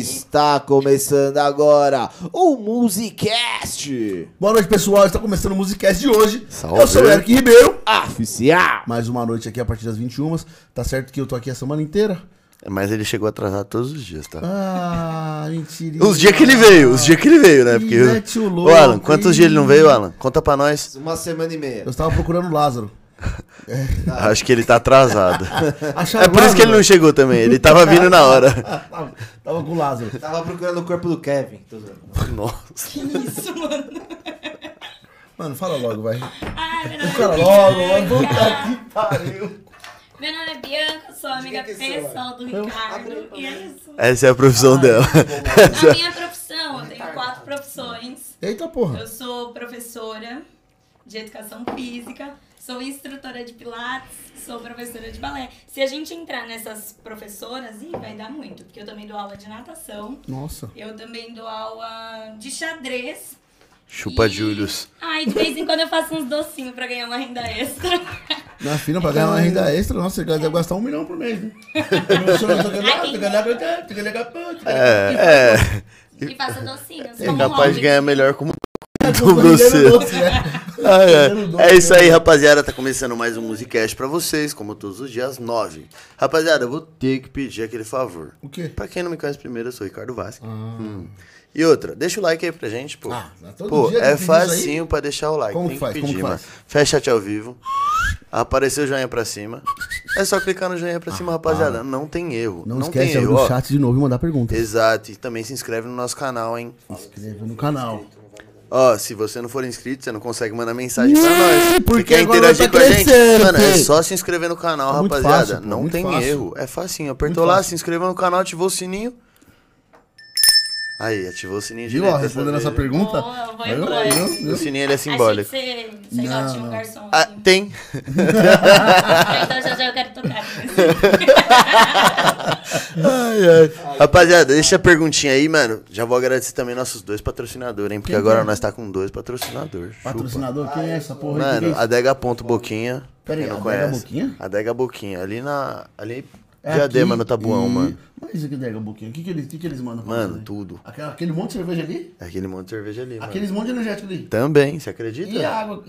Está começando agora o Musicast. Boa noite, pessoal. Está começando o Musicast de hoje. Salve. Eu sou o Erick Ribeiro. Oficial. Mais uma noite aqui a partir das 21h. Tá certo que eu tô aqui a semana inteira. Mas ele chegou atrasado todos os dias, tá? Ah, mentira. Os dias que ele veio, né? Porque o Allan, quantos dias ele não veio, Allan? Conta pra nós. Uma semana e meia. Eu estava procurando o Lázaro. É. Acho que ele tá atrasado. É por isso que ele não chegou também. Ele tava vindo na hora. Tava com o Lázaro. Tava procurando o corpo do Kevin. Nossa. Que isso, mano? Mano, fala logo, vai. Puta que pariu. Meu nome é Bianca, sou amiga pessoal do Ricardo. Isso. Essa é a profissão dela. A minha profissão, eu tenho 4 profissões. Eita porra. Eu sou professora de educação física, sou instrutora de pilates, sou professora de balé. Se a gente entrar nessas professoras, vai dar muito. Porque eu também dou aula de natação. Nossa. Eu também dou aula de xadrez. Chupa Július. E de vez em quando eu faço uns docinhos pra ganhar uma renda extra. Na fila, pra ganhar uma renda extra, nossa, você deve gastar 1 milhão por mês, né? E passa docinhos. É capaz de ganhar melhor como você. É isso aí, rapaziada. Tá começando mais um Musicast pra vocês, como todos os dias, às 9. Rapaziada, eu vou ter que pedir aquele favor. O quê? Pra quem não me conhece primeiro, eu sou o Ricardo Vasque. E outra, deixa o like aí pra gente, pô. Pô, é facinho pra deixar o like. Como tem que pedir, como mano. Fecha chat ao vivo. Apareceu o joinha pra cima. É só clicar no joinha pra cima, rapaziada. Não tem erro. Não esquece de abrir o chat de novo e mandar pergunta. Exato. E também se inscreve no nosso canal, hein? Se inscreve no canal. Ó, se você não for inscrito, você não consegue mandar mensagem pra nós. Porque quer interagir com a gente? Mano, é só se inscrever no canal, rapaziada. Não tem erro. É facinho. Apertou lá, se inscreveu no canal, ativou o sininho. Aí, ativou o sininho de novo. Respondendo essa pergunta. O sininho ele é simbólico. Você gosta de um garçom? Ah, tem. Então já eu quero tocar. Rapaziada, deixa a perguntinha aí, mano. Já vou agradecer também nossos 2 patrocinadores, hein? Porque agora nós tá com 2 patrocinadores. Patrocinador? Quem é essa porra? Mano, Adega Boquinha. Pera aí, Adega Boquinha? Adega Boquinha. Ali na. Diadema no Tabuão, mano. Mas isso aqui da Adega Boquinha, o que eles mandam pra mano, fazer? Tudo. Aquele monte de cerveja ali? Aquele monte de cerveja ali, mano. Aqueles monte de energético ali? Também, você acredita? E a água?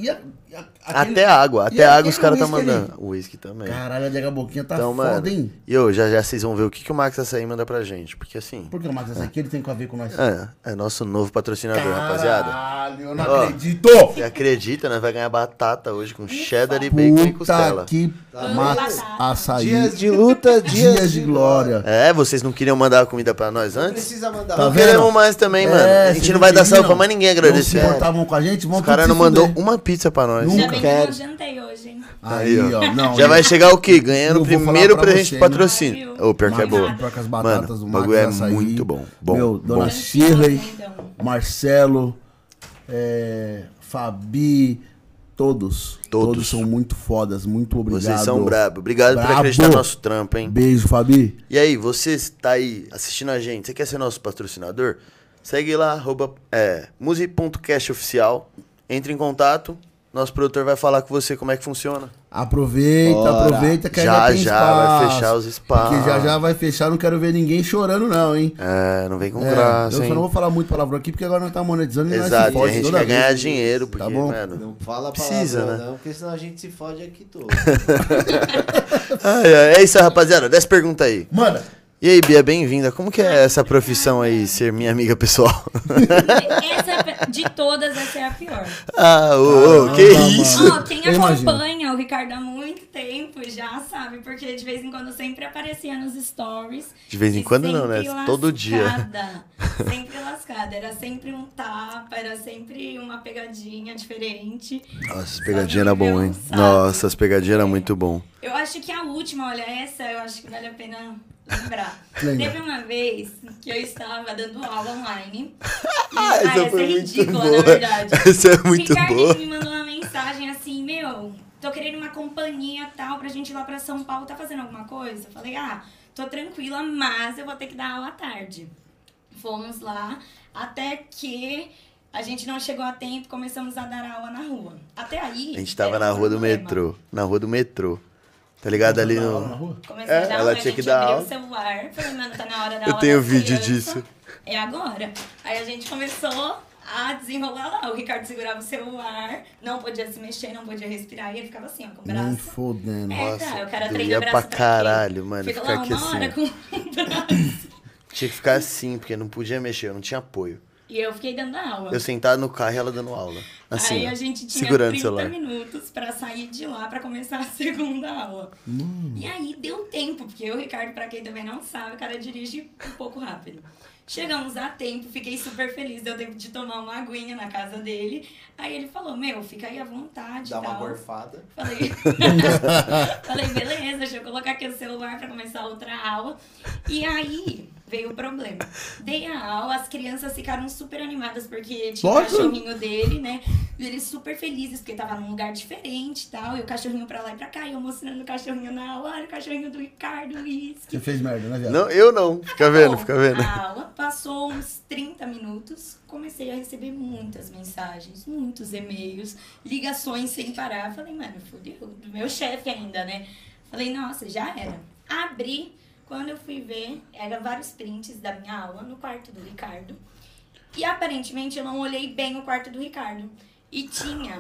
Até água os caras tá mandando. O uísque também. Caralho, a Adega Boquinha tá então, foda, mano, hein? E eu, já vocês vão ver o que o Max Açaí manda pra gente, porque assim... Porque o Max Açaí, que ele tem a ver com nós? É nosso novo patrocinador, caralho, rapaziada. Caralho, eu não acredito! Você acredita, né? Vai ganhar batata hoje com cheddar e bacon e costela. Que Max Açaí. Dias de luta, dias de glória. É, vocês não queriam mandar a comida pra nós antes? Não precisa mandar. Não queremos mais também, mano. A gente não vai dar salva pra mais ninguém agradecer. Não se importavam com a gente, vamos. Os caras não mandou uma pizza pra nós. Nunca. Já bem que eu jantei hoje, hein? Aí, ó. Não, já vai chegar o quê? Ganhando o primeiro presente de patrocínio. Ô, pior que é boa. Mano, o bagulho é muito bom. Meu, Dona Shirley, Marcelo, Fabi... Todos são muito fodas, muito obrigado. Vocês são brabo. Obrigado por acreditar no nosso trampo, hein? Beijo, Fabi. E aí, você está aí assistindo a gente, você quer ser nosso patrocinador? Segue lá, @Musi.Cast Oficial. Entre em contato, nosso produtor vai falar com você como é que funciona. Aproveita que já tem espaço, vai fechar os espaços. Porque já vai fechar, não quero ver ninguém chorando não, hein? É, não vem com graça, eu só não vou falar muito palavrão aqui, porque agora nós estamos monetizando e nós se fode. A gente quer ganhar dinheiro, porque, tá bom? Mano, não fala precisa, palavrão, né? Não, porque senão a gente se fode aqui todo. É isso, rapaziada, 10 perguntas aí. Manda. E aí, Bia, bem-vinda. Como que é essa profissão aí, ser minha amiga pessoal? Essa, de todas, essa é a pior. Isso! Quem acompanha o Ricardo há muito tempo já sabe, porque de vez em quando eu sempre aparecia nos stories. De vez em quando não, né? Lascada, todo dia. Sempre lascada. Era sempre um tapa, era sempre uma pegadinha diferente. Nossa, as pegadinhas eram bom, hein? Sabe? Nossa, as pegadinhas eram muito bom. Eu acho que a última, olha, essa eu acho que vale a pena... Lembrar. Teve uma vez que eu estava dando aula online. Essa é ridícula, boa. Na verdade. Essa é muito boa. Ricardo me mandou uma mensagem assim, meu, tô querendo uma companhia tal pra gente ir lá pra São Paulo, tá fazendo alguma coisa? Eu falei, tô tranquila, mas eu vou ter que dar aula à tarde. Fomos lá, até que a gente não chegou a tempo, começamos a dar aula na rua. Até aí... A gente tava na rua do metrô. Tá ligado ali no... Na rua? Comecei a dar ela aula, tinha que dar aula. O celular, falei, mano, tá na hora da aula. Eu tenho vídeo disso. É agora. Aí a gente começou a desenrolar lá. O Ricardo segurava o celular, não podia se mexer, não podia respirar. E ele ficava assim, ó, com o braço. Me fodendo. É, tá. O cara treina o braço pra caralho, mano. Fica lá uma hora com o braço. Tinha que ficar assim, porque não podia mexer, eu não tinha apoio. E eu fiquei dando aula. Eu sentado no carro e ela dando aula. Assim, aí a gente tinha 30 minutos pra sair de lá pra começar a segunda aula. E aí deu tempo, porque eu, Ricardo, pra quem também não sabe, o cara dirige um pouco rápido. Chegamos a tempo, fiquei super feliz. Deu tempo de tomar uma aguinha na casa dele. Aí ele falou, meu, fica aí à vontade. Dá uma gorfada. Falei, beleza, deixa eu colocar aqui o celular pra começar outra aula. E aí... veio o problema. Dei a aula, as crianças ficaram super animadas porque tinha o cachorrinho dele, né? E eles super felizes porque tava num lugar diferente e tal. E o cachorrinho pra lá e pra cá. E eu mostrando o cachorrinho na aula. Olha o cachorrinho do Ricardo. Você fez merda, né, viado? Não, eu não. Fica vendo. A aula passou uns 30 minutos. Comecei a receber muitas mensagens, muitos e-mails, ligações sem parar. Falei, mano, fudeu. Do meu chefe ainda, né? Falei, nossa, já era. Abri. Quando eu fui ver, eram vários prints da minha aula no quarto do Ricardo. E aparentemente eu não olhei bem o quarto do Ricardo. E tinha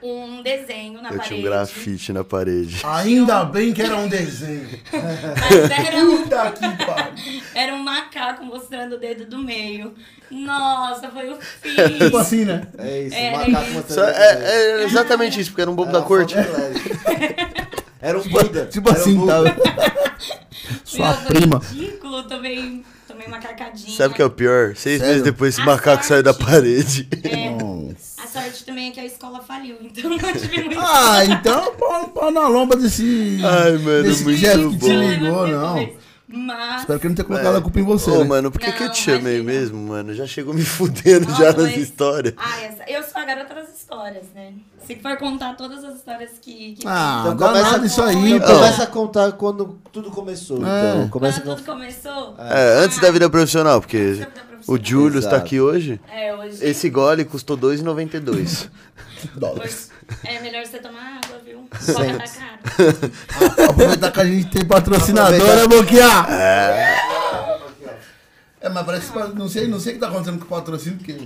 um desenho na parede. Tinha um grafite na parede. Ainda bem que era um desenho. Mas era um... era um macaco mostrando o dedo do meio. Nossa, foi o fim. Tipo assim, né? É isso, um macaco mostrando o dedo. É exatamente isso, porque era um bobo da corte. Era um Buda. Tipo assim, um tava. Sua prima. Ridículo, tomei uma carcadinha. Sabe o que é o pior? 6 meses depois esse macaco saiu da parede. A sorte também é que a escola faliu, então não tive muito. Então pau na lomba desse. Ai, mano, muito jeito que te ligou, não. Mas... espero que eu não tenha colocado a culpa em você. Ô, mano, por que eu te chamei mesmo, mano? Já chegou me fudendo nas histórias. Eu sou a garota das histórias, né? Se for contar todas as histórias que... então começa isso aí. Então começa a contar quando tudo começou. Então, começa quando tudo começou? Antes da vida profissional, porque o Júlio está aqui hoje. Esse gole custou $2,92. $2. É melhor você tomar água, viu? Coca tá caro. Aproveitar que a gente tem patrocinadora, Boquinha! Mas parece que... Não sei o que tá acontecendo com o patrocínio, porque...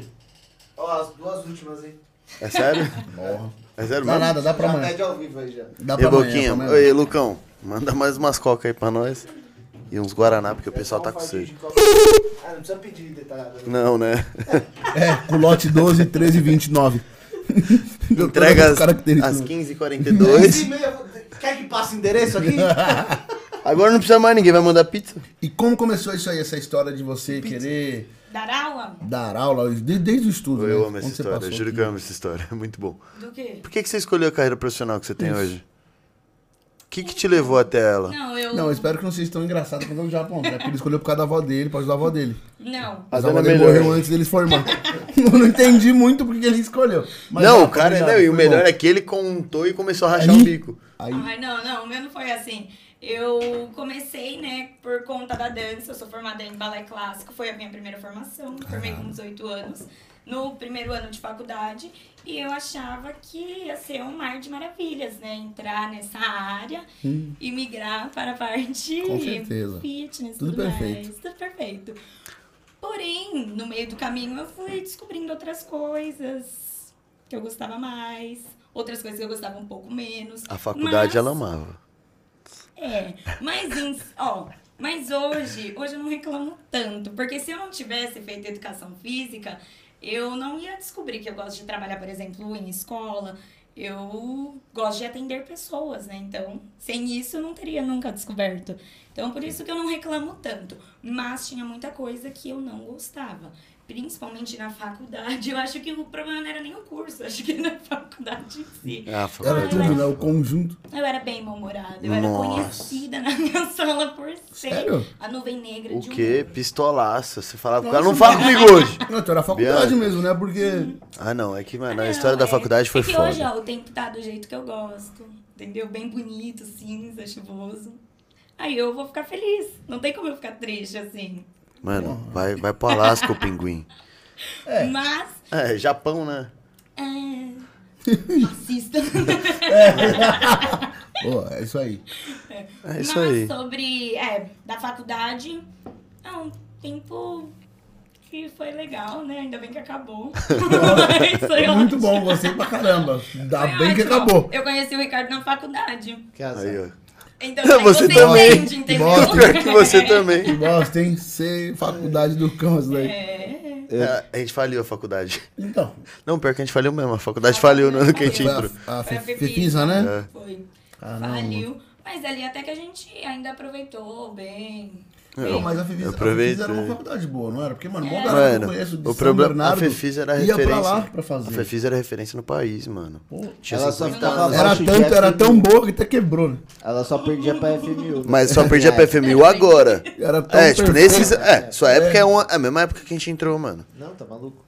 Ó, as duas últimas, hein? É sério? Porra. É sério, mano? Dá nada, dá pra amanhã. Pede ao vivo aí já. Dá pra Boquinha. Oi, Lucão. Manda mais umas coca aí pra nós. E uns guaraná, porque o pessoal tá com sede. Não precisa pedir detalhado. Não, né? Com lote 12, 13 e 29. Entrega às 15h42. Quer que passe o endereço aqui? Agora não precisa mais, ninguém vai mandar pizza. E como começou isso aí, essa história de você querer... Dar aula, desde o estudo. Eu amo essa história, juro que eu amo essa história, é muito bom. Do quê? Por que você escolheu a carreira profissional que você tem hoje? O que te levou até ela? Não, eu espero que não seja tão engraçado quanto o Japão. É porque ele escolheu por causa da avó dele, por causa da avó dele. Não. A avó dele morreu antes dele se formar. Eu não entendi muito porque ele escolheu. Não, o cara... E o melhor é que ele contou e começou a rachar o bico. Não, o meu não foi assim. Eu comecei, né, por conta da dança. Eu sou formada em balé clássico, foi a minha primeira formação. Me formei com 18 anos. No primeiro ano de faculdade, e eu achava que ia ser um mar de maravilhas, né? Entrar nessa área e migrar para a parte fitness, tudo perfeito. Porém, no meio do caminho eu fui descobrindo outras coisas que eu gostava mais, outras coisas que eu gostava um pouco menos. A faculdade ela amava. Mas hoje eu não reclamo tanto, porque se eu não tivesse feito educação física... eu não ia descobrir que eu gosto de trabalhar, por exemplo, em escola. Eu gosto de atender pessoas, né? Então, sem isso, eu não teria nunca descoberto. Então, por isso que eu não reclamo tanto. Mas tinha muita coisa que eu não gostava. Principalmente na faculdade. Eu acho que o problema não era nem o curso. Eu acho que na faculdade em si. Era tudo, né? O conjunto. Eu era bem mal-humorada. Eu era conhecida na minha sala por ser a nuvem negra de um... O quê? Pistolaça. Você falava... Ela não fala comigo hoje. Não, tu era faculdade mesmo, né? Porque... não. É que, mano, a história da faculdade foi foda. Porque hoje, o tempo tá do jeito que eu gosto. Entendeu? Bem bonito, cinza, chuvoso. Aí eu vou ficar feliz. Não tem como eu ficar triste, assim. Mano, vai pro Alasca o pinguim. Mas... Japão, né? Assista. Pô, é isso aí. É isso aí. Mas sobre, da faculdade, um tempo que foi legal, né? Ainda bem que acabou. Muito bom, você pra caramba. Ainda bem que acabou. Eu conheci o Ricardo na faculdade. Aí, ó. Então, você também entende, entendeu? Mostra que você também. Que bosta, hein? Ser faculdade do cão, isso daí. A gente faliu a faculdade. Então. Não, pior que a gente faliu mesmo. A faculdade faliu no ano que a gente entrou. A FPISA, né? Foi. Faliu. Mas ali até que a gente ainda aproveitou bem. Não, mas a FPISA era uma faculdade boa, não era? Porque, mano, bom garoto que eu conheço de São Bernardo, a FPISA era referência, ia pra lá pra fazer. A FPISA era referência no país, mano. Pô, ela só ficava era tão boa que até quebrou, né? Ela só perdia pra FMU. Mas só perdia pra FMU agora. Era tão tipo, nesses... sua época é a mesma época que a gente entrou, mano. Não, tá maluco.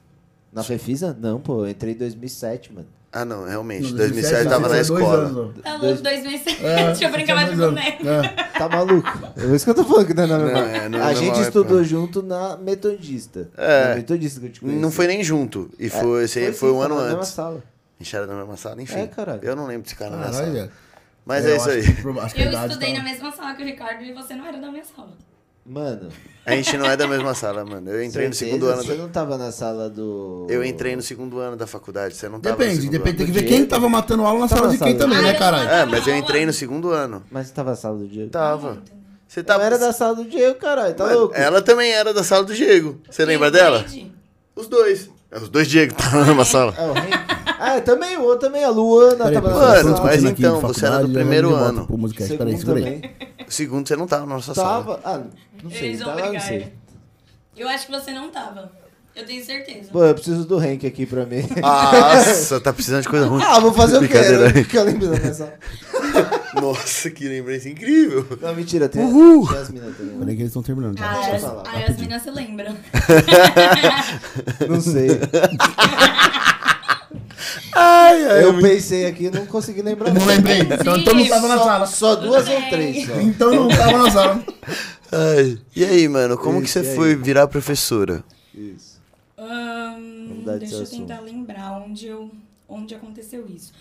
Na FPISA? Não, pô, eu entrei em 2007, mano. Ah, não, realmente. 2007 eu tava na escola. Tá louco, 2007. Eu brincava de boneco. Tá maluco? É isso que eu tô falando. Não, a gente estudou junto na Metodista. Na Metodista que eu te conheci. Não foi nem junto. E foi um ano antes. A gente era na mesma sala. A gente era na mesma sala, enfim. Caralho. Eu não lembro desse cara na sala. Mas é isso aí. Eu estudei na mesma sala que o Ricardo e você não era da minha sala. Mano. A gente não é da mesma sala, mano. Eu entrei no segundo ano. Você não tava na sala do... Eu entrei no segundo ano da faculdade, você não tava Depende, tem que ver quem tava matando aula na sala de quem também, né, caralho? Mas eu entrei no segundo ano. Mas você tava na sala do Diego? Tava. Você tava... Eu era da sala do Diego, caralho, tá louco? Ela também era da sala do Diego. Você lembra dela? Os dois. Os dois Diego estavam na mesma sala. É, o Henrique. Também o outro também, a Luana tava na sala. Mano, mas então, você era do primeiro ano. Espera aí, segura aí. Segundo, você não tava na nossa sala. Ah, não sei. Eles vão brigar. Eu acho que você não tava. Eu tenho certeza. Pô, eu preciso do Henk aqui pra mim. Nossa, tá precisando de coisa ruim. Vou fazer o quê? Fica lembrando dessa. Nossa, que lembrança incrível. Não, mentira, tem as minas também. Peraí que eles estão terminando. As minas se lembram. Não sei. Eu pensei aqui e não consegui lembrar. Não lembrei. Então não tava na sala. Só duas ou três. Só. Então não tava na sala. E aí, mano, como que você foi virar professora? Isso. Deixa eu tentar lembrar onde aconteceu isso.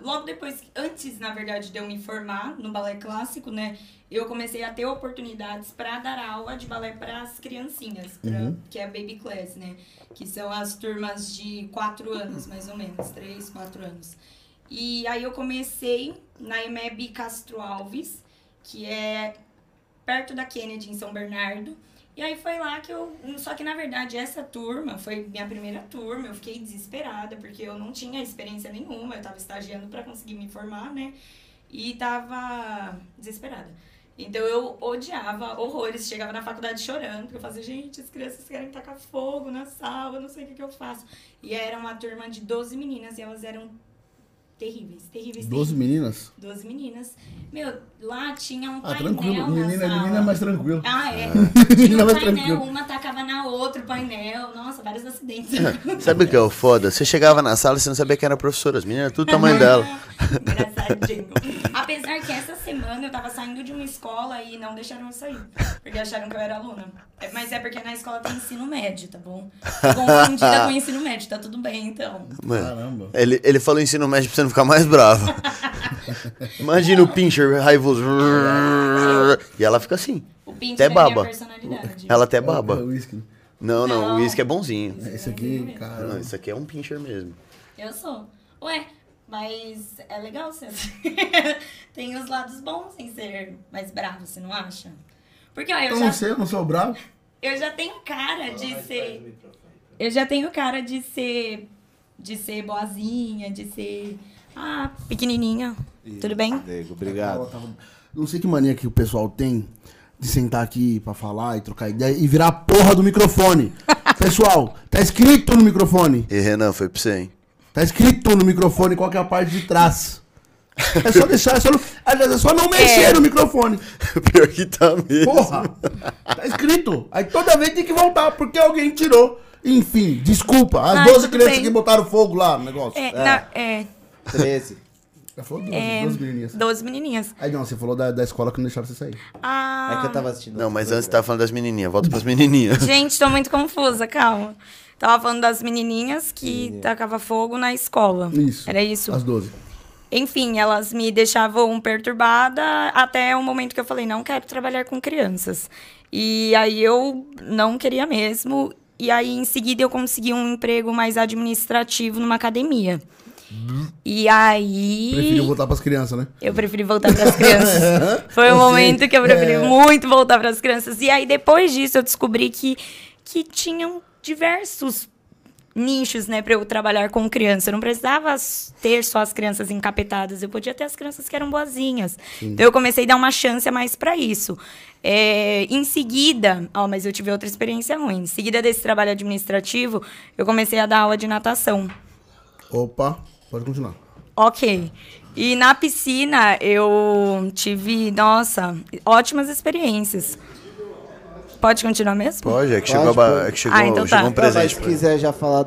Logo depois, antes, na verdade, de eu me formar no balé clássico, né? Eu comecei a ter oportunidades para dar aula de balé para as criancinhas, que é a baby class, né? Que são as turmas de 4 anos, mais ou menos, 3, 4 anos. E aí eu comecei na EMEB Castro Alves, que é perto da Kennedy, em São Bernardo. E aí foi lá que eu... Só que, na verdade, essa turma foi minha primeira turma. Eu fiquei desesperada, porque eu não tinha experiência nenhuma. Eu tava estagiando pra conseguir me formar, né? E tava desesperada. Então, eu odiava horrores. Chegava na faculdade chorando, porque eu fazia... Gente, as crianças querem tacar fogo na sala. Eu não sei o que eu faço. E era uma turma de 12 meninas, e elas eram... Terríveis. 12 meninas? 12 meninas. Meu, lá tinha um painel tranquilo. Menina é mais tranquilo. Tinha um painel, uma tacava na outra painel. Nossa, vários acidentes. Sabe o que é o foda? Você chegava na sala e você não sabia quem era a professora. As meninas, tudo o tamanho dela. Engraçadinho. Apesar que essa semana eu tava saindo de uma escola e não deixaram eu sair. Porque acharam que eu era aluna. Mas é porque na escola tem ensino médio, tá bom? Confundida com ensino médio, tá tudo bem, então. Mano, caramba. Ele falou ensino médio pra você não ficar mais brava. Imagina o Pinscher raivoso. E ela fica assim. O Pinscher até baba. É minha personalidade. Ela até baba. Não, o uísque é bonzinho. Isso aqui, cara. Não, isso aqui é um Pinscher mesmo. Eu sou. Ué. Mas é legal ser assim. Tem os lados bons em ser mais bravo, você não acha? Porque, ó, eu não sou bravo? Eu já tenho cara de ser... Eu já tenho cara de ser... De ser boazinha, de ser... Pequenininha. Isso, tudo bem? Diego, obrigado. Não sei que mania que o pessoal tem de sentar aqui pra falar e trocar ideia e virar a porra do microfone. Pessoal, tá escrito no microfone. E, Renan, foi pra você, hein? Tá escrito no microfone qual que é a parte de trás. É só deixar, é só não mexer no microfone. Pior que tá mesmo. Porra, tá escrito. Aí toda vez tem que voltar, porque alguém tirou. Enfim, desculpa. As 12 crianças que botaram fogo lá no negócio. 13. Ela falou 12, 12 menininhas. 12 menininhas. Aí não, você falou da escola que não deixaram você sair. É que eu tava assistindo. Não, mas antes você tava falando das menininhas. Volta pras menininhas. Gente, tô muito confusa, calma. Tava falando das menininhas que tacava fogo na escola. Isso. Era isso. As 12. Enfim, elas me deixavam perturbada até o momento que eu falei, não quero trabalhar com crianças. E aí eu não queria mesmo. E aí, em seguida, eu consegui um emprego mais administrativo numa academia. E aí... Preferiu voltar pras crianças, né? Eu preferi voltar pras crianças. Foi um momento que eu preferi muito voltar pras crianças. E aí, depois disso, eu descobri que tinham diversos nichos, né, pra eu trabalhar com criança. Eu não precisava ter só as crianças encapetadas. Eu podia ter as crianças que eram boazinhas. Sim. Então, eu comecei a dar uma chance a mais pra isso. Em seguida... Ó, mas eu tive outra experiência ruim. Em seguida desse trabalho administrativo, eu comecei a dar aula de natação. Opa, pode continuar. Ok. E na piscina, eu tive, nossa, ótimas experiências. Pode continuar mesmo? Pode, é que chegou, chegou um presente. Se quiser já falar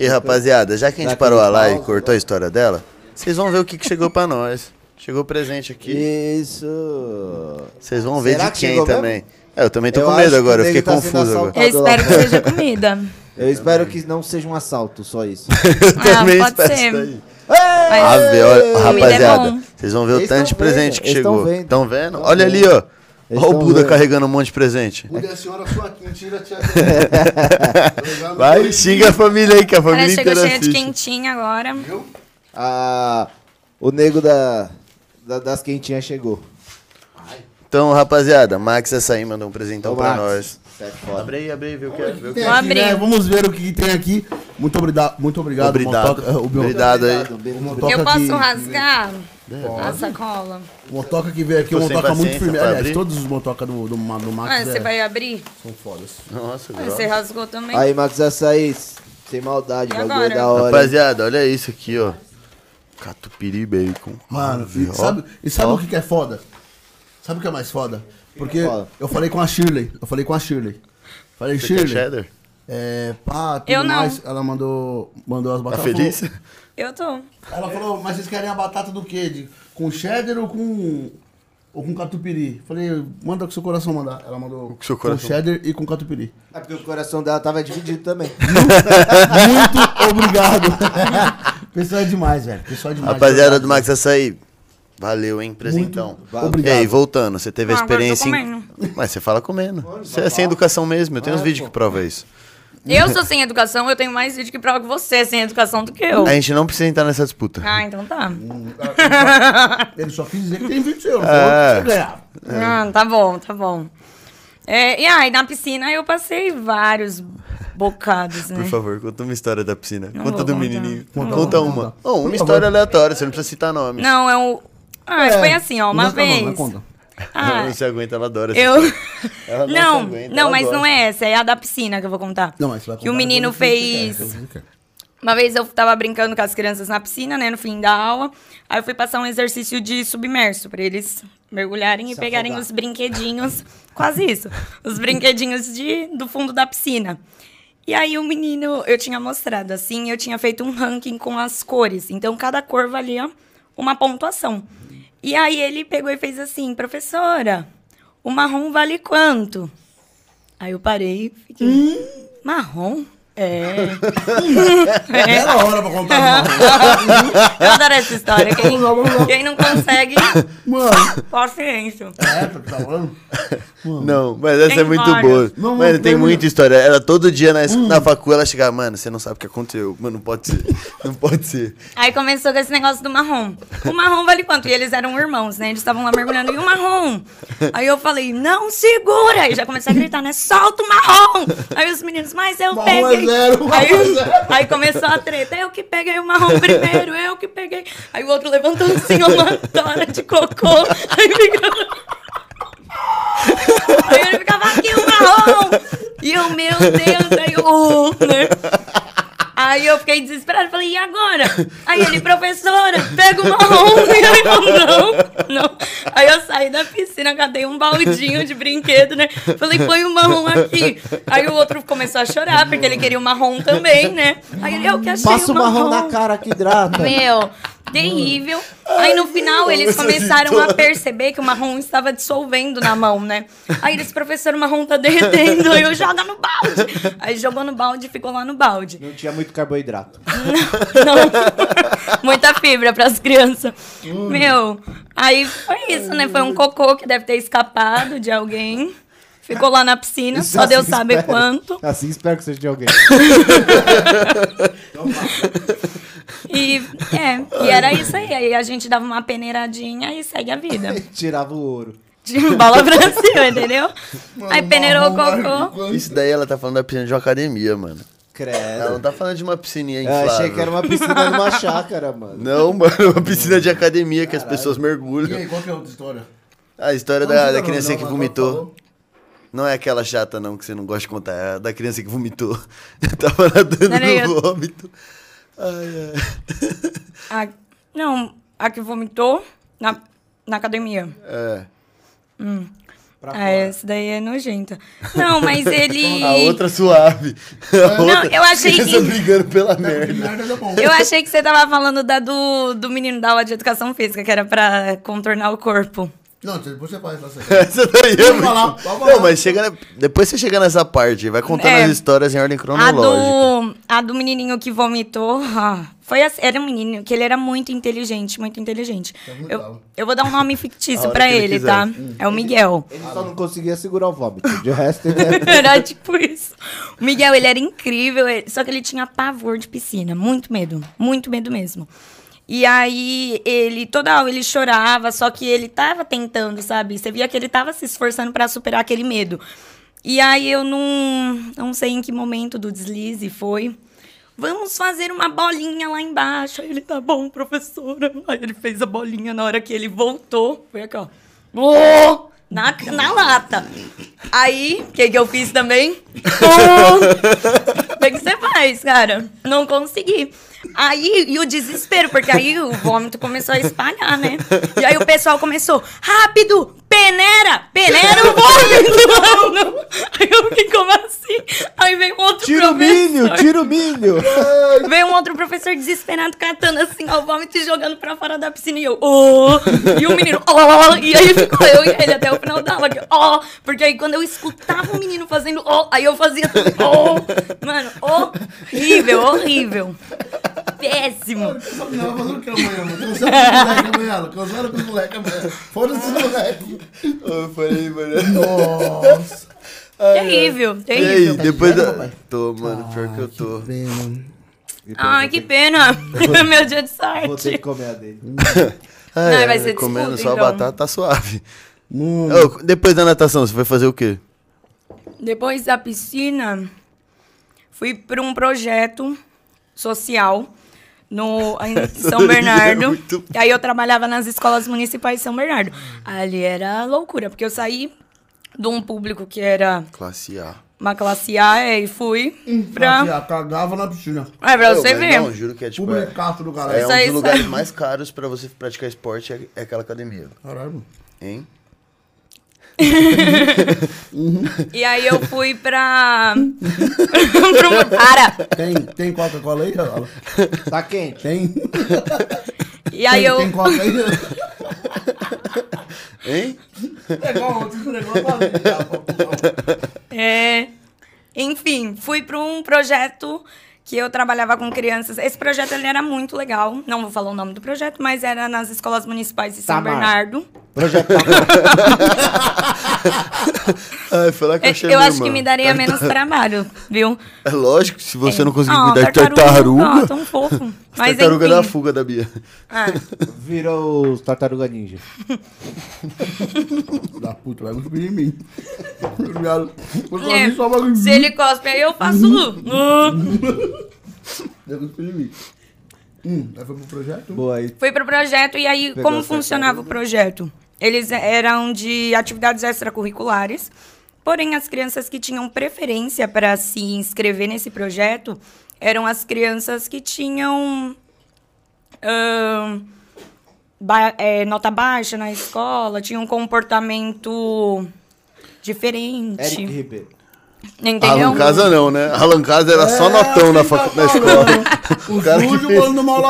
E rapaziada, já que a gente parou a live e cortou a história dela, vocês vão ver o que, que chegou pra nós. Chegou o presente aqui. Isso. Vocês vão ver de quem também. Eu também tô com medo agora, eu fiquei confuso agora. Eu espero que seja comida. Eu espero que não seja um assalto, só isso. Também pode ser. Olha, rapaziada, vocês vão ver o tanto de presente que chegou. Estão vendo? Olha ali, ó. Olha o Buda carregando um monte de presente. Buda é a senhora sua aqui, tira a tia dela. Vai, xinga a família aí, que a família inteira assiste. Chegou cheia de quentinha agora. Viu? O nego das quentinhas chegou. Então, rapaziada, Max Açaí mandou um presentão pra nós. Abre aí, vê o que é. Vamos ver o que tem aqui. Muito obrigado. Obrigado aí. Eu posso rasgar a sacola? O motoca que veio aqui, o motoca muito firme. Aliás, todos os motocas do Max. Ah, você vai abrir? São fodas. Nossa, você rasgou também. Aí, Max Açaí, sem maldade, bagulho da hora. Rapaziada, olha isso aqui, ó. Catupiry bacon. Mano, e sabe o que é foda? Sabe o que é mais foda? Porque eu falei com a Shirley. Falei, você Shirley. Cheddar? Pá, tudo eu não. Mais. Ela mandou as batatas. Tá feliz? Eu tô. Ela falou, mas vocês querem a batata do quê? Com cheddar ou com catupiry? Falei, manda o que seu coração mandar. Ela mandou com cheddar e com catupiry. É porque o coração dela tava dividido também. Muito obrigado. Pessoal é demais, velho. Rapaziada do Max Açaí. Valeu, hein, presentão. E aí, voltando, você teve a experiência... Mas você fala comendo. Você é sem educação mesmo, eu tenho uns vídeos que provam isso. Eu sou sem educação, eu tenho mais vídeo que prova que você é sem educação do que eu. A gente não precisa entrar nessa disputa. Ah, então tá. Ele só quis dizer que tem vídeo seu, não falou que você ganhava. Ah, tá bom. E aí, na piscina eu passei vários bocados, né? Por favor, conta uma história da piscina. Conta do menininho. Conta uma. Uma história aleatória, você não precisa citar nomes. Não, é um... foi assim, ó, uma vez... Não, conta. Não se aguenta, ela adora. Ela não, aguenta, não, mas gosta. Não é essa, é a da piscina que eu vou contar. Não, mas você vai contar. Que o menino fez... Uma vez eu tava brincando com as crianças na piscina, né, no fim da aula. Aí eu fui passar um exercício de submerso pra eles mergulharem e pegarem os brinquedinhos, quase isso, os brinquedinhos do fundo da piscina. E aí o menino, eu tinha mostrado assim, eu tinha feito um ranking com as cores. Então cada cor valia uma pontuação. E aí ele pegou e fez assim, professora, o marrom vale quanto? Aí eu parei e fiquei, marrom? É a hora pra contar marrom. Eu adoro essa história, quem não consegue, paciência. Tá falando? Não, mas essa é muito boa. Mano, tem muita história. Ela todo dia na facu, ela chegava, mano, você não sabe o que aconteceu. Mano, não pode ser. Aí começou com esse negócio do marrom. O marrom vale quanto? E eles eram irmãos, né? Eles estavam lá mergulhando. E o marrom? Aí eu falei, não segura. Aí já comecei a gritar, né? Solta o marrom. Aí os meninos, mas eu peguei. Aí começou a treta. Eu que peguei o marrom primeiro, eu que peguei. Aí o outro levantou assim uma tora de cocô. Aí ele ficava aqui, o marrom! E eu, meu Deus, aí eu... Né? Aí eu fiquei desesperada, falei, e agora? Aí ele, professora, pega o marrom! E eu não. Aí eu saí da piscina, catei um baldinho de brinquedo, né? Falei, põe o marrom aqui. Aí o outro começou a chorar, porque ele queria o marrom também, né? Aí ele, eu que achei o marrom. Passa o marrom na cara, que hidrata. Meu... terrível. Aí no final eles começaram a perceber que o marrom estava dissolvendo na mão, né? Aí eles, professor, o marrom tá derretendo, aí eu jogo no balde. Aí jogou no balde e ficou lá no balde. Não tinha muito carboidrato. Não. Muita fibra pras crianças. Meu, aí foi isso, né? Foi um cocô que deve ter escapado de alguém. Ficou lá na piscina, isso, só Deus sabe quanto. Assim espero que seja de alguém. E era isso aí. Aí a gente dava uma peneiradinha e segue a vida. Aí tirava o ouro. De bola pra cima, entendeu? Mano, aí peneirou o cocô. Isso daí ela tá falando da piscina de uma academia, mano. Credo. Ela não tá falando de uma piscininha inflável. Eu achei que era uma piscina numa chácara, mano. Não, mano, uma piscina de academia. Caralho. Que as pessoas mergulham. E aí, qual que é a outra história? A história da criança que vomitou. Não é aquela chata, não, que você não gosta de contar. É a da criança que vomitou. Tava nadando no vômito. Ai, ai. A que vomitou na academia. É. Essa daí é nojenta. Não, mas ele... A outra suave. Eu achei que... brigando pela merda. Eu achei que você tava falando do menino da aula de educação física, que era pra contornar o corpo. Não, depois você faz. Essa daí é muito... Não, mas depois você chega nessa parte, vai contando as histórias em ordem cronológica. A do menininho que vomitou, era um menino que ele era muito inteligente, muito inteligente. Eu vou dar um nome fictício pra ele, tá? É o Miguel. Ele só não conseguia segurar o vômito, de resto ele era tipo isso. O Miguel, ele era incrível, só que ele tinha pavor de piscina, muito medo mesmo. E aí, toda hora ele chorava, só que ele tava tentando, sabe? Você via que ele tava se esforçando pra superar aquele medo. E aí, eu não sei em que momento do deslize foi. Vamos fazer uma bolinha lá embaixo. Aí ele, tá bom, professora. Aí ele fez a bolinha na hora que ele voltou. Foi aqui, ó. Oh! Na lata. Aí, o que eu fiz também? O que você faz, cara? Não consegui. Aí, e o desespero, porque aí o vômito começou a espalhar, né? E aí o pessoal começou, rápido, peneira o vômito, mano. Aí eu fiquei, como assim? Aí veio outro tira o milho. Veio um outro professor desesperado, catando assim, ó, o vômito e jogando pra fora da piscina. E eu, e o menino, e aí ficou eu e ele até o final da aula, porque aí quando eu escutava o menino fazendo, aí eu fazia tudo, mano, horrível. Péssimo. Eu só ficava fazendo o que amanhã, mano? Cansado com os moleques amanhã. Foda-se os moleques. Eu falei, mano. Nossa. Terrível. E aí, depois da... Tô, mano, pior que eu tô. Ai, que pena. Meu dia de sorte. Vou ter que comer a dele. Não, vai ser desculpa, comendo só a batata, tá suave. Depois da natação, você foi fazer o quê? Depois da piscina, fui pra um projeto social em São Bernardo. E aí eu trabalhava nas escolas municipais de São Bernardo. Ali era loucura, porque eu saí de um público que era... Classe A. Uma classe A, e fui pra... Classe A, cagava na piscina. Pra você ver. Não, juro que é tipo... Publicaço do caralho. É um dos lugares mais caros pra você praticar esporte, é aquela academia. Caralho. Hein? E aí eu fui pra... Para! Tem Coca-Cola aí? Tá quente? Tem. E aí eu... Tem Coca aí? Hein? Enfim, fui pra um projeto que eu trabalhava com crianças. Esse projeto ele era muito legal. Não vou falar o nome do projeto, mas era nas escolas municipais de São Bernardo. Projeto Falar que eu acho que me daria menos trabalho, viu? É lógico, se você não conseguir cuidar de tartaruga. Tão fofo. Mas tartaruga da fuga da Bia. Virou os tartaruga ninja. Da puta, vai muito bem em mim. Se ele cospe, aí eu faço. Vai muito bem em mim. Aí foi pro projeto? Boa, aí. Foi pro projeto, e aí como funcionava o projeto? Eles eram de atividades extracurriculares, porém as crianças que tinham preferência para se inscrever nesse projeto eram as crianças que tinham nota baixa na escola, tinham um comportamento diferente. Erick Ribeiro. Entendeu? Allan Casa não, né? Allan Casa era só notão na escola. O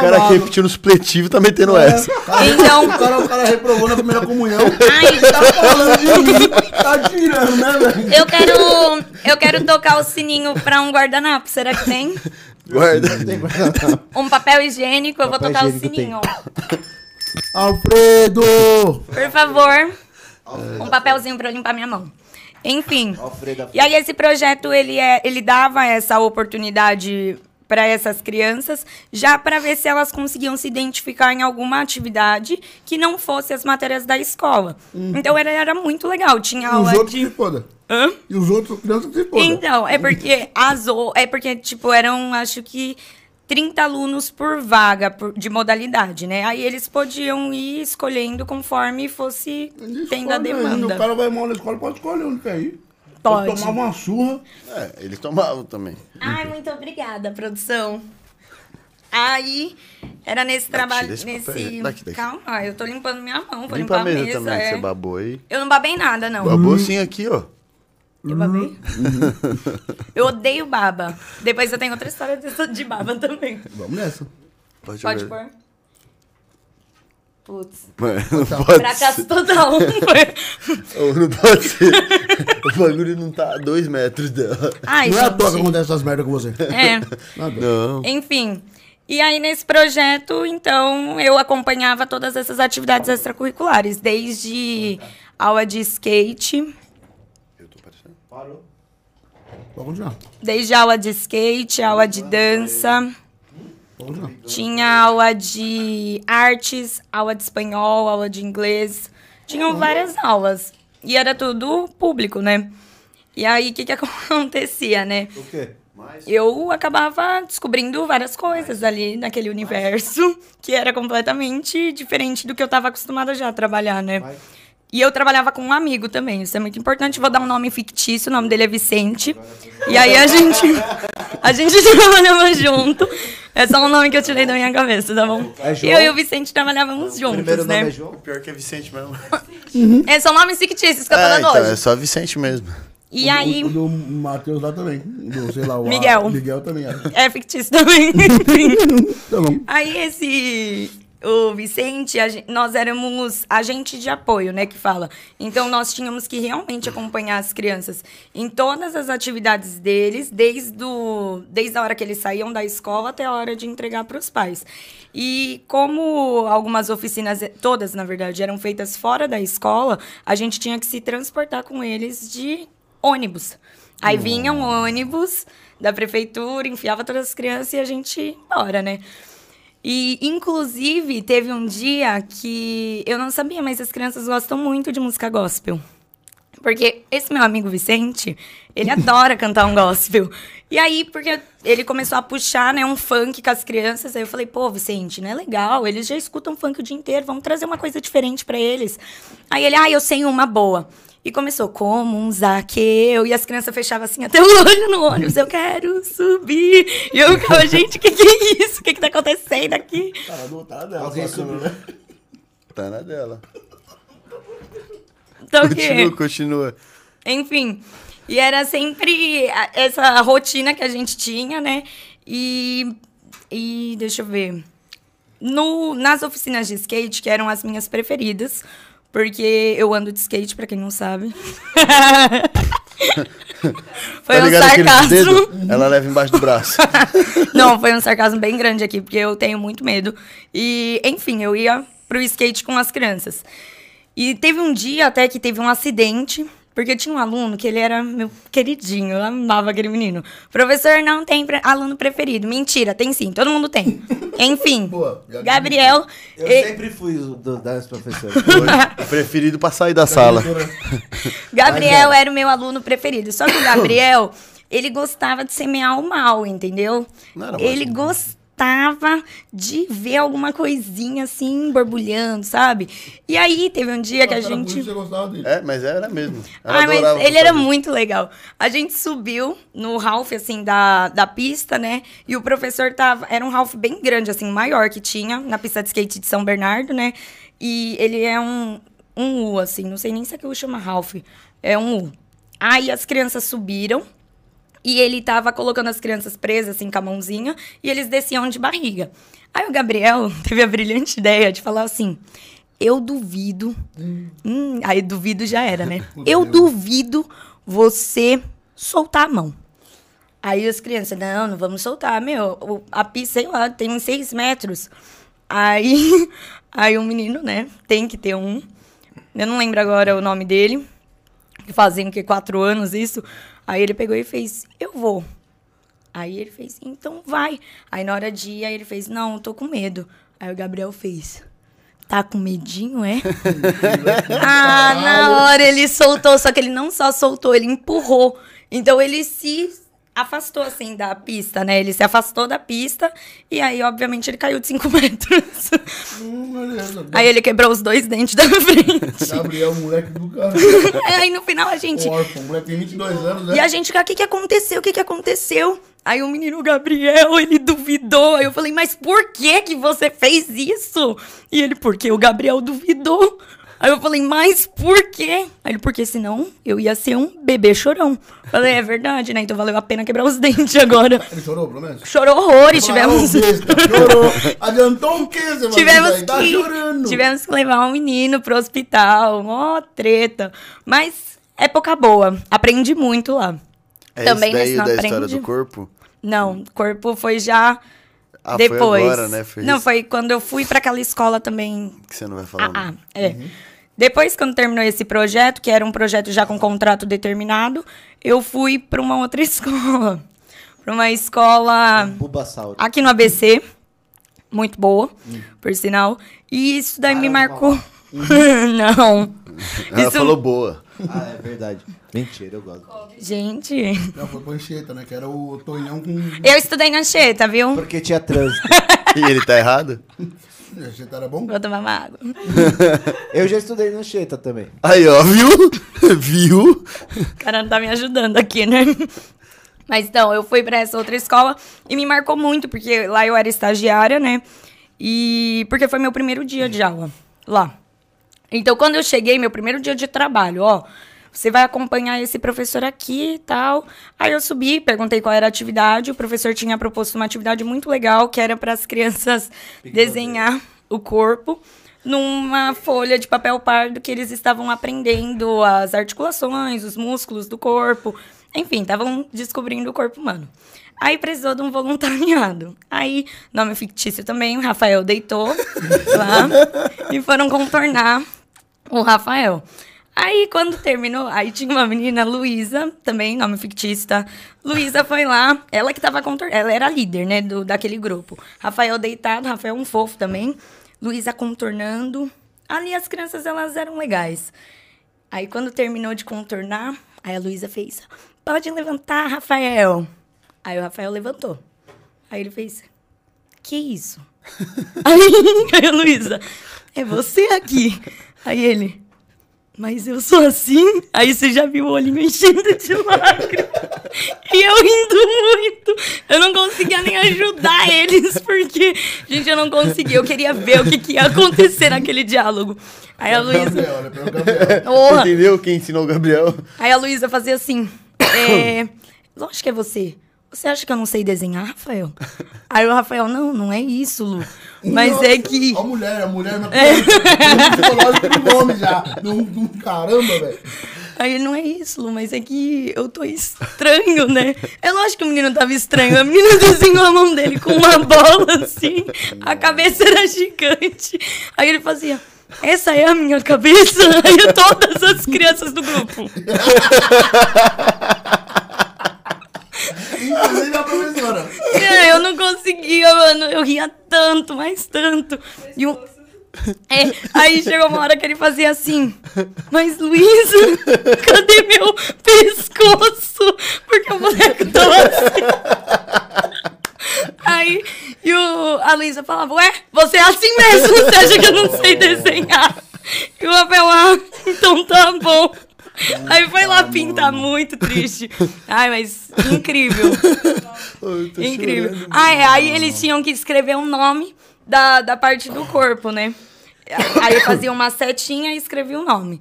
cara que repetiu nos pletivos tá metendo essa. Então... O cara reprovou na primeira comunhão. Ai, tá falando de mim, tá tirando, né, velho? Eu quero tocar o sininho pra um guardanapo, será que tem? Um papel higiênico, eu vou tocar o sininho. Alfredo! Por favor. Alfredo. Um papelzinho pra eu limpar minha mão. Enfim. Alfredo. E aí esse projeto, ele dava essa oportunidade para essas crianças, já para ver se elas conseguiam se identificar em alguma atividade que não fosse as matérias da escola. Então era muito legal. Tinha aula de... Hã? E os outros crianças se foram. Então, é porque, tipo, eram, acho que 30 alunos por vaga, de modalidade, né? Aí eles podiam ir escolhendo conforme fosse tendo a demanda. O cara vai mal na escola, pode escolher onde quer ir. Pode. Tomar uma surra. É, eles tomavam também. Ai, muito obrigada, produção. Aí, era nesse trabalho, nesse... Daqui. Calma, eu tô limpando minha mão, vou limpar a mesa. Limpa a mesa também, que você babou aí. Eu não babei nada, não. Babou sim aqui, ó. Eu babei? Eu odeio baba. Depois eu tenho outra história de baba também. Vamos nessa. Pode pôr. Putz. Fracasso total. Não pode ser. O bagulho não tá a 2 metros dela. Ai, não é à toa que acontece essas merdas com você. É. Não. Enfim. E aí, nesse projeto, então, eu acompanhava todas essas atividades extracurriculares. Desde aula de skate... Desde aula de skate, aula de dança, tinha aula de artes, aula de espanhol, aula de inglês, tinham várias aulas e era tudo público, né? E aí, o que acontecia, né? O quê? Eu acabava descobrindo várias coisas ali naquele universo que era completamente diferente do que eu estava acostumada já a trabalhar, né? E eu trabalhava com um amigo também, isso é muito importante. Vou dar um nome fictício, o nome dele é Vicente. E aí a gente trabalhava junto. É só um nome que eu tirei da minha cabeça, tá bom? É João. Eu e o Vicente trabalhávamos juntos, primeiro nome, né? É João. O pior que é Vicente mesmo. É só nomes fictícios que eu tô dando hoje. É só Vicente mesmo. E aí... O do Matheus lá também. Do, sei lá, o Miguel. Miguel também era. É fictício também. Tá bom. Aí esse... O Vicente, nós éramos agente de apoio, né, que fala. Então, nós tínhamos que realmente acompanhar as crianças em todas as atividades deles, desde a hora que eles saíam da escola até a hora de entregar para os pais. E como algumas oficinas, todas, na verdade, eram feitas fora da escola, a gente tinha que se transportar com eles de ônibus. Aí vinha um ônibus da prefeitura, enfiava todas as crianças e a gente ia embora, né? E, inclusive, teve um dia que eu não sabia, mas as crianças gostam muito de música gospel. Porque esse meu amigo Vicente, ele adora cantar um gospel. E aí, porque ele começou a puxar, né, um funk com as crianças, aí eu falei, pô, Vicente, não é legal, eles já escutam funk o dia inteiro, vamos trazer uma coisa diferente pra eles. Aí ele, eu sei uma boa. E começou, como um Zaqueu. E as crianças fechavam assim, até o olho no ônibus. Eu quero subir. E eu ficava, gente, que é isso? O que tá acontecendo aqui? Tá na dela. Alguém subiu, né? Tá na dela. Então, continua. Enfim. E era sempre essa rotina que a gente tinha, né? E deixa eu ver. Nas oficinas de skate, que eram as minhas preferidas... Porque eu ando de skate, pra quem não sabe. Foi um sarcasmo. Ela leva embaixo do braço. Não, foi um sarcasmo bem grande aqui, porque eu tenho muito medo. E, enfim, eu ia pro skate com as crianças. E teve um dia até que teve um acidente, porque tinha um aluno que ele era meu queridinho, eu amava aquele menino. Professor, não tem aluno preferido. Mentira, tem sim, todo mundo tem. Enfim, boa, Gabriel... Eu sempre fui das professoras. Preferido pra sair da sala. Gabriel era o meu aluno preferido. Só que o Gabriel, ele gostava de semear o mal, entendeu? Ele gostava de ver alguma coisinha assim, borbulhando, sabe? E aí, teve um dia que a gente... Mas era mesmo. Mas ele era muito legal. A gente subiu no half, assim, da pista, né? E o professor tava... Era um half bem grande, assim, maior que tinha, na pista de skate de São Bernardo, né? E ele é um U, assim, não sei nem se é que eu chamo half. É um U. Aí as crianças subiram. e ele tava colocando as crianças presas, assim, com a mãozinha, e eles desciam de barriga. Aí o Gabriel teve a brilhante ideia de falar assim, eu duvido... aí duvido já era, né? Eu duvido você soltar a mão. Aí as crianças, não vamos soltar, meu, a pista, sei lá, tem uns 6 metros. Aí um menino, né, tem que ter um, eu não lembro agora o nome dele, que fazia o quê, 4 anos isso. Aí ele pegou e fez, eu vou. Aí ele fez, então vai. Aí na hora de ir, aí ele fez, não, tô com medo. Aí o Gabriel fez, tá com medinho, é? Ah, na hora ele soltou, só que ele não só soltou, ele empurrou. Então ele se afastou, assim, da pista, né? Ele se afastou da pista e aí, obviamente, ele caiu de 5 metros. Aí ele quebrou os 2 dentes da frente. Gabriel, moleque do cara. Aí no final a gente... Orfa, o moleque tem 22 anos, né? E a gente fica, o que que aconteceu? O que que aconteceu? Aí o menino Gabriel, ele duvidou. Aí eu falei, mas por que que você fez isso? E ele, porque o Gabriel duvidou. Aí eu falei, mas por quê? Aí ele, porque senão eu ia ser um bebê chorão. Falei, é verdade, né? Então valeu a pena quebrar os dentes agora. Ele chorou, pelo menos? Chorou horrores, tivemos... Chorou, adiantou um queijo, mas tá chorando. Tivemos que levar um menino pro hospital, mó treta. Mas época boa, aprendi muito lá. É também isso daí da história do corpo? Não, o corpo foi já depois. Foi agora, né? Foi não, isso. Foi quando eu fui pra aquela escola também. Que você não vai falar. É. Uhum. Depois, quando terminou esse projeto, que era um projeto já com contrato determinado, eu fui pra uma outra escola. Pra uma escola aqui no ABC. Muito boa, por sinal. E isso daí me marcou. Não. Ela falou boa. Ah, é verdade. Mentira, eu gosto. Gente. Não, foi com Anchieta, né? Que era o Tonhão com... Eu estudei na Anchieta, viu? Porque tinha trânsito. E ele tá errado? A Anchieta era bom? Vou tomar uma água. Eu já estudei na Anchieta também. Aí, ó, viu? Viu? O cara não tá me ajudando aqui, né? Mas então, eu fui pra essa outra escola e me marcou muito, porque lá eu era estagiária, né? E porque foi meu primeiro dia de aula lá. Então, quando eu cheguei, meu primeiro dia de trabalho, ó, você vai acompanhar esse professor aqui e tal. Aí eu subi, perguntei qual era a atividade. O professor tinha proposto uma atividade muito legal, que era para as crianças desenhar o corpo numa folha de papel pardo que eles estavam aprendendo as articulações, os músculos do corpo. Enfim, estavam descobrindo o corpo humano. Aí precisou de um voluntariado. Aí, nome fictício também, o Rafael deitou lá e foram contornar o Rafael. Aí, quando terminou, aí tinha uma menina, Luísa, também, nome fictício, tá? Luísa foi lá, ela que tava contornando, ela era a líder, né, daquele grupo. Rafael deitado, Rafael um fofo também, Luísa contornando. Ali as crianças, elas eram legais. Aí, quando terminou de contornar, aí a Luísa fez, pode levantar, Rafael. Aí o Rafael levantou. Aí ele fez, que isso? Aí a Luísa, é você aqui. Aí ele, mas eu sou assim? Aí você já viu o olho me enchendo de lágrimas. E eu rindo muito. Eu não conseguia nem ajudar eles, porque, gente, eu não conseguia. Eu queria ver o que ia acontecer naquele diálogo. Aí a Luísa... Oh. Entendeu quem ensinou o Gabriel? Aí a Luísa fazia assim, lógico que é você. Você acha que eu não sei desenhar, Rafael? Aí o Rafael, não é isso, Lu. Mas nossa, é que... A mulher não é psicológico do homem já. Caramba, velho. Aí ele, não é isso, Lu, mas é que eu tô estranho, né? É lógico que o menino tava estranho. A menina desenhou a mão dele com uma bola, assim. A cabeça era gigante. Aí ele fazia... Essa é a minha cabeça. Aí todas as crianças do grupo. Inclusive a professora. É, eu não conseguia, mano. Eu ria tanto, mas tanto. E um... aí chegou uma hora que ele fazia assim, mas Luísa, cadê meu pescoço? Porque o moleque tava assim. Aí a Luísa falava, ué, você é assim mesmo, você acha que eu não sei desenhar? E o Rafael, então tá bom. Aí foi lá pintar, muito triste. Ai, mas incrível. Incrível. Aí eles tinham que escrever um nome da parte do corpo, né? Aí eu fazia uma setinha e escrevia o nome.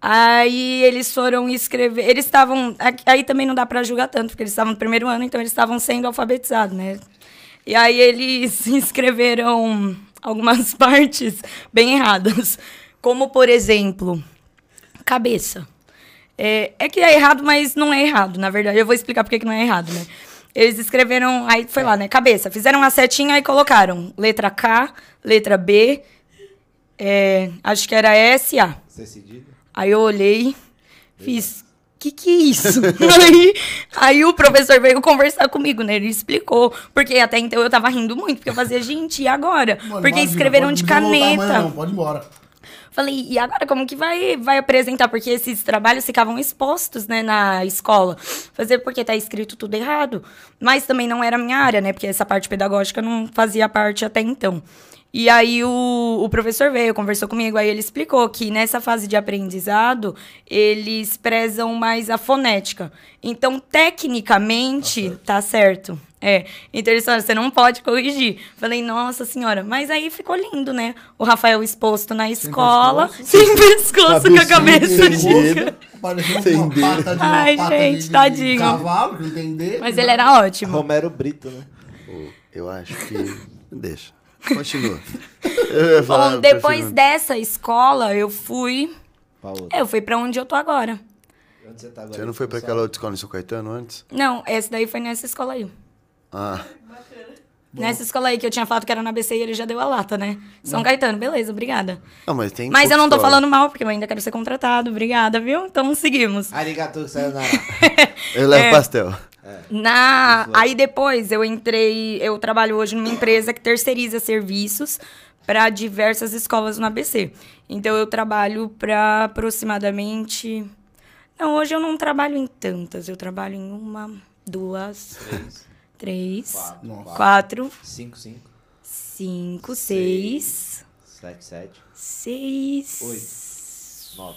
Aí eles foram escrever... Eles estavam... Aí também não dá para julgar tanto, porque eles estavam no primeiro ano, então eles estavam sendo alfabetizados, né? E aí eles escreveram algumas partes bem erradas. Como, por exemplo, cabeça. É que é errado, mas não é errado, na verdade. Eu vou explicar por que não é errado, né? Eles escreveram... Aí foi lá, né? Cabeça. Fizeram uma setinha e colocaram letra K, letra B... acho que era S.A. Você cedida? Aí eu olhei, fiz, que é isso? aí o professor veio conversar comigo, né? Ele explicou, porque até então eu tava rindo muito, porque eu fazia, gente, e agora? Mano, porque imagina, escreveram de caneta. Voltar, não, pode ir embora. Falei, e agora como que vai apresentar? Porque esses trabalhos ficavam expostos, né, na escola. Fazer porque tá escrito tudo errado. Mas também não era a minha área, né? Porque essa parte pedagógica não fazia parte até então. E aí o professor veio, conversou comigo, aí ele explicou que nessa fase de aprendizado, eles prezam mais a fonética. Então, tecnicamente, tá certo. Então eles falaram, você não pode corrigir. Falei, nossa senhora, mas aí ficou lindo, né? O Rafael exposto na escola, sem pescoço, com a cabeça de... Parecendo uma pata de... Ai, gente, tadinho. Cavalo, não tem dedo. Mas ele era ótimo. Romero Brito, né? Eu acho que... Deixa. Continua. Bom, depois dessa escola, eu fui... Eu fui pra onde eu tô agora. Onde você tá agora? Você não foi pra aquela outra escola em São Caetano antes? Não, essa daí foi nessa escola aí. Ah. Bacana. Nessa escola aí que eu tinha falado que era na ABC e ele já deu a lata, né? São Caetano, beleza, obrigada. Não, mas tem... Mas eu não tô falando mal, porque eu ainda quero ser contratado, obrigada, viu? Então seguimos. Arigatou, saiu na... Eu levo pastel. Aí depois eu entrei, eu trabalho hoje numa empresa que terceiriza serviços para diversas escolas no ABC. Então eu trabalho para aproximadamente... Não, hoje eu não trabalho em tantas, eu trabalho em uma, duas, três, quatro, cinco, seis, sete, seis, oito, nove,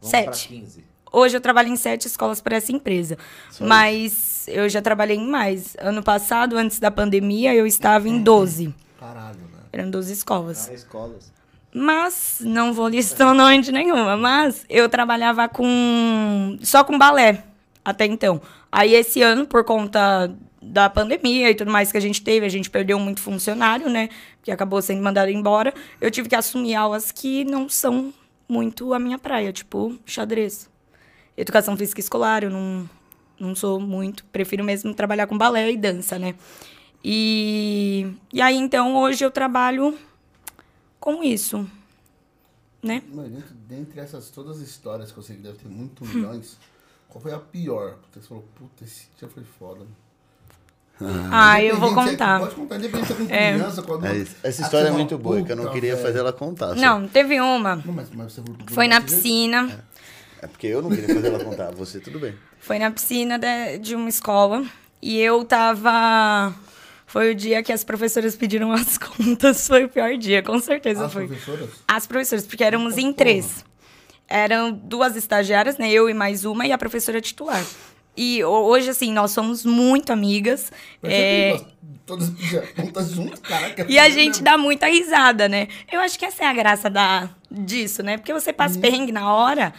sete. 15. Hoje eu trabalho em 7 escolas para essa empresa. Sim. Mas eu já trabalhei em mais. Ano passado, antes da pandemia, eu estava em 12. Caralho, né? Eram 12 escolas. Caralho, escolas. Mas, não vou listar o nome de nenhuma, mas eu trabalhava só com balé até então. Aí esse ano, por conta da pandemia e tudo mais que a gente teve, a gente perdeu muito funcionário, né? Porque acabou sendo mandado embora. Eu tive que assumir aulas que não são muito a minha praia, tipo xadrez. Educação física escolar, eu não sou muito... Prefiro mesmo trabalhar com balé e dança, né? E aí, então, hoje eu trabalho com isso, né? Mas dentre essas todas as histórias que eu sei que deve ter muito milhões, qual foi a pior? Porque você falou, puta, esse dia foi foda. Eu vou contar. Pode contar, independente com criança, com adulto. Essa história é muito boa, puta, que eu não queria fazer ela contar. Só. Não, teve uma. Não, mas você foi na piscina... É porque eu não queria fazer ela contar, você tudo bem. Foi na piscina de uma escola e eu tava... Foi o dia que as professoras pediram as contas, foi o pior dia, com certeza foi. As professoras? As professoras, porque éramos em 3. Eram 2 estagiárias, né, eu e mais uma, e a professora titular. E hoje, assim, nós somos muito amigas. Todas juntas, caraca. E a gente dá muita risada, né? Eu acho que essa é a graça disso, né? Porque você passa perrengue na hora...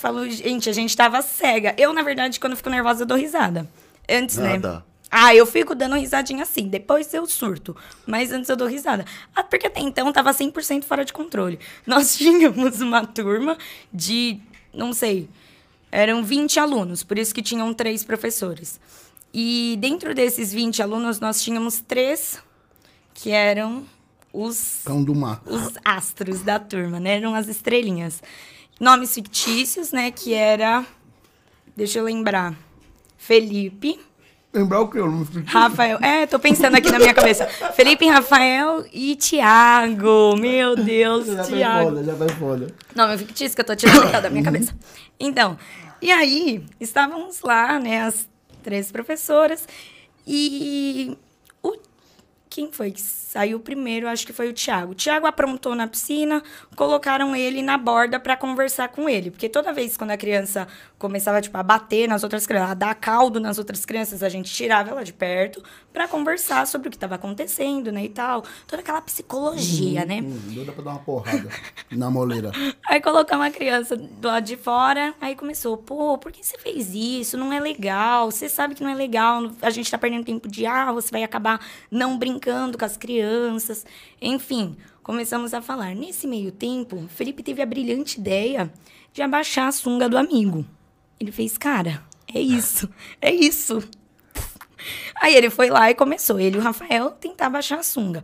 Falou, gente, a gente tava cega. Eu, na verdade, quando eu fico nervosa, eu dou risada. Antes, né? Eu fico dando risadinha assim. Depois eu surto. Mas antes eu dou risada. Porque até então tava 100% fora de controle. Nós tínhamos uma turma de, não sei, eram 20 alunos. Por isso que tinham 3 professores. E dentro desses 20 alunos, nós tínhamos 3 que eram os astros da turma, né? Eram as estrelinhas. Nomes fictícios, né? Que era... Deixa eu lembrar. Felipe. Lembrar o que? Eu não sei. Rafael. Tô pensando aqui na minha cabeça. Felipe, Rafael e Tiago. Meu Deus, Tiago. Já vai foda. Nome fictício que eu tô tirando da minha cabeça. Então, e aí, estávamos lá, né? As 3 professoras. E Quem foi que saiu primeiro? Acho que foi o Thiago. O Thiago aprontou na piscina, colocaram ele na borda para conversar com ele. Porque toda vez quando a criança começava, tipo, a bater nas outras crianças, a dar caldo nas outras crianças, a gente tirava ela de perto para conversar sobre o que estava acontecendo, né, e tal. Toda aquela psicologia, né? Doida pra dar uma porrada na moleira. Aí colocamos a criança do lado de fora, aí começou, pô, por que você fez isso? Não é legal, você sabe que não é legal, a gente tá perdendo tempo de aula, você vai acabar não brincando com as crianças, enfim, começamos a falar. Nesse meio tempo, Felipe teve a brilhante ideia de abaixar a sunga do amigo. Ele fez, cara, é isso, é isso. Aí ele foi lá e começou, ele e o Rafael, tentar abaixar a sunga.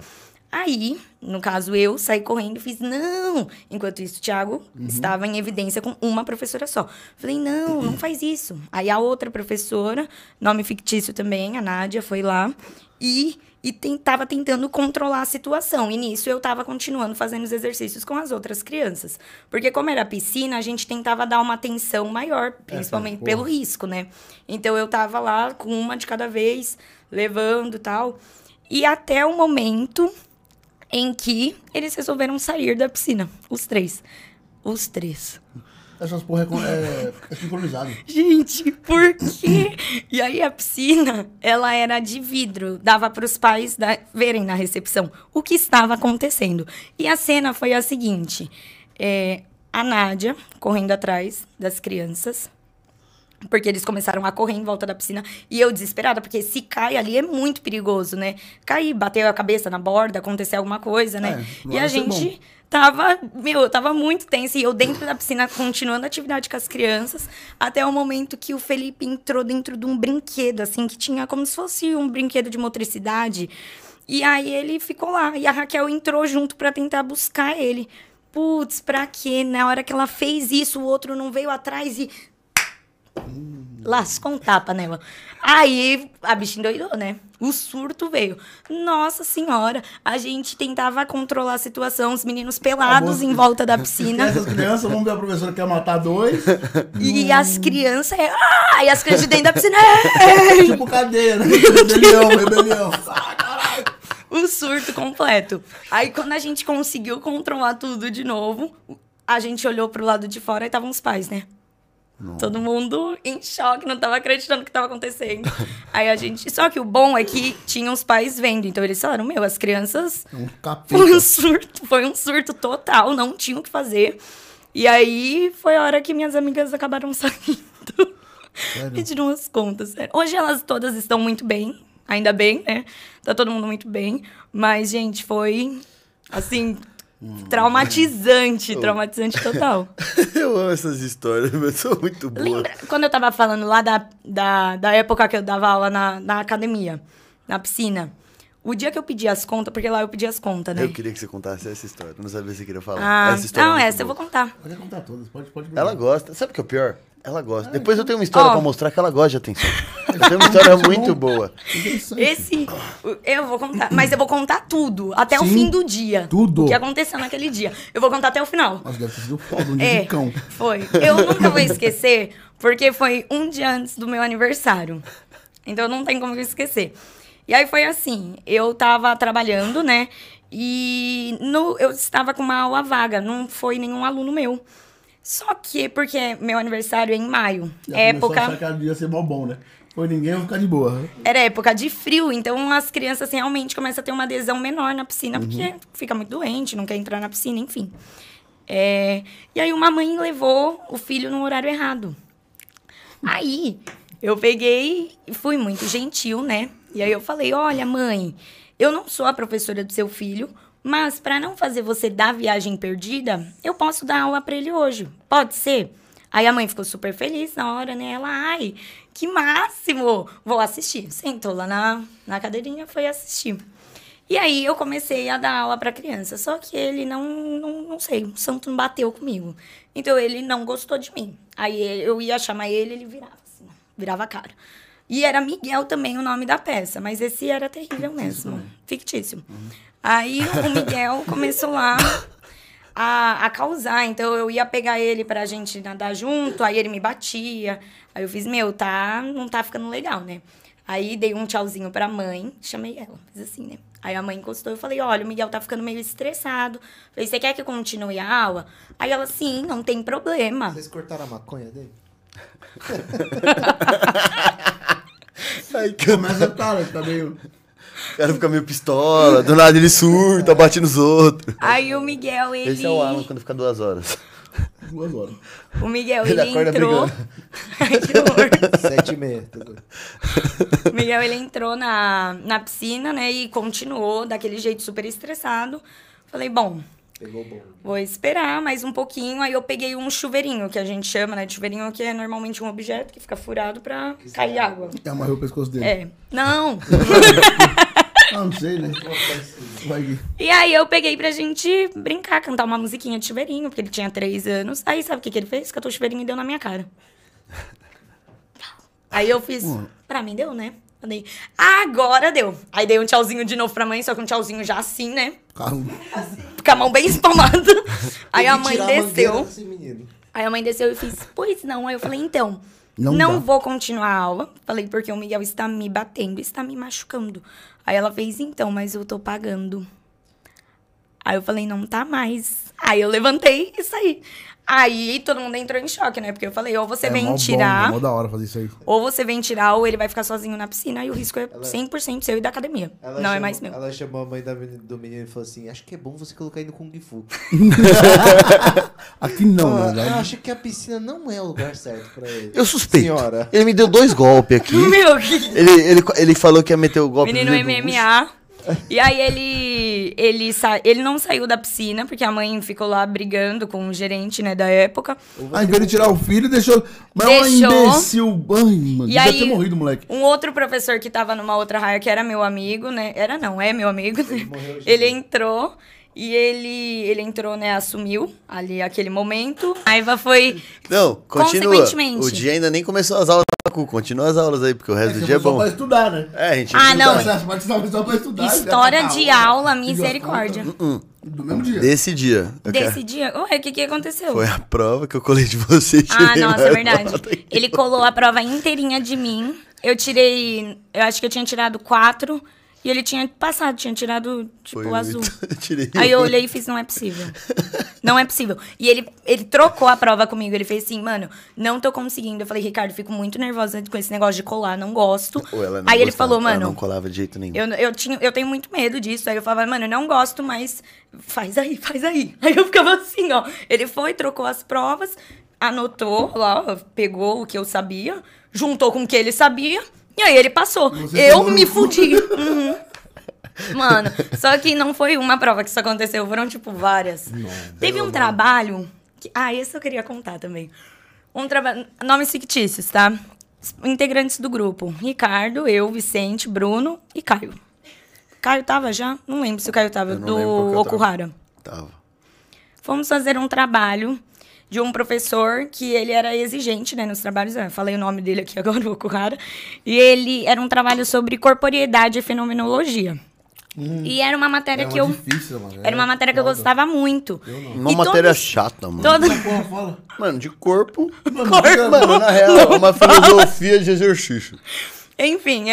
Aí, no caso, eu saí correndo e fiz, não! Enquanto isso, o Thiago estava em evidência com uma professora só. Falei, não, não faz isso. Aí a outra professora, nome fictício também, a Nádia, foi lá e tava tentando controlar a situação. E nisso, eu tava continuando fazendo os exercícios com as outras crianças. Porque como era piscina, a gente tentava dar uma atenção maior, principalmente pelo risco, né? Então, eu tava lá com uma de cada vez, levando e tal. E até o momento em que eles resolveram sair da piscina. Os três. Os três. Essas porra é sincronizado. Gente, por quê? E aí a piscina, ela era de vidro. Dava para os pais verem na recepção o que estava acontecendo. E a cena foi a seguinte. A Nádia, correndo atrás das crianças, porque eles começaram a correr em volta da piscina. E eu desesperada, porque se cai ali é muito perigoso, né? Cair, bater a cabeça na borda, acontecer alguma coisa, né? E a gente tava... Meu, eu tava muito tensa. E eu dentro da piscina, continuando a atividade com as crianças. Até o momento que o Felipe entrou dentro de um brinquedo, assim, que tinha como se fosse um brinquedo de motricidade. E aí ele ficou lá. E a Raquel entrou junto pra tentar buscar ele. Putz, pra quê? Na hora que ela fez isso, o outro não veio atrás e... Lascou um tapa nela. Aí a bicha endoidou, né? O surto veio. Nossa senhora, a gente tentava controlar a situação, os meninos pelados em volta da piscina. Essas crianças, vamos ver, a professora quer matar dois. E as crianças... Ah! E as crianças dentro da piscina... Tipo cadeira. Rebelião. Ah, caralho. O surto completo. Aí quando a gente conseguiu controlar tudo de novo, a gente olhou pro lado de fora e estavam os pais, né? Não. Todo mundo em choque, não tava acreditando no que tava acontecendo. Aí a gente... Só que o bom é que tinha os pais vendo. Então eles falaram, meu, as crianças... Foi um surto total, não tinha o que fazer. E aí foi a hora que minhas amigas acabaram saindo. Pediram as contas, sério. Hoje elas todas estão muito bem. Ainda bem, né? Tá todo mundo muito bem. Mas, gente, foi... Assim... Traumatizante, traumatizante total. Eu amo essas histórias, mas são muito boas. Lembra quando eu tava falando lá da época que eu dava aula na academia, na piscina? O dia que eu pedi as contas, porque lá eu pedi as contas, né? Eu queria que você contasse essa história, não sabia se você queria falar. Essa história não, essa boa. Eu vou contar. Pode contar todas, pode contar. Ela gosta, sabe o que é o pior? Ela gosta. Depois eu tenho uma história pra mostrar que ela gosta de atenção. Eu tenho uma história muito boa. Esse, eu vou contar, mas eu vou contar tudo, até o fim do dia. Tudo. O que aconteceu naquele dia. Eu vou contar até o final. Nossa, deve ter sido foda, um dia de cão. Foi. Eu nunca vou esquecer, porque foi um dia antes do meu aniversário. Então não tem como eu esquecer. E aí foi assim, eu tava trabalhando, né? E eu estava com uma aula vaga, não foi nenhum aluno meu. Só que, porque meu aniversário é em maio. Época... Começou a achar que ela ia ser mó bom, né? Foi ninguém, vai ficar de boa. Né? Era época de frio, então as crianças assim, realmente começam a ter uma adesão menor na piscina, porque fica muito doente, não quer entrar na piscina, enfim. E aí uma mãe levou o filho no horário errado. Aí eu peguei e fui muito gentil, né? E aí eu falei, olha mãe, eu não sou a professora do seu filho, mas, para não fazer você dar viagem perdida, eu posso dar aula para ele hoje. Pode ser? Aí a mãe ficou super feliz na hora, né? Ela, ai, que máximo! Vou assistir. Sentou lá na cadeirinha, foi assistir. E aí eu comecei a dar aula para criança. Só que ele não sei, o santo não bateu comigo. Então ele não gostou de mim. Aí eu ia chamar ele, ele virava assim, virava a cara. E era Miguel também o nome da peça, mas esse era terrível mesmo. Fictício. Aí o Miguel começou lá a causar, então eu ia pegar ele pra gente nadar junto, aí ele me batia, aí eu fiz, meu, não tá ficando legal, né? Aí dei um tchauzinho pra mãe, chamei ela, fiz assim, né? Aí a mãe encostou, eu falei, olha, o Miguel tá ficando meio estressado. Falei, você quer que eu continue a aula? Aí ela, sim, não tem problema. Vocês cortaram a maconha dele? Aí começa a tarefa, tá meio... O cara fica meio pistola, do nada ele surta, bate nos outros. Aí o Miguel, ele... Esse é o Allan quando fica 2 horas. 2 horas. O Miguel, ele entrou... Ai, que horror. 7h30. O Miguel, ele entrou na piscina, né, e continuou daquele jeito super estressado. Falei, bom... Pegou bom. Vou esperar mais um pouquinho, aí eu peguei um chuveirinho, que a gente chama, né, de chuveirinho, que é normalmente um objeto que fica furado pra cair água. É, amarrou o pescoço dele. É. Não! Não sei, né? E aí eu peguei pra gente brincar, cantar uma musiquinha de chuveirinho, porque ele tinha 3 anos. Aí sabe o que ele fez? Catou o chuveirinho e deu na minha cara. Aí eu fiz... Pra mim deu, né? Falei, agora deu. Aí dei um tchauzinho de novo pra mãe, só que um tchauzinho já assim, né? Caramba. Com a mão bem espalmada. Aí a mãe desceu. Aí a mãe desceu e fiz, pois não. Aí eu falei, então, não vou continuar a aula. Falei, porque o Miguel está me batendo, está me machucando. Aí ela fez, então, mas eu tô pagando. Aí eu falei, não tá mais. Aí eu levantei e saí. Aí todo mundo entrou em choque, né? Porque eu falei, ou você vem tirar... Mó da hora fazer isso aí. Ou você vem tirar, ou ele vai ficar sozinho na piscina. E o risco é 100% seu e da academia. Não é mais meu. Ela chamou a mãe do menino e falou assim, acho que é bom você colocar aí no Kung Fu. Aqui não, velho. Eu acho que a piscina não é o lugar certo pra ele. Eu suspeito. Senhora. Ele me deu 2 golpes aqui. Meu, que... Ele falou que ia meter o golpe. Menino MMA... E aí ele não saiu da piscina, porque a mãe ficou lá brigando com o gerente, né, da época. Aí veio tirar o filho e deixou... Mas deixou. É um imbecil, mano. E aí, ter morrido, moleque. Um outro professor que tava numa outra raia, que era meu amigo, né? Era não, é meu amigo. Ele, né? Ele entrou... E ele entrou, né, assumiu ali aquele momento. A Eva foi... Não, continua. Consequentemente. O dia ainda nem começou as aulas, continua as aulas aí, porque o resto do dia é bom. Só pra estudar, né? É, a gente... Ah, não. Só pra estudar. História de aula, misericórdia. Do mesmo dia. Desse dia. Desse dia? Ué, o que aconteceu? Foi a prova que eu colei de você. Ah, nossa, é verdade. Ele colou a prova inteirinha de mim. Eu tirei... Eu acho que eu tinha tirado 4... E ele tinha passado, tinha tirado, tipo, foi o azul. Aí eu olhei e fiz, não é possível. Não é possível. E ele trocou a prova comigo. Ele fez assim, mano, não tô conseguindo. Eu falei, Ricardo, fico muito nervosa com esse negócio de colar, não gosto. Aí ele falou, mano... Ela não colava de jeito nenhum. Eu tenho muito medo disso. Aí eu falava, mano, eu não gosto, mas faz aí, faz aí. Aí eu ficava assim, ó. Ele foi, trocou as provas, anotou lá, pegou o que eu sabia, juntou com o que ele sabia... E aí ele passou. Eu me fudi. Uhum. Mano, só que não foi uma prova que isso aconteceu. Foram, tipo, várias. Teve um trabalho... Que... Ah, esse eu queria contar também. Um trabalho... Nomes fictícios, tá? Integrantes do grupo. Ricardo, eu, Vicente, Bruno e Caio. Caio tava já? Não lembro se o Caio tava. Do Okuhara. Tava. Fomos fazer um trabalho... de um professor que ele era exigente, né, nos trabalhos. Eu falei o nome dele aqui agora, o Okuhara. E ele era um trabalho sobre corporeidade e fenomenologia. E era uma matéria que eu... Difícil, mano. Era uma matéria que eu gostava muito. Uma matéria chata, mano. Mano, de corpo... Mano, na real, uma filosofia de exercício. Enfim,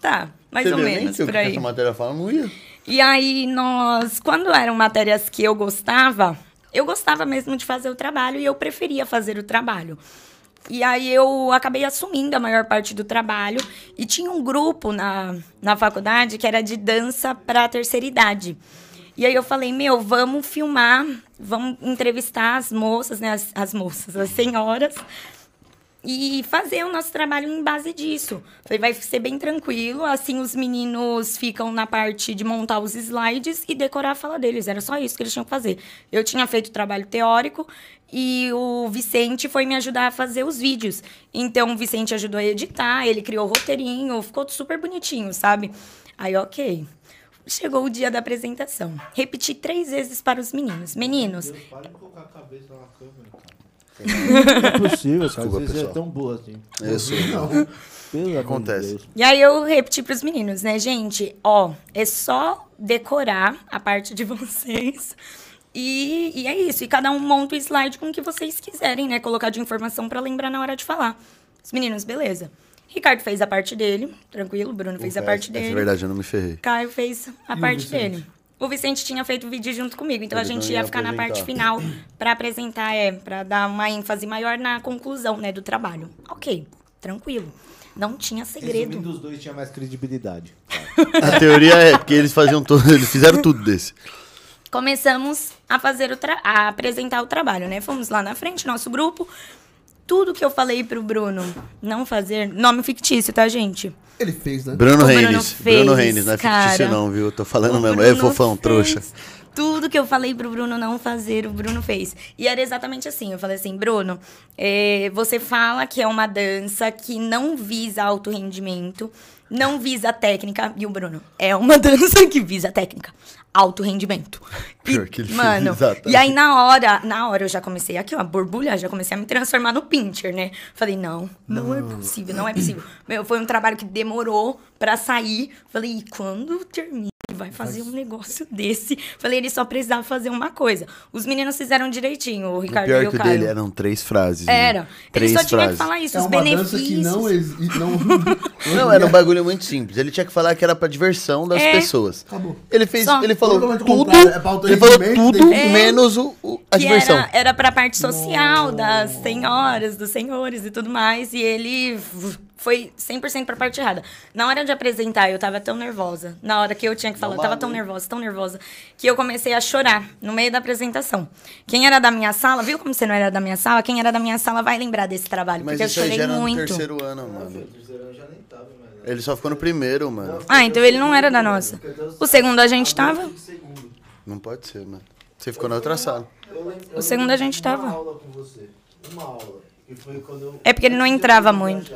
tá, mais ou menos, por aí. Essa matéria fala, não ia. E aí, nós... Quando eram matérias que eu gostava... Eu gostava mesmo de fazer o trabalho e eu preferia fazer o trabalho. E aí eu acabei assumindo a maior parte do trabalho. E tinha um grupo na faculdade que era de dança para a terceira idade. E aí eu falei, meu, vamos filmar, vamos entrevistar as moças, né? As senhoras. E fazer o nosso trabalho em base disso. Falei, vai ser bem tranquilo, assim os meninos ficam na parte de montar os slides e decorar a fala deles. Era só isso que eles tinham que fazer. Eu tinha feito o trabalho teórico e o Vicente foi me ajudar a fazer os vídeos. Então, o Vicente ajudou a editar, ele criou o roteirinho, ficou super bonitinho, sabe? Aí, ok. Chegou o dia da apresentação. Repeti 3 vezes para os meninos. Meninos... Meu Deus, para de colocar a cabeça na câmera, cara. Não é possível, cara. Vocês é tão boa assim. Isso. Não. Acontece. E aí eu repeti pros meninos, né, gente? Ó, é só decorar a parte de vocês. E é isso. E cada um monta o slide com o que vocês quiserem, né? Colocar de informação pra lembrar na hora de falar. Os meninos, beleza. Ricardo fez a parte dele, tranquilo. Bruno fez a parte dele. É verdade, eu não me ferrei. Caio fez a parte dele. O Vicente tinha feito o vídeo junto comigo, então a gente ia ficar na parte final para apresentar, para dar uma ênfase maior na conclusão, né, do trabalho. Ok, tranquilo. Não tinha segredo. Um dos dois tinha mais credibilidade. A teoria é porque eles faziam todo, eles fizeram tudo desse. Começamos a fazer a apresentar o trabalho, né? Fomos lá na frente, nosso grupo. Tudo que eu falei pro Bruno não fazer... Nome fictício, tá, gente? Ele fez, né? Bruno Reines. Bruno Reines, não é fictício não, viu? Eu tô falando mesmo. É fofão, trouxa. Tudo que eu falei pro Bruno não fazer, o Bruno fez. E era exatamente assim. Eu falei assim, Bruno, você fala que é uma dança que não visa alto rendimento, não visa técnica. E o Bruno, é uma dança que visa técnica, alto rendimento. E, mano, e aí na hora eu já comecei aqui, ó, a borbulhar, já comecei a me transformar no pincher, né? Falei, não é possível, não é possível. Meu, foi um trabalho que demorou pra sair. Falei, e quando termina? Vai fazer um negócio desse. Falei, ele só precisava fazer uma coisa. Os meninos fizeram direitinho, o Ricardo e o Caio. O pior que dele eram 3 frases. Era. Né? Ele só tinha que falar isso, os benefícios. Dança que não, era um bagulho muito simples. Ele tinha que falar que era pra diversão das pessoas. Acabou. Ele falou tudo menos a diversão. Era pra parte social das senhoras, dos senhores e tudo mais. E ele... Foi 100% pra parte errada. Na hora de apresentar, eu tava tão nervosa. Na hora que eu tinha que falar, eu tava tão nervosa, que eu comecei a chorar no meio da apresentação. Quem era da minha sala, viu como você não era da minha sala? Quem era da minha sala vai lembrar desse trabalho, mas porque isso eu chorei muito. Mas já era no terceiro ano, mano. No terceiro ano já nem tava, mano. Ele só ficou no primeiro, mano. Ah, então ele não era da nossa. O segundo a gente tava? Não pode ser, mano. Você ficou na outra sala. O segundo a gente tava. Uma aula com você. Uma aula. E foi quando eu... É porque ele não entrava muito.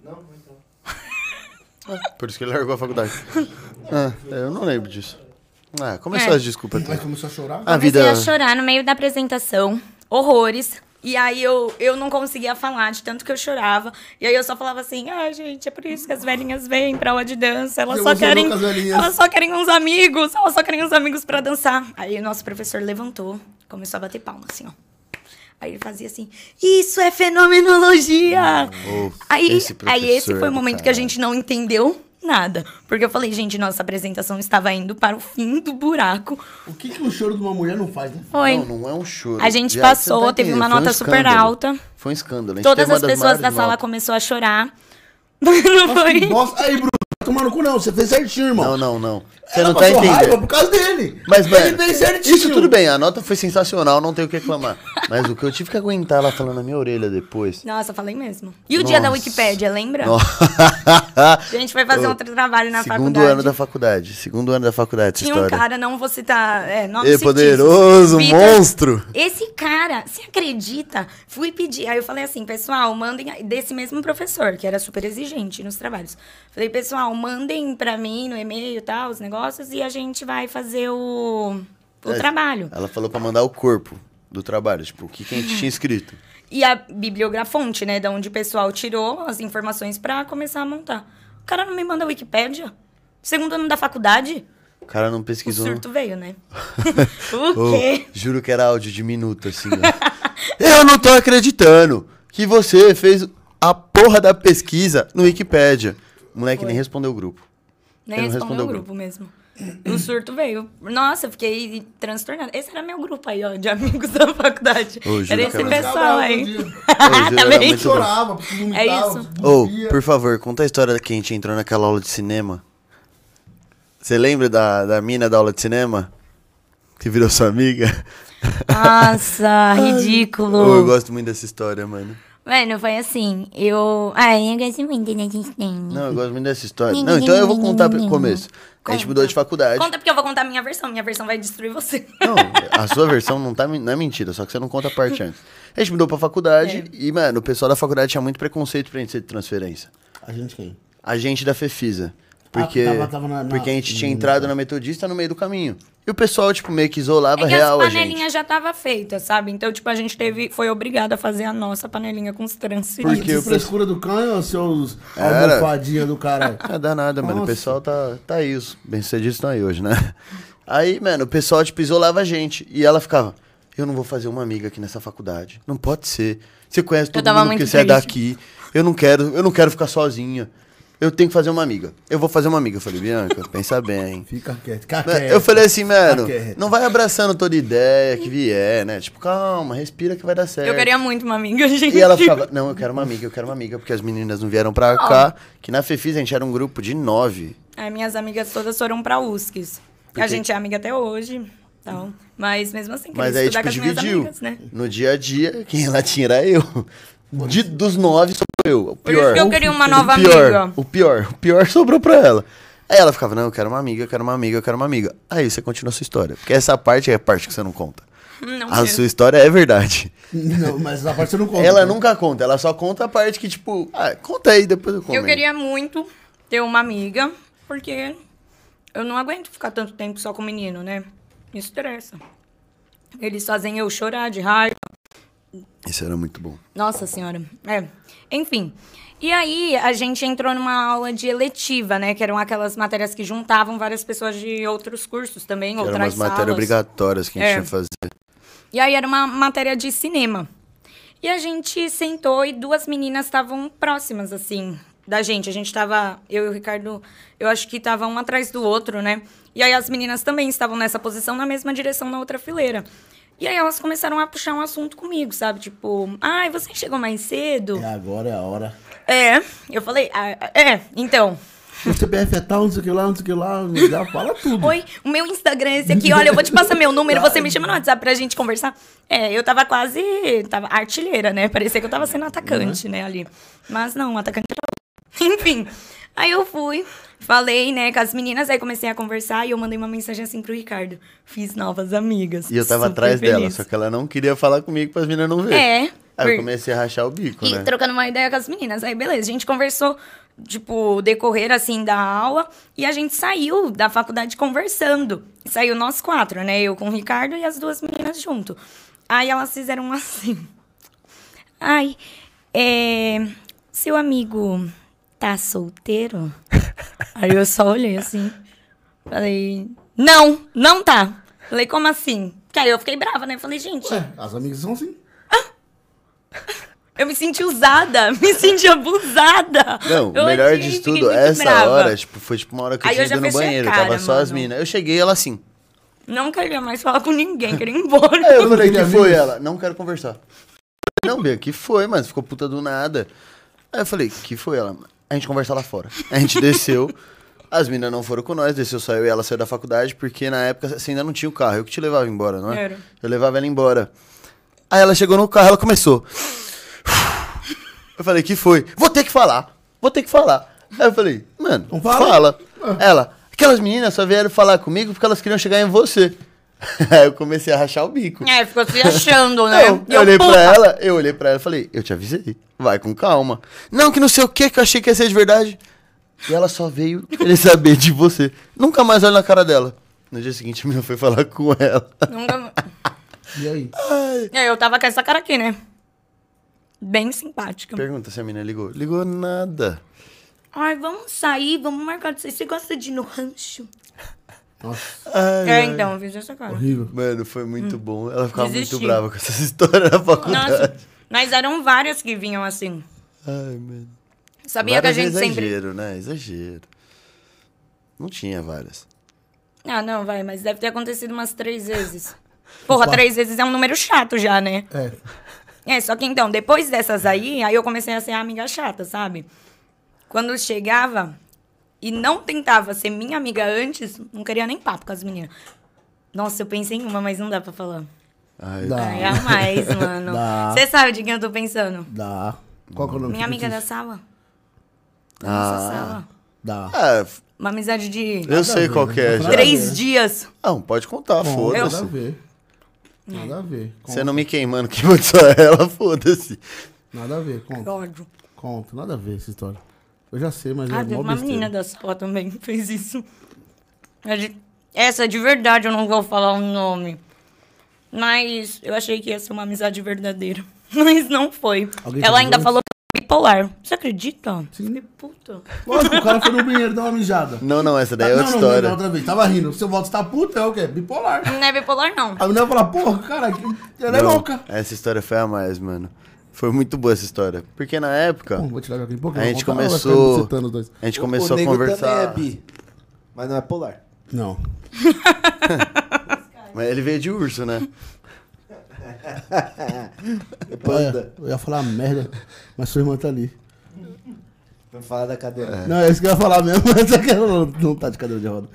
Não, então. Por isso que ele largou a faculdade. Eu não lembro disso. Começou as desculpas. Mas começou a chorar? Comecei a chorar no meio da apresentação. Horrores. E aí eu não conseguia falar de tanto que eu chorava. E aí eu só falava assim, gente, é por isso que as velhinhas vêm pra aula de dança. Elas só querem uns amigos. Elas só querem uns amigos pra dançar. Aí o nosso professor levantou. Começou a bater palma, assim, ó. Aí ele fazia assim, isso é fenomenologia! Esse foi o momento que a gente não entendeu nada. Porque eu falei, gente, nossa apresentação estava indo para o fim do buraco. O que, que o choro de uma mulher não faz, né? Foi. Não é um choro. A gente passou, teve uma nota super alta. Foi um escândalo. Todas as pessoas da sala começaram a chorar. Não foi? Nossa, aí, Bruno. Tomar no cu não, você fez certinho, irmão. Não. Você não tá entendendo. Raiva por causa dele. Mas, ele fez certinho. Isso tudo bem, a nota foi sensacional, não tenho o que reclamar. Mas o que eu tive que aguentar ela falando na minha orelha depois. Nossa, falei mesmo. E o dia da Wikipédia, lembra? A gente foi fazer outro trabalho na faculdade. Segundo ano da faculdade, tinha história. Um cara, não vou citar nome científico. Poderoso, monstro. Esse cara, você acredita? Fui pedir, aí eu falei assim, pessoal, mandem, desse mesmo professor, que era super exigente nos trabalhos. Falei, pessoal, mandem pra mim no e-mail e tal, os negócios, e a gente vai fazer o trabalho. Ela falou pra mandar o corpo do trabalho, tipo, o que a gente tinha escrito. E a bibliografonte, né, da onde o pessoal tirou as informações pra começar a montar. O cara não me manda a Wikipédia? Segundo ano da faculdade? O cara não pesquisou. O surto veio, né? O quê? Juro que era áudio de minuto, assim, ó. Eu não tô acreditando que você fez a porra da pesquisa no Wikipédia. O moleque nem respondeu o grupo. Nem respondeu o grupo mesmo. O surto veio. Nossa, eu fiquei transtornada. Esse era meu grupo aí, ó, de amigos da faculdade. Era esse pessoal aí. Também chorava, vomitava. É isso. Por favor, conta a história da que a gente entrou naquela aula de cinema. Você lembra da mina da aula de cinema? Que virou sua amiga? Nossa, ridículo. Eu gosto muito dessa história, mano. Mano, foi assim, eu... eu gosto muito dessa história. Não, eu gosto muito dessa história. Não, então eu vou contar pro começo. A gente mudou de faculdade. Conta porque eu vou contar a minha versão. Minha versão vai destruir você. Não, a sua versão não é mentira, só que você não conta a parte antes. A gente mudou pra faculdade e, mano, o pessoal da faculdade tinha muito preconceito pra gente ser de transferência. A gente quem? A gente da FPISA. Porque, porque a gente tinha entrado na Metodista no meio do caminho. E o pessoal, tipo, meio que isolava real a gente. A panelinha já tava feita, sabe? Então, tipo, a gente foi obrigado a fazer a nossa panelinha com os transferidos. Porque a frescura do cano, seus almofadinha do caralho. Não dá nada, mano. O pessoal tá aí. Os bem-sucedidos estão aí hoje, né? Aí, mano, o pessoal, tipo, isolava a gente. E ela ficava, eu não vou fazer uma amiga aqui nessa faculdade. Não pode ser. Você conhece todo mundo porque você é daqui. Eu não quero ficar sozinha. Eu tenho que fazer uma amiga. Eu vou fazer uma amiga. Eu falei, Bianca, pensa bem. Fica quieto, fica quieto. Eu falei assim, mano, não vai abraçando toda ideia que vier, né? Tipo, calma, respira que vai dar certo. Eu queria muito uma amiga, gente. E ela ficava, não, eu quero uma amiga, porque as meninas não vieram pra cá. Que na FPISA a gente era um grupo de 9. As minhas amigas todas foram pra USCs. Porque... A gente é amiga até hoje. Então, mas mesmo assim, queria estudar com as minhas amigas, né? No dia a dia, quem ela tinha era eu. Dos 9 sou eu, o pior. Eu queria uma nova amiga. O pior sobrou pra ela. Aí ela ficava, não, eu quero uma amiga. Aí você continua a sua história. Porque essa parte é a parte que você não conta. Sua história é verdade. Não, mas essa parte você não conta. Ela nunca conta, ela só conta a parte que, tipo, conta aí, depois eu conto. Eu queria muito ter uma amiga, porque eu não aguento ficar tanto tempo só com o menino, né? Me estressa. Eles fazem eu chorar de raiva. Isso era muito bom. Nossa senhora. É. Enfim. E aí, a gente entrou numa aula de eletiva, né? Que eram aquelas matérias que juntavam várias pessoas de outros cursos também, que outras salas. Eram umas matérias obrigatórias que a gente tinha que fazer. E aí, era uma matéria de cinema. E a gente sentou e duas meninas estavam próximas, assim, da gente. A gente tava... Eu e o Ricardo, eu acho que tava um atrás do outro, né? E aí, as meninas também estavam nessa posição, na mesma direção, na outra fileira. E aí elas começaram a puxar um assunto comigo, sabe? Tipo, ai, você chegou mais cedo? Agora é a hora. É, eu falei, então... O CPF é tal, não sei o que lá, fala tudo. Oi, o meu Instagram é esse aqui, olha, eu vou te passar meu número, você me chama no WhatsApp pra gente conversar. É, eu tava quase... Tava artilheira, né? Parecia que eu tava sendo atacante, né, ali. Mas não, atacante era... Enfim... Aí eu fui, falei, né, com as meninas, aí comecei a conversar e eu mandei uma mensagem assim pro Ricardo. Fiz novas amigas. E eu tava atrás dela, só que ela não queria falar comigo para as meninas não verem. É. Aí eu comecei a rachar o bico, né? E trocando uma ideia com as meninas. Aí beleza, a gente conversou, tipo, decorrer assim da aula e a gente saiu da faculdade conversando. E saiu nós quatro, né, eu com o Ricardo e as duas meninas junto. Aí elas fizeram assim. Ai, seu amigo... Tá solteiro? Aí eu só olhei assim. Falei, não tá. Falei, como assim? Porque aí eu fiquei brava, né? Falei, gente... Ué, as amigas são assim. Eu me senti usada, me senti abusada. Não, o melhor de tudo, essa hora, tipo, foi tipo uma hora que eu tinha ido no banheiro, tava só as minas. Eu cheguei, ela assim... Não queria mais falar com ninguém, queria ir embora. Aí eu falei, que foi ela? Não quero conversar. Não, Bia, que foi, mas ficou puta do nada. Aí eu falei, que foi ela, a gente conversa lá fora. A gente desceu, as meninas não foram com nós, desceu só eu e ela saiu da faculdade, porque na época você ainda não tinha o carro, eu que te levava embora, não é? Era. Eu levava ela embora. Aí ela chegou no carro, ela começou. Eu falei, que foi? Vou ter que falar. Aí eu falei, mano, não fala. Ela, aquelas meninas só vieram falar comigo porque elas queriam chegar em você. Aí eu comecei a rachar o bico. É, ficou se achando, né? Eu olhei pra ela e falei, eu te avisei, vai com calma. Não, que não sei o que eu achei que ia ser de verdade. E ela só veio querer saber de você. Nunca mais olho na cara dela. No dia seguinte a menina foi falar com ela. Nunca... E aí? Eu tava com essa cara aqui, né? Bem simpática. Pergunta se a menina ligou. Ligou nada. Ai, vamos sair, vamos marcar. Você gosta de ir no rancho? Nossa. Então, eu fiz essa cara. Horrível. Mano, foi muito bom. Ela ficava muito brava com essas histórias na faculdade. Nossa, mas eram várias que vinham assim. Ai, mano. Sabia várias que a gente exagero, sempre... Exagero, né? Exagero. Não tinha várias. Ah, não, vai. Mas deve ter acontecido umas 3 vezes. Porra, 3 vezes é um número chato já, né? É. É, só que então, depois dessas aí eu comecei a ser a amiga chata, sabe? Quando chegava... E não tentava ser minha amiga antes, não queria nem papo com as meninas. Nossa, eu pensei em uma, mas não dá pra falar. Ai, é mais, mano. Você sabe de quem eu tô pensando? Dá. Qual que é o nome? Minha amiga da sala. Da nossa sala. Dá. É, uma amizade de... Eu sei qual que é. 3 dias. Não, pode contar, foda-se. Nada a ver. Você não me queimando, que vou só ela, foda-se. Nada a ver, conta. Nada a ver essa história. Eu já sei, mas é uma besteira. Menina da sala também fez isso. Essa de verdade, eu não vou falar o nome. Mas eu achei que ia ser uma amizade verdadeira. Mas não foi. Ela ainda falou que é bipolar. Você acredita? Sim. Puta. Lógico, o cara foi no banheiro dar uma mijada. Não, essa daí é outra história. Não, outra vez. Tava rindo. Seu voto tá puta, é o quê? Bipolar. Não é bipolar, não. A menina vai falar, porra, cara, ela é louca. Essa história foi a mais, mano. Foi muito boa essa história. Porque na época, a gente começou a conversar... O negro também é bi, mas não é polar. Não. Mas ele veio de urso, né? Panda. Eu ia falar merda, mas sua irmã tá ali. Vamos falar da cadeira. É. Não, é isso que eu ia falar mesmo, mas ela não tá de cadeira de roda.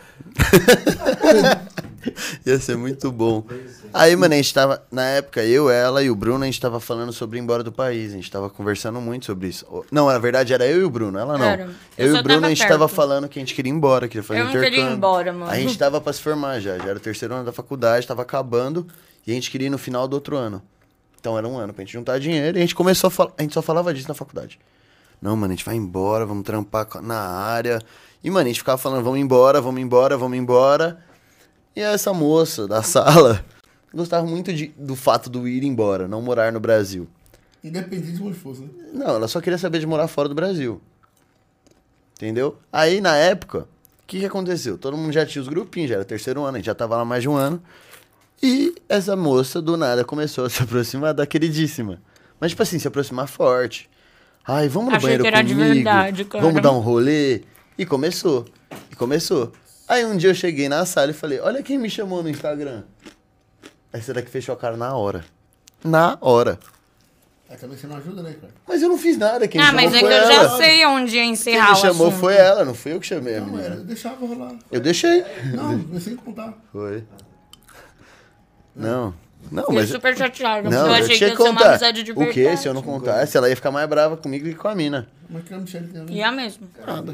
Ia ser muito bom. Aí, mano, a gente tava... Na época, eu, ela e o Bruno, a gente tava falando sobre ir embora do país. A gente tava conversando muito sobre isso. Não, na verdade, era eu e o Bruno. Ela não. Era. Eu e o Bruno, a gente tava falando que a gente queria ir embora, queria fazer intercâmbio. Eu não queria ir embora, mano. A gente tava pra se formar já. Já era o terceiro ano da faculdade, tava acabando. E a gente queria ir no final do outro ano. Então, era um ano pra gente juntar dinheiro. E a gente começou a falar... A gente só falava disso na faculdade. Não, mano, a gente vai embora, vamos trampar na área. E, mano, a gente ficava falando, vamos embora, vamos embora, vamos embora. E essa moça da sala gostava muito do fato do ir embora, não morar no Brasil. Independente de onde fosse, né? Não, ela só queria saber de morar fora do Brasil. Entendeu? Aí, na época, o que aconteceu? Todo mundo já tinha os grupinhos, já era o terceiro ano, a gente já tava lá mais de um ano. E essa moça, do nada, começou a se aproximar da queridíssima. Mas, tipo assim, se aproximar forte. Ai, vamos no banheiro comigo, de verdade, cara. Vamos dar um rolê. E começou, Aí um dia eu cheguei na sala e falei, olha quem me chamou no Instagram. Essa daqui fechou a cara na hora. Na hora. É, também você não ajuda, né, cara? Mas eu não fiz nada, quem me chamou foi ela. Ah, mas é que eu já sei onde ia encerrar o assunto. Quem me chamou foi ela, não fui eu que chamei a menina. Não, eu deixava rolar. Eu deixei. Não, comecei a contar. Foi. Não. Não, mas super chateado. Não, eu achei que ia ser uma amizade de verdade. O quê? Se eu não contasse, ela ia ficar mais brava comigo do que com a mina. Mas que eu não tinha entendido. Ia mesmo. Nada.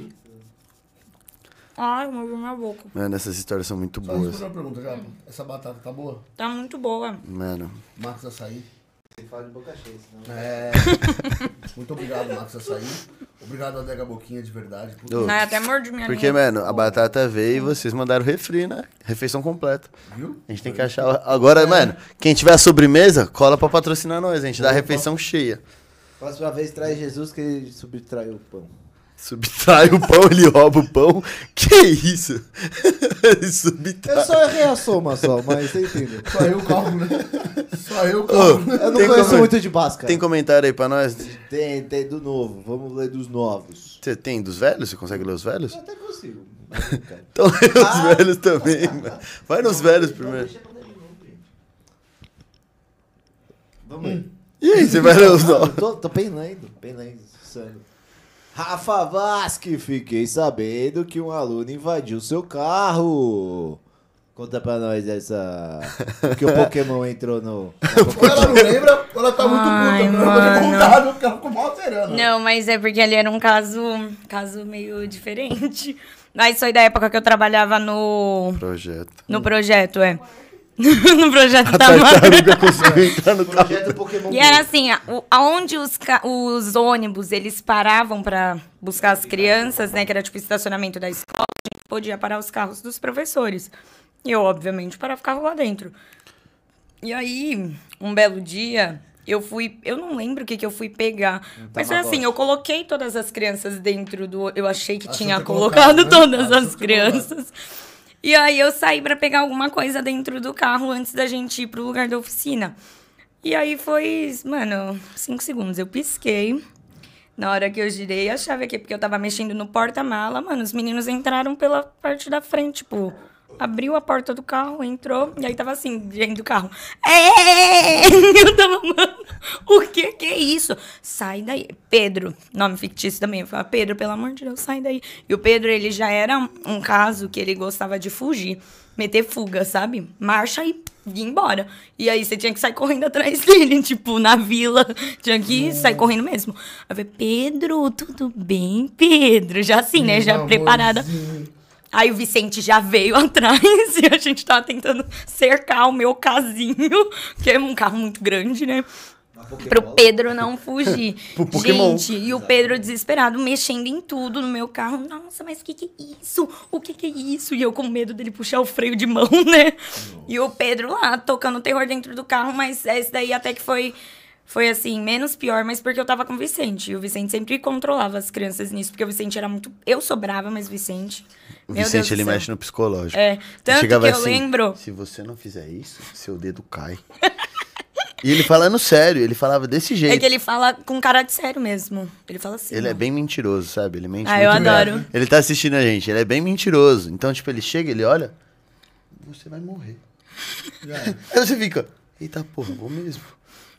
Ai, eu morri na boca. Mano, essas histórias são muito boas. Só uma pergunta, Gabo. Essa batata tá boa? Tá muito boa. Mano. Max Açaí. Você fala de boca cheia, senão... É. Muito obrigado, Max Açaí. Obrigado, Adega Boquinha, de verdade. Não, até mordi minha língua. Porque, mano, a batata veio e vocês mandaram refri, né? Refeição completa. Viu? A gente tem que achar... Agora, mano, quem tiver a sobremesa, cola pra patrocinar nós. A gente dá a refeição cheia. Próxima vez, traz Jesus que ele subtraiu o pão. Subtrai o pão, ele rouba o pão. Que isso? Subtrai. Eu só errei a soma só, mas você entendeu. Só eu calmo, né? Eu não conheço muito de Basca. Tem comentário aí pra nós? Tem do novo. Vamos ler dos novos. Você tem dos velhos? Você consegue ler os velhos? Eu até consigo. Então lê os velhos também, mano. Vai nos velhos primeiro. Vamos aí. E aí, você vai ler os novos? Tô bem lendo, sério. Rafa Vasque, fiquei sabendo que um aluno invadiu seu carro. Conta pra nós essa... Que o Pokémon entrou no... Ela não lembra, ela tá muito puta. Ela ficou mal alterando. Não, mas é porque ali era um caso meio diferente. Mas foi da época que eu trabalhava no... Projeto, é. No projeto da tartaruga conseguiu entrar no projeto Pokémon. E era assim, aonde os ônibus, eles paravam pra buscar as crianças, né? Que era tipo estacionamento da escola, a gente podia parar os carros dos professores. E eu, obviamente, parava o carro lá dentro. E aí, um belo dia, eu fui... Eu não lembro o que eu fui pegar. Mas foi assim, eu coloquei todas as crianças dentro do... Eu achei que tinha colocado todas as crianças. E aí eu saí pra pegar alguma coisa dentro do carro antes da gente ir pro lugar da oficina. E aí foi, mano, 5 segundos. Eu pisquei. Na hora que eu girei a chave aqui, porque eu tava mexendo no porta-mala, mano, os meninos entraram pela parte da frente, tipo... Abriu a porta do carro, entrou, e aí tava assim, dentro do carro. Eu tava, mano, o que é isso? Sai daí. Pedro, nome fictício também. Eu falava, Pedro, pelo amor de Deus, sai daí. E o Pedro, ele já era um caso que ele gostava de fugir, meter fuga, sabe? Marcha e ir embora. E aí você tinha que sair correndo atrás dele, tipo, na vila. Tinha que sair correndo mesmo. Aí eu falei, Pedro, tudo bem, Pedro? Já assim, né? Já preparada. Aí o Vicente já veio atrás e a gente tava tentando cercar o meu casinho, que é um carro muito grande, né? Pro Pedro não fugir. Pro Pokémon. Gente, e o Pedro desesperado, mexendo em tudo no meu carro. Nossa, mas que é isso? O que é isso? E eu com medo dele puxar o freio de mão, né? Nossa. E o Pedro lá, tocando terror dentro do carro, mas esse daí até que foi assim, menos pior, mas porque eu tava com o Vicente. E o Vicente sempre controlava as crianças nisso, porque o Vicente era muito... Eu sobrava, mas o Vicente... O Vicente, ele mexe no psicológico. É, tanto que eu lembro... Se você não fizer isso, seu dedo cai. E ele falando sério, ele falava desse jeito. É que ele fala com cara de sério mesmo. Ele fala assim. Ele é bem mentiroso, sabe? Ele mente muito. Ah, eu adoro. Bem. Ele tá assistindo a gente, ele é bem mentiroso. Então, tipo, ele chega, ele olha, você vai morrer. Já é. Aí você fica, eita porra, vou mesmo.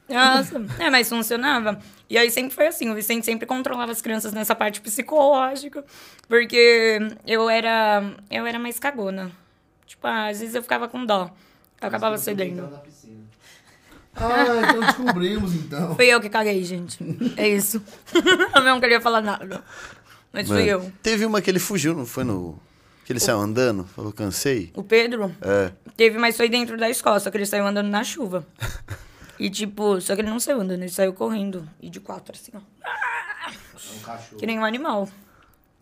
Nossa, é, mas funcionava. E aí sempre foi assim, o Vicente sempre controlava as crianças nessa parte psicológica, porque eu era mais cagona. Tipo, às vezes eu ficava com dó. Eu acabava cedendo. Ah, então descobrimos, então. Fui eu que caguei, gente. É isso. Eu não queria falar nada. Mas mano, fui eu. Teve uma que ele fugiu, não foi no... Que ele saiu andando, falou, cansei. O Pedro? É. Teve, mas foi dentro da escola, só que ele saiu andando na chuva. E tipo, só que ele não saiu andando, ele saiu correndo. E de quatro, assim, ó. É um cachorro. Que nem um animal.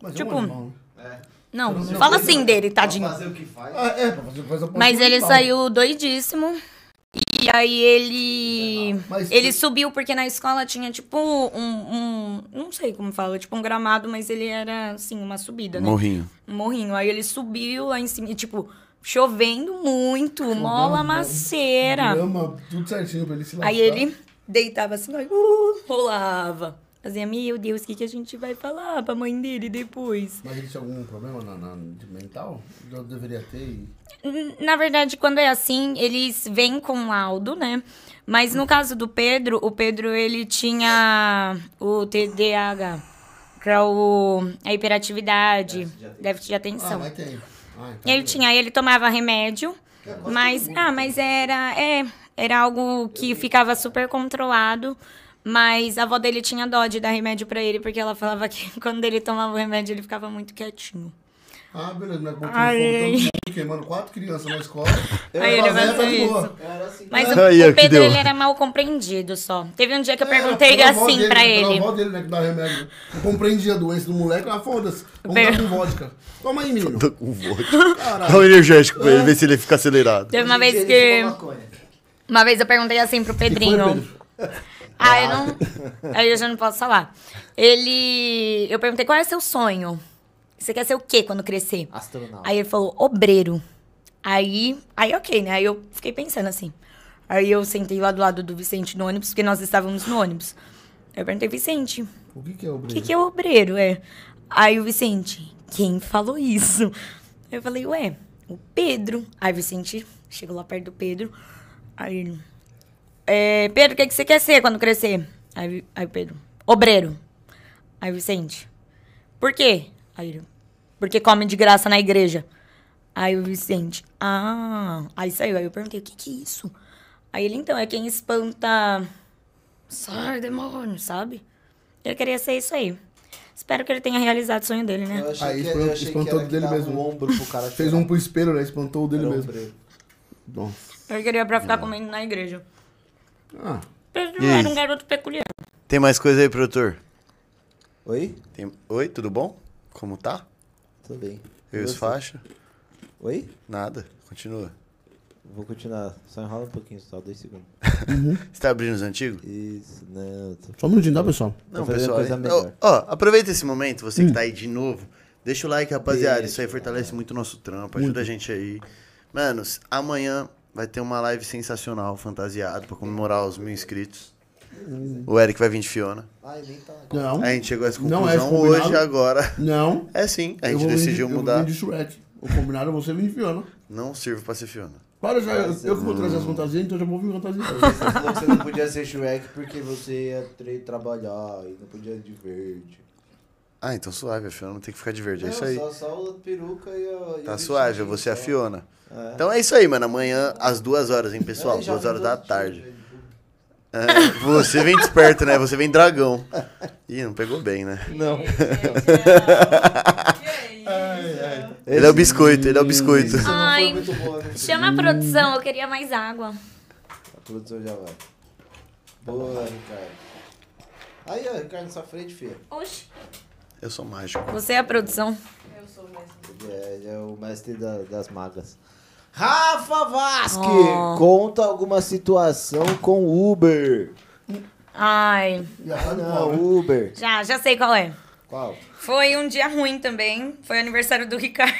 Mas tipo, é um animal. É. Não, fala assim dele, tadinho. Pra fazer o que faz. Ah, é, pra fazer o que faz. Mas ele saiu doidíssimo. E aí ele... Mas ele subiu, porque na escola tinha, tipo, um... Não sei como fala, tipo, um gramado, mas ele era, assim, uma subida, né? Morrinho. Um morrinho. Aí ele subiu lá em cima e, tipo... Chovendo muito, mó lamaceira. Tudo certinho pra ele se lascar. Aí ele deitava assim, rolava. Fazia, meu Deus, o que a gente vai falar pra mãe dele depois? Mas ele tinha algum problema de mental? Eu deveria ter? Na verdade, quando é assim, eles vêm com laudo, né? Mas no caso do Pedro, o Pedro, ele tinha o TDAH, que é a hiperatividade, déficit de atenção. Ah, mas tem. Ah, então ele tinha, ele tomava remédio, mas, mas era algo que ficava super controlado, mas a avó dele tinha dó de dar remédio pra ele, porque ela falava que quando ele tomava o remédio, ele ficava muito quietinho. Ah, beleza, mas continuou queimando quatro crianças na escola. Aí ele vai isso. Mas o Pedro, ele era mal compreendido só. Teve um dia que eu perguntei assim dele, pra ele. A avó dele, né, que dá remédio. Eu compreendi a doença do moleque, ah, foda-se. Vamos dar com vodka. Toma aí, menino. Tô com vodka. Caralho. Dá um energético pra ele, ver se ele fica acelerado. Teve uma vez que... Uma vez eu perguntei assim pro Pedrinho. Ah, eu não... Aí eu já não posso falar. Eu perguntei, qual é seu sonho? Você quer ser o quê quando crescer? Astronauta. Aí ele falou, obreiro. Aí ok, né? Aí eu fiquei pensando assim. Aí eu sentei lá do lado do Vicente no ônibus, porque nós estávamos no ônibus. Aí eu perguntei, Vicente... O que é obreiro? O que é obreiro, é? Aí o Vicente, quem falou isso? Aí eu falei, ué, o Pedro. Aí o Vicente chegou lá perto do Pedro. Aí ele... Pedro, o que você quer ser quando crescer? Aí o Pedro, obreiro. Aí o Vicente, por quê? Aí, porque come de graça na igreja. Aí o Vicente, aí saiu. Aí eu perguntei, o que é isso? Aí ele, então, é quem espanta... Sai, demônio, sabe? Eu queria ser isso aí. Espero que ele tenha realizado o sonho dele, né? Aí espantou dele mesmo. Ombro pro cara. Fez um pro espelho, né? Espantou o dele mesmo. Nossa. Eu queria pra ficar comendo na igreja. Ah. Pedro era um garoto peculiar. Tem mais coisa aí, produtor? Oi? Oi, tudo bom? Como tá? Tudo bem. Eu e os faixa? Oi? Nada. Continua. Vou continuar. Só enrola um pouquinho, só 2 segundos. Você tá abrindo os antigos? Isso, não. Só um minutinho, tá, pessoal? Não, pessoal. Ó, aproveita esse momento, você que tá aí de novo. Deixa o like, rapaziada. Isso aí fortalece muito o nosso trampo. Ajuda a gente aí. Manos, amanhã vai ter uma live sensacional, fantasiado, pra comemorar os 1000 inscritos. O Erick vai vir de Fiona. Ah, ele tá. Não. A gente chegou a essa conclusão hoje, agora. Não. É sim, a gente decidiu mudar. Eu vou vir de Shrek. O combinado é você vir de Fiona. Não sirvo pra ser Fiona. Para, já, eu que vou trazer as fantasias, então já vou vir fantasia. Você falou que você não podia ser Shrek porque você ia trabalhar e não podia ir de verde. Ah, então suave, a Fiona não tem que ficar de verde, é isso aí. Só a peruca e a tá suave, você é a Fiona. É. Então é isso aí, mano, amanhã às 2 horas, hein, pessoal, 2 horas da tarde. É, você vem desperto, né? Você vem dragão. Ih, não pegou bem, né? Não. Ele é o biscoito, ele é o biscoito. Ai, chama a produção, eu queria mais água. A produção já vai. Boa, Ricardo. Aí, ó, Ricardo na sua frente, filha. Oxi. Eu sou mágico. Você é a produção. Eu sou o mestre. Ele é o mestre das magas. Rafa Vasque, conta alguma situação com Uber. Ai. Não, Uber. Já sei qual é. Qual? Foi um dia ruim também. Foi aniversário do Ricardo.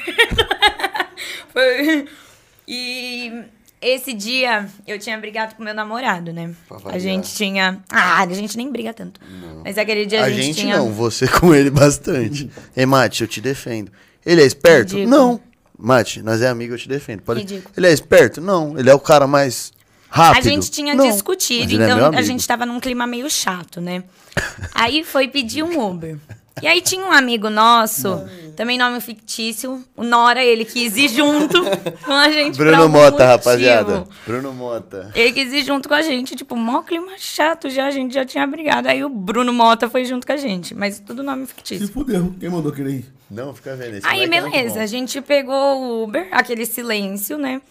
E Esse dia, eu tinha brigado com meu namorado, né? A gente tinha... Ah, a gente nem briga tanto. Não. Mas aquele dia a gente tinha... não, você com ele bastante. Ei, Mate, eu te defendo. Ele é esperto? Ridículo. Não. Mate, nós é amigo, eu te defendo. Pode... Ele é esperto? Não. Ele é o cara mais rápido? A gente tinha não. discutido, então a gente tava num clima meio chato, né? Aí foi pedir um Uber. E aí tinha um amigo nosso, também nome fictício, o Nora, ele quis ir junto com a gente. Bruno Mota, motivo. Rapaziada. Bruno Mota. Ele quis ir junto com a gente, tipo, mó clima chato já, a gente já tinha brigado. Aí o Bruno Mota foi junto com a gente, mas tudo nome fictício. Se fudeu, quem mandou querer ir? Não, fica vendo. Esse aí beleza, a gente pegou o Uber, aquele silêncio, né?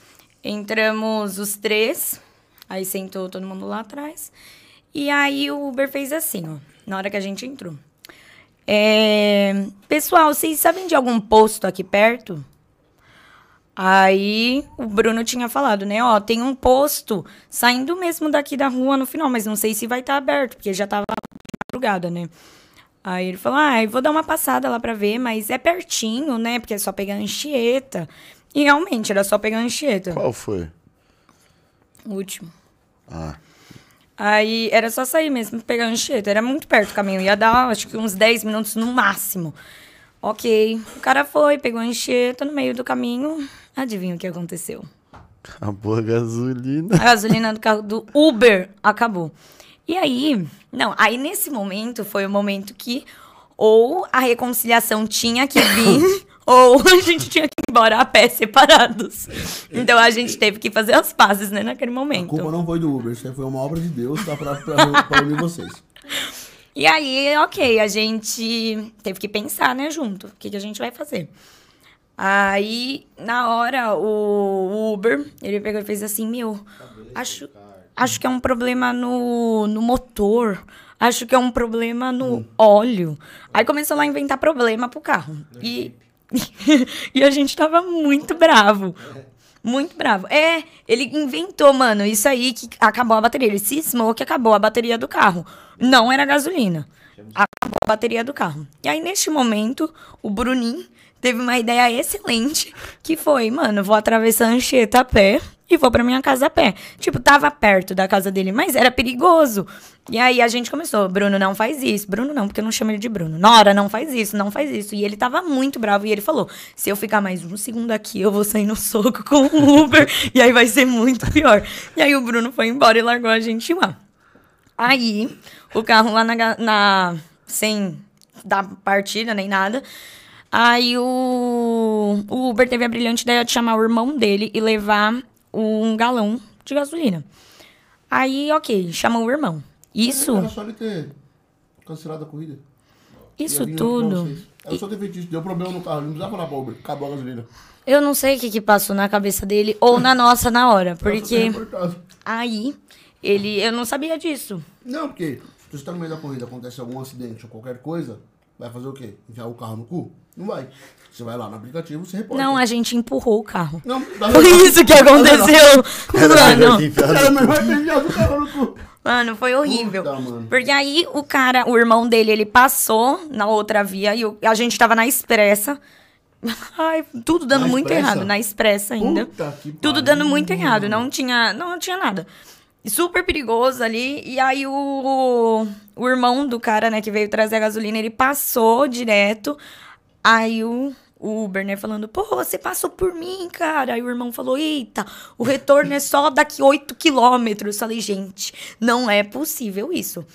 Entramos os três, aí sentou todo mundo lá atrás. E aí o Uber fez assim, ó, na hora que a gente entrou. Pessoal, vocês sabem de algum posto aqui perto? Aí o Bruno tinha falado, né? Ó, tem um posto saindo mesmo daqui da rua no final, mas não sei se vai estar aberto, porque já tava de madrugada, né? Aí ele falou, ah, eu vou dar uma passada lá pra ver, mas é pertinho, né? Porque é só pegar a Anchieta. E realmente, era só pegar a Anchieta. Qual foi? O último. Ah. Aí era só sair mesmo, pegar a Anchieta. Era muito perto o caminho. Ia dar, acho que uns 10 minutos no máximo. Ok. O cara foi, pegou a Anchieta no meio do caminho. Adivinha o que aconteceu? Acabou a gasolina. A gasolina do carro do Uber acabou. E aí... Não, aí nesse momento foi o momento que ou a reconciliação tinha que vir ou a gente tinha que ir embora a pé separados. Então a gente teve que fazer as pazes, né, naquele momento. A culpa não foi do Uber, isso foi uma obra de Deus pra unir vocês. E aí, ok, a gente teve que pensar, né, junto, o que, que a gente vai fazer. Aí, na hora, o Uber, ele pegou e fez assim, meu, acho que é um problema no motor, acho que é um problema no óleo. Aí começou lá a inventar problema pro carro. E a gente tava muito bravo. Muito bravo. É, ele inventou, mano, isso aí que acabou a bateria. Ele cismou que acabou a bateria do carro. Não era gasolina. Acabou a bateria do carro. E aí, neste momento, o Bruninho teve uma ideia excelente, que foi, mano, vou atravessar a Anchieta a pé e vou pra minha casa a pé. Tipo, tava perto da casa dele, mas era perigoso. E aí a gente começou, Bruno, não faz isso. Bruno não, porque eu não chamo ele de Bruno. Nora, não faz isso, não faz isso. E ele tava muito bravo e ele falou, se eu ficar mais um segundo aqui, eu vou sair no soco com o Uber e aí vai ser muito pior. E aí o Bruno foi embora e largou a gente lá. Aí, o carro lá sem dar partida nem nada... Aí o Uber teve a brilhante ideia de chamar o irmão dele e levar um galão de gasolina. Aí, ok, chamou o irmão. Isso... Era só ele ter cancelado a corrida. Isso tudo... Eu só teve isso, deu problema no carro, não precisava falar para o Uber, acabou a gasolina. Eu não sei o que passou na cabeça dele ou na nossa na hora, porque... Aí, eu não sabia disso. Não, porque se você está no meio da corrida, acontece algum acidente ou qualquer coisa, vai fazer o quê? Enfiar o carro no cu? Não vai. Você vai lá no aplicativo, você reporta. Não, a gente empurrou o carro. Não, foi isso que aconteceu. Mano, mano, foi horrível. Puta, mano. Porque aí o cara, o irmão dele, ele passou na outra via e a gente tava na expressa. Ai, tudo dando muito errado. Na expressa ainda. Puta que tudo dando muito errado. Não tinha nada. Super perigoso ali. E aí o irmão do cara, né, que veio trazer a gasolina, ele passou direto. Aí o Uber, né, falando, pô, você passou por mim, cara. Aí o irmão falou, eita, o retorno é só daqui 8 quilômetros. Eu falei, gente, não é possível isso.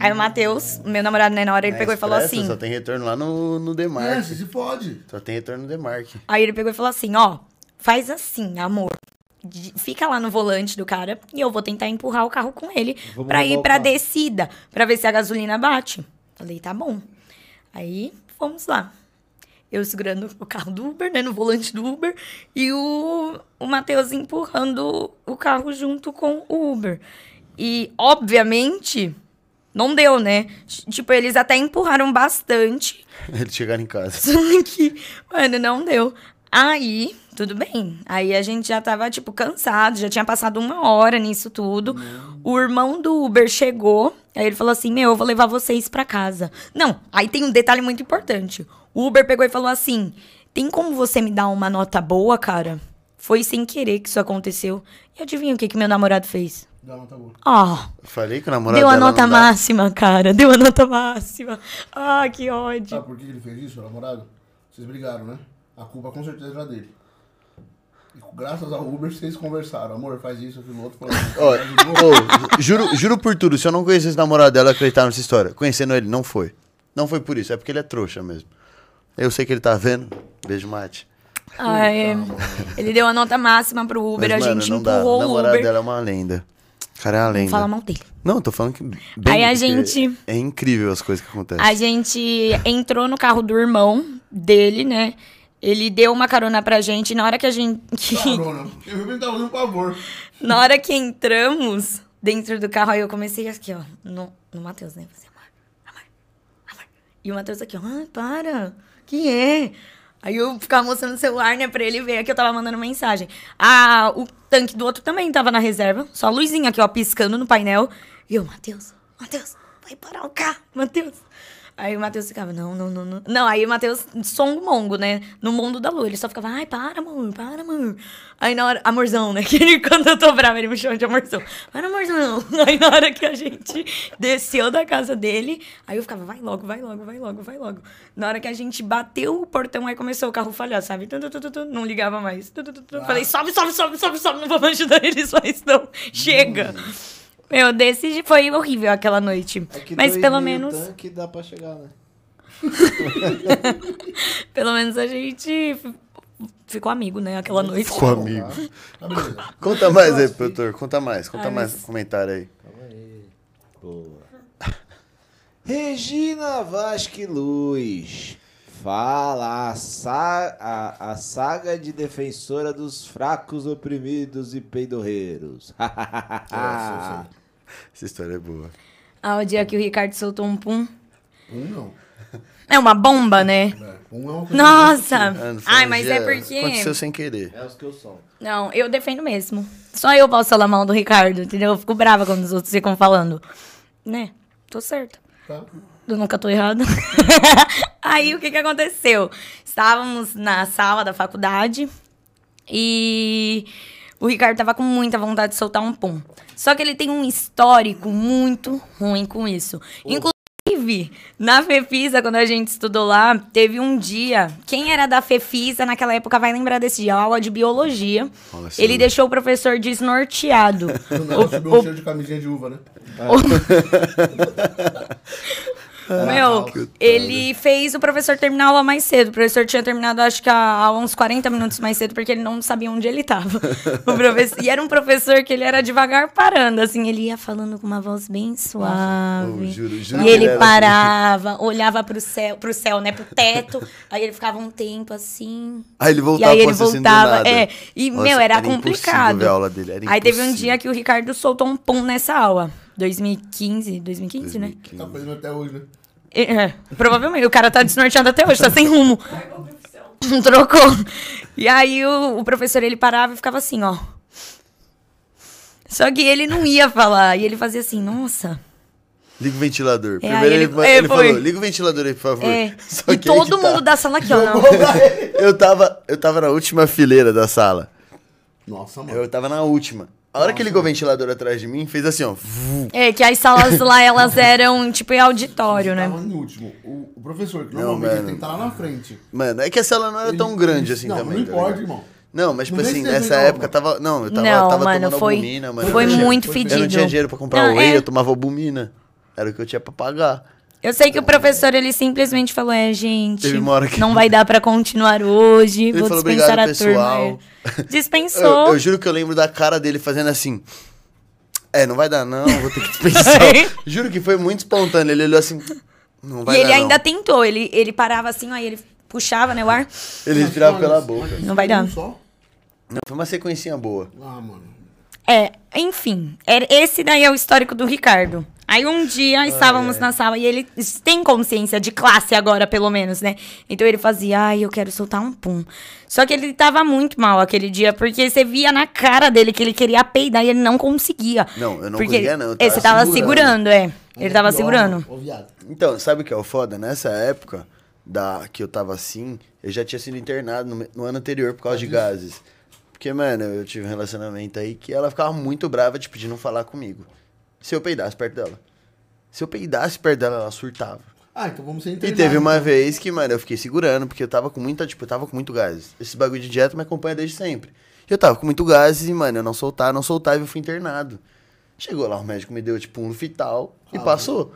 Aí o Matheus, meu namorado, né, na hora, ele pegou e falou assim... Só tem retorno lá no Demarque. É, se pode. Só tem retorno no Demarque. Aí ele pegou e falou assim, ó, faz assim, amor. Fica lá no volante do cara e eu vou tentar empurrar o carro com ele pra ir pra descida, pra ver se a gasolina bate. Falei, tá bom. Aí, fomos lá. Eu segurando o carro do Uber, né, no volante do Uber, e o Matheus empurrando o carro junto com o Uber. E, obviamente... Não deu, né? Tipo, eles até empurraram bastante. Eles chegaram em casa. Só que, mano, não deu. Aí, tudo bem. Aí a gente já tava, tipo, cansado. Já tinha passado 1 hora nisso tudo. Não. O irmão do Uber chegou. Aí ele falou assim, meu, eu vou levar vocês pra casa. Não, aí tem um detalhe muito importante. O Uber pegou e falou assim, tem como você me dar uma nota boa, cara? Foi sem querer que isso aconteceu. E adivinha o que meu namorado fez? Deu a nota boa. Ah! Falei que o namorado deu a nota máxima, cara. Deu a nota máxima. Ah, que ódio. Sabe por que ele fez isso, o namorado? Vocês brigaram, né? A culpa com certeza era dele. E graças ao Uber, vocês conversaram. Amor, faz isso, eu fiz o outro. Juro por tudo, se eu não conhecesse o namorado dela, eu acreditava nessa história. Conhecendo ele, não foi. Não foi por isso, é porque ele é trouxa mesmo. Eu sei que ele tá vendo. Beijo, Mate. Ai, ele deu a nota máxima pro Uber, mas, mano, a gente não empurrou o Uber. A namorada dela é uma lenda. Cara, é uma lenda. Não fala mal dele. Não, tô falando que... Aí a gente... É incrível as coisas que acontecem. A gente entrou no carro do irmão dele, né? Ele deu uma carona pra gente. Na hora que a gente... Carona. Eu me dava um favor. Na hora que entramos dentro do carro, aí eu comecei aqui, ó. No Matheus, né? Você, amor. E o Matheus aqui, ó. Ah, para. Que é? Aí eu ficava mostrando o celular, né, pra ele ver que eu tava mandando mensagem. Ah, o tanque do outro também tava na reserva. Só a luzinha aqui, ó, piscando no painel. E eu, Matheus, vai parar o carro, Matheus. Aí o Matheus ficava, não. Não, aí o Matheus, songo-mongo, né, no mundo da lua. Ele só ficava, ai, para, amor. Aí na hora, amorzão, né, que ele, quando eu tô brava, ele me chama de amorzão. Para, amorzão. Aí na hora que a gente desceu da casa dele, aí eu ficava, vai logo. Na hora que a gente bateu o portão, aí começou o carro falhar, sabe? Não ligava mais. Falei, sobe, não vamos ajudar eles mais, não. Chega. Meu, desse foi horrível aquela noite. É que mas pelo menos. Que dá pra chegar, né? Pelo menos a gente ficou amigo, né? Aquela noite. Ficou amigo. Ah, conta mais aí, produtor. Conta mais o comentário aí. Calma aí. Boa. Regina Vasque Luz. Fala, a saga de defensora dos fracos, oprimidos e peidorreiros. Essa história é boa. Ah, o dia que o Ricardo soltou um pum. Pum não. É uma bomba, né? Pum é uma coisa. Nossa! Ai, mas é porque... Aconteceu sem querer. É os que eu sou. Não, eu defendo mesmo. Só eu posso falar mal do Ricardo, entendeu? Eu fico brava quando os outros ficam falando. Né? Tô certa. Tá. Eu nunca tô errada. Aí, o que aconteceu? Estávamos na sala da faculdade e o Ricardo tava com muita vontade de soltar um pum. Só que ele tem um histórico muito ruim com isso. Inclusive, na FPISA, quando a gente estudou lá, teve um dia... Quem era da FPISA naquela época vai lembrar desse dia. A aula de biologia. Nossa, ele deixou o professor desnorteado. O cheiro de camisinha de uva, né? Meu, ele fez o professor terminar a aula mais cedo. O professor tinha terminado, acho que a aula uns 40 minutos mais cedo, porque ele não sabia onde ele estava. E era um professor que ele era devagar parando, assim. Ele ia falando com uma voz bem suave. Oh, juro, e ele parava, olhava pro céu, né? Pro teto. Aí ele ficava um tempo, assim. Aí ele voltava. E aí ele voltava. É. E, nossa, meu, era complicado. A aula dele, era aí teve um dia que o Ricardo soltou um pum nessa aula. 2015, né? Tá fazendo até hoje, né? É, provavelmente. O cara tá desnorteado até hoje, tá sem rumo. Trocou. E aí o professor, ele parava e ficava assim, ó. Só que ele não ia falar. E ele fazia assim, nossa... Liga o ventilador. Primeiro ele falou, liga o ventilador aí, por favor. É. Só e que todo mundo da sala aqui, ó. Eu tava na última fileira da sala. Nossa, mano. Eu tava na última. A hora que ligou o ventilador atrás de mim, fez assim, ó. É, que as salas lá, elas eram, tipo, em auditório, né? Tava no último. O professor, que normalmente ele tem que estar lá na frente. Mano, é que a sala não era tão grande assim também. Não, não importa, irmão. Não, mas, tipo assim, nessa época tava... Não, eu tava tomando albumina, mano. Foi muito fedido. Eu não tinha dinheiro pra comprar whey, eu tomava albumina. Era o que eu tinha pra pagar. Eu sei que o professor, ele simplesmente falou, gente, não vai dar pra continuar hoje, ele vou falou, dispensar a pessoal. Turma. Dispensou. Eu juro que eu lembro da cara dele fazendo assim, não vai dar não, vou ter que dispensar. Juro que foi muito espontâneo, ele olhou assim, não vai dar não. E ele ainda tentou, ele parava assim, aí ele puxava, né, o ar. Ele respirava pela boca. Não vai dar. Não, foi uma sequencinha boa. Ah, mano. É, enfim, esse daí é o histórico do Ricardo. Aí um dia estávamos na sala e ele tem consciência de classe agora, pelo menos, né? Então ele fazia, eu quero soltar um pum. Só que ele tava muito mal aquele dia, porque você via na cara dele que ele queria peidar e ele não conseguia. Não, eu não conseguia, não. Você tava segurando, Ele tava segurando. Então, sabe o que é o foda? Nessa época que eu tava assim, eu já tinha sido internado no ano anterior por causa de gases. Porque, mano, eu tive um relacionamento aí que ela ficava muito brava, tipo, de não falar comigo. Se eu peidasse perto dela. Se eu peidasse perto dela, ela surtava. Ah, então vamos ser internados. E teve uma vez que, mano, eu fiquei segurando, porque eu tava com muita, tipo, eu tava com muito gás. Esse bagulho de dieta me acompanha desde sempre. Eu tava com muito gás e, mano, eu não soltava e eu fui internado. Chegou lá, o médico me deu, tipo, um Lufital e passou.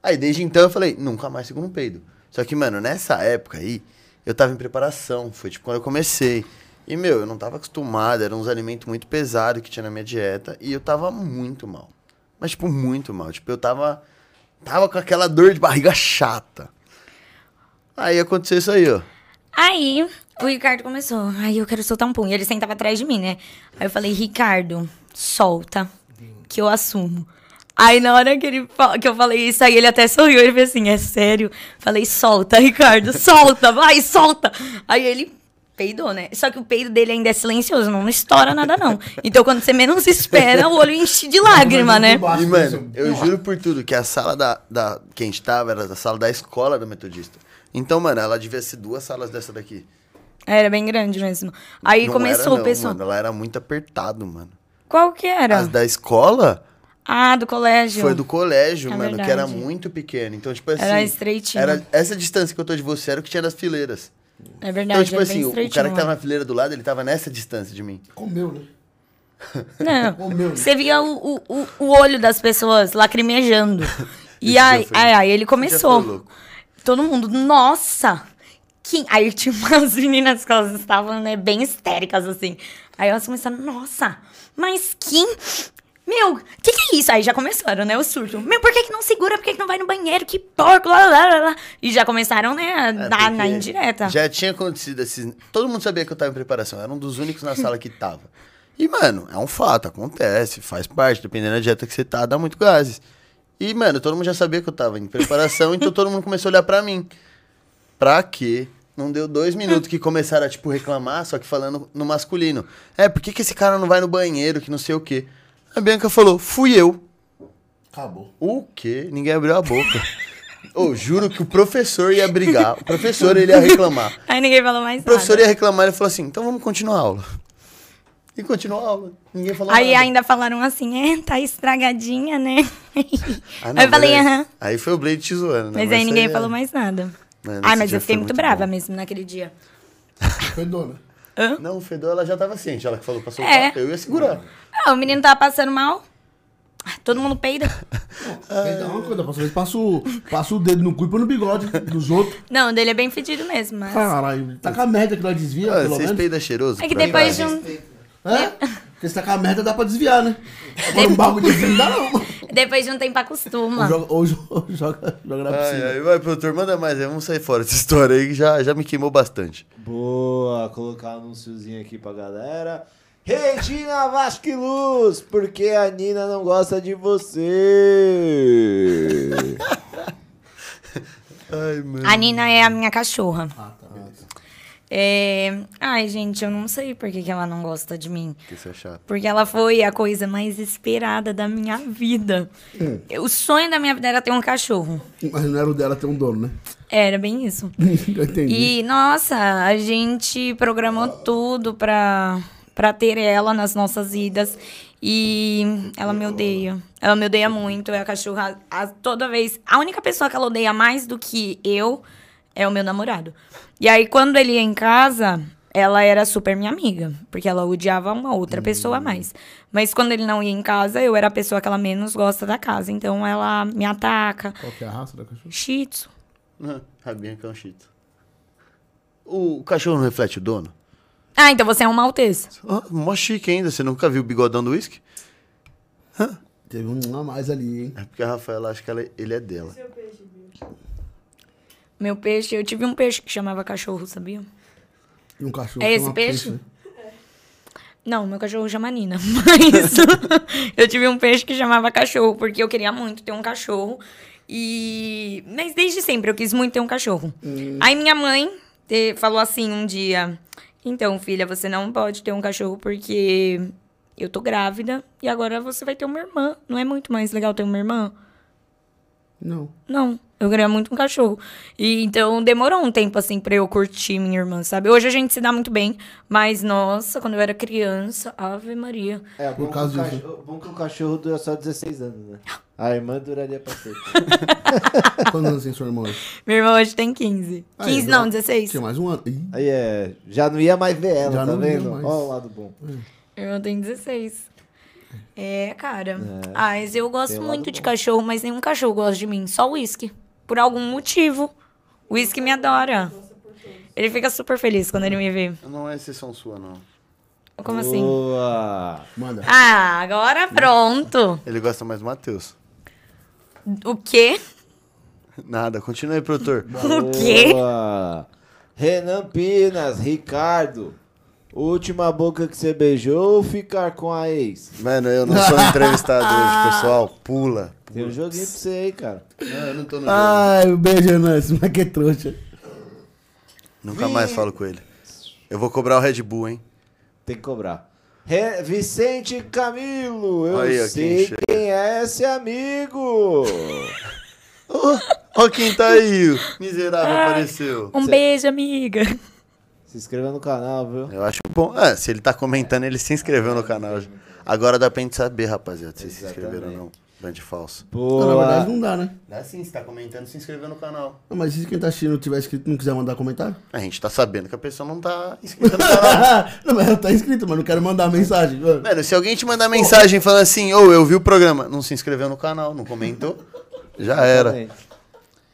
Aí, desde então, eu falei, nunca mais seguro um peido. Só que, mano, nessa época aí, eu tava em preparação. Foi, tipo, quando eu comecei. E, meu, eu não tava acostumado, eram uns alimentos muito pesados que tinha na minha dieta. E eu tava muito mal. Mas, tipo, muito mal. Tipo, eu tava com aquela dor de barriga chata. Aí aconteceu isso aí, ó. Aí, o Ricardo começou. Aí, eu quero soltar um punho. E ele sentava atrás de mim, né? Aí eu falei, Ricardo, solta, que eu assumo. Aí, na hora que eu falei isso, aí ele até sorriu. Ele fez assim, é sério? Falei, solta, Ricardo, solta, vai, solta. Aí ele... peidou, né? Só que o peido dele ainda é silencioso, não estoura nada, não. Então, quando você menos espera, o olho enche de lágrima, né? E, mano, eu juro por tudo que a sala que a gente tava era a sala da escola do Metodista. Então, mano, ela devia ser duas salas dessa daqui. Era bem grande mesmo. Aí não começou, o pessoal... Mano, ela era muito apertado, mano. Qual que era? As da escola... Ah, do colégio. Foi do colégio, é, mano, verdade. Que era muito pequeno. Então, tipo assim... Era estreitinho. Era essa distância que eu tô de você era o que tinha nas fileiras. É verdade, então, tipo assim, o cara que tava na fileira do lado, ele tava nessa distância de mim. Comeu, né? Não, comeu, né? Você via o olho das pessoas lacrimejando. E aí ele começou. Todo mundo, nossa! Aí tinha umas meninas que elas estavam, né, bem histéricas, assim. Aí elas começaram, nossa, mas quem... Meu, que é isso? Aí já começaram, né, o surto. Meu, por que que não segura? Por que que não vai no banheiro? Que porco, lá, lá, lá, lá. E já começaram, né, a dar na indireta. Já tinha acontecido assim. Todo mundo sabia que eu tava em preparação. Eu era um dos únicos na sala que tava. E, mano, é um fato, acontece, faz parte. Dependendo da dieta que você tá, dá muito gases. E, mano, todo mundo já sabia que eu tava em preparação. Então todo mundo começou a olhar pra mim. Pra quê? Não deu 2 minutos que começaram a, tipo, reclamar, só que falando no masculino. É, por que que esse cara não vai no banheiro, que não sei o quê? A Bianca falou, fui eu. Acabou. O quê? Ninguém abriu a boca. Eu juro que o professor ia brigar. O professor, ele ia reclamar. Aí ninguém falou mais nada. O professor ia reclamar, ele falou assim, então vamos continuar a aula. E continuou a aula. Ninguém falou nada. Aí ainda falaram assim, tá estragadinha, né? Ah, não, aí eu falei, aham. Aí foi o Blade te zoando, né? Mas aí ninguém falou mais nada. Mas eu fiquei muito brava mesmo naquele dia. Foi dona. Hã? Não, o fedor, ela já tava ciente. Ela que falou pra soltar, eu ia segurar. Ah, o menino tava passando mal. Todo mundo peida. Peida uma coisa, passa o dedo no cu e põe no bigode dos outros. Não, o dele é bem fedido mesmo, mas... Caralho, tá com a merda que nós desvia, pelo menos. Vocês peidam cheiroso? É que depois de um... É? Porque se tá com a merda, dá pra desviar, né? Agora um bagulho de não dá, não. Depois de um tempo acostuma. Ou joga na piscina. Aí vai, produtor, manda mais. Vamos sair fora dessa história aí que já me queimou bastante. Boa, colocar um anúnciozinho aqui pra galera. Regina Vasque Luz, porque a Nina não gosta de você. Ai, mano. A Nina é a minha cachorra. Ah, tá. Ai, gente, eu não sei por que que ela não gosta de mim. Isso é chato. Porque ela foi a coisa mais esperada da minha vida. O sonho da minha vida era ter um cachorro. Mas não era o dela ter um dono, né? Era bem isso. Eu entendi. E, nossa, a gente programou tudo pra ter ela nas nossas idas. E ela me odeia. Ela me odeia muito. É a cachorra toda vez. A única pessoa que ela odeia mais do que eu... é o meu namorado. E aí, quando ele ia em casa, ela era super minha amiga. Porque ela odiava uma outra pessoa a mais. Mas quando ele não ia em casa, eu era a pessoa que ela menos gosta da casa. Então, ela me ataca. Qual que é a raça da cachorra? Shih Tzu. A Bianca é um Shih Tzu. O cachorro não reflete o dono? Ah, então você é um maltês. Mó chique ainda. Você nunca viu o bigodão do uísque? Teve um a mais ali, hein? É porque a Rafaela acha que ele é dela. Esse é o peixe, viu? Meu peixe, eu tive um peixe que chamava cachorro, sabia? E um cachorro? É esse peixe? Né? Não, meu cachorro chama Nina. Mas eu tive um peixe que chamava cachorro, porque eu queria muito ter um cachorro. Mas desde sempre eu quis muito ter um cachorro. Aí minha mãe falou assim um dia, então, filha, você não pode ter um cachorro porque eu tô grávida e agora você vai ter uma irmã. Não é muito mais legal ter uma irmã? Não. Não. Eu queria muito um cachorro. E então, demorou um tempo, assim, pra eu curtir minha irmã, sabe? Hoje a gente se dá muito bem, mas, nossa, quando eu era criança, ave maria. É, por causa disso. Bom que o cachorro dura só 16 anos, né? A irmã duraria pra sempre. Quantos anos tem sua irmã hoje? Minha irmã hoje tem 15. Ah, 15, não, 16. Tinha mais um ano. Ih. Aí é, já não ia mais ver ela, já tá vendo? Olha o lado bom. Minha irmã tem 16. É, cara. É. Ah, mas eu gosto muito de cachorro, mas nenhum cachorro gosta de mim, só uísque. Por algum motivo. O uísque me adora. Ele fica super feliz quando ele me vê. Não é exceção sua, não. Como assim? Manda. Ah, agora pronto. Ele gosta mais do Matheus. O quê? Nada, continua aí, produtor. O quê? Renan Pinas, Ricardo. Última boca que você beijou ou ficar com a ex? Mano, eu não sou entrevistado hoje, pessoal. Pula. Tem um joguinho pra você aí, cara. Não, eu não tô no jogo. Ai, beijo, não. Esse moleque é trouxa. Nunca mais falo com ele. Eu vou cobrar o Red Bull, hein? Tem que cobrar. Vicente Camilo, eu aí, sei quem é esse amigo. Ó quem tá aí. O miserável apareceu. Um beijo, amiga. Se inscreva no canal, viu? Eu acho bom. Ah, se ele tá comentando, ele se inscreveu no canal. Agora dá pra gente saber, rapaziada, se se inscreveram ou não. Grande falso. Boa. Não, na verdade não dá, né? Dá sim, se tá comentando, se inscreveu no canal. Não, mas se quem tá assistindo tiver inscrito e não quiser mandar comentário? A gente tá sabendo que a pessoa não tá inscrita no canal. Não, mas ela tá inscrita, mas não quero mandar mensagem. Mano, se alguém te mandar mensagem falando assim, ou eu vi o programa, não se inscreveu no canal, não comentou, já era. Exatamente.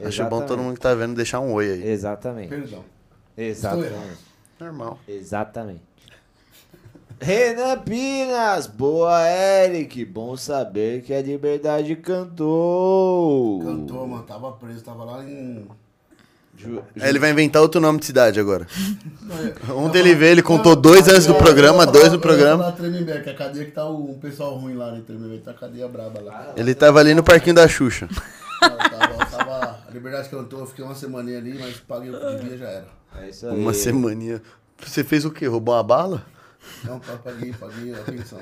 Acho bom todo mundo que tá vendo deixar um oi aí. Exatamente. Perdão. Exatamente. Normal. Exatamente. Renan Pinas, boa, Erick. Bom saber que a Liberdade cantou. Cantou, mano. Tava preso, tava lá em... Ele vai inventar outro nome de cidade agora. Onde ele vê, ele contou 2 anos do programa, 2 no programa. Lá Tremembé, que é a cadeia que tá um pessoal ruim lá em Tremembé, tá a cadeia braba lá. Ele tava ali no parquinho da Xuxa. A Liberdade cantou, eu fiquei uma semaninha ali, mas paguei o que devia, já era. É isso aí. Uma semaninha. Você fez o quê? Roubou uma bala? Não, paguei a pensão.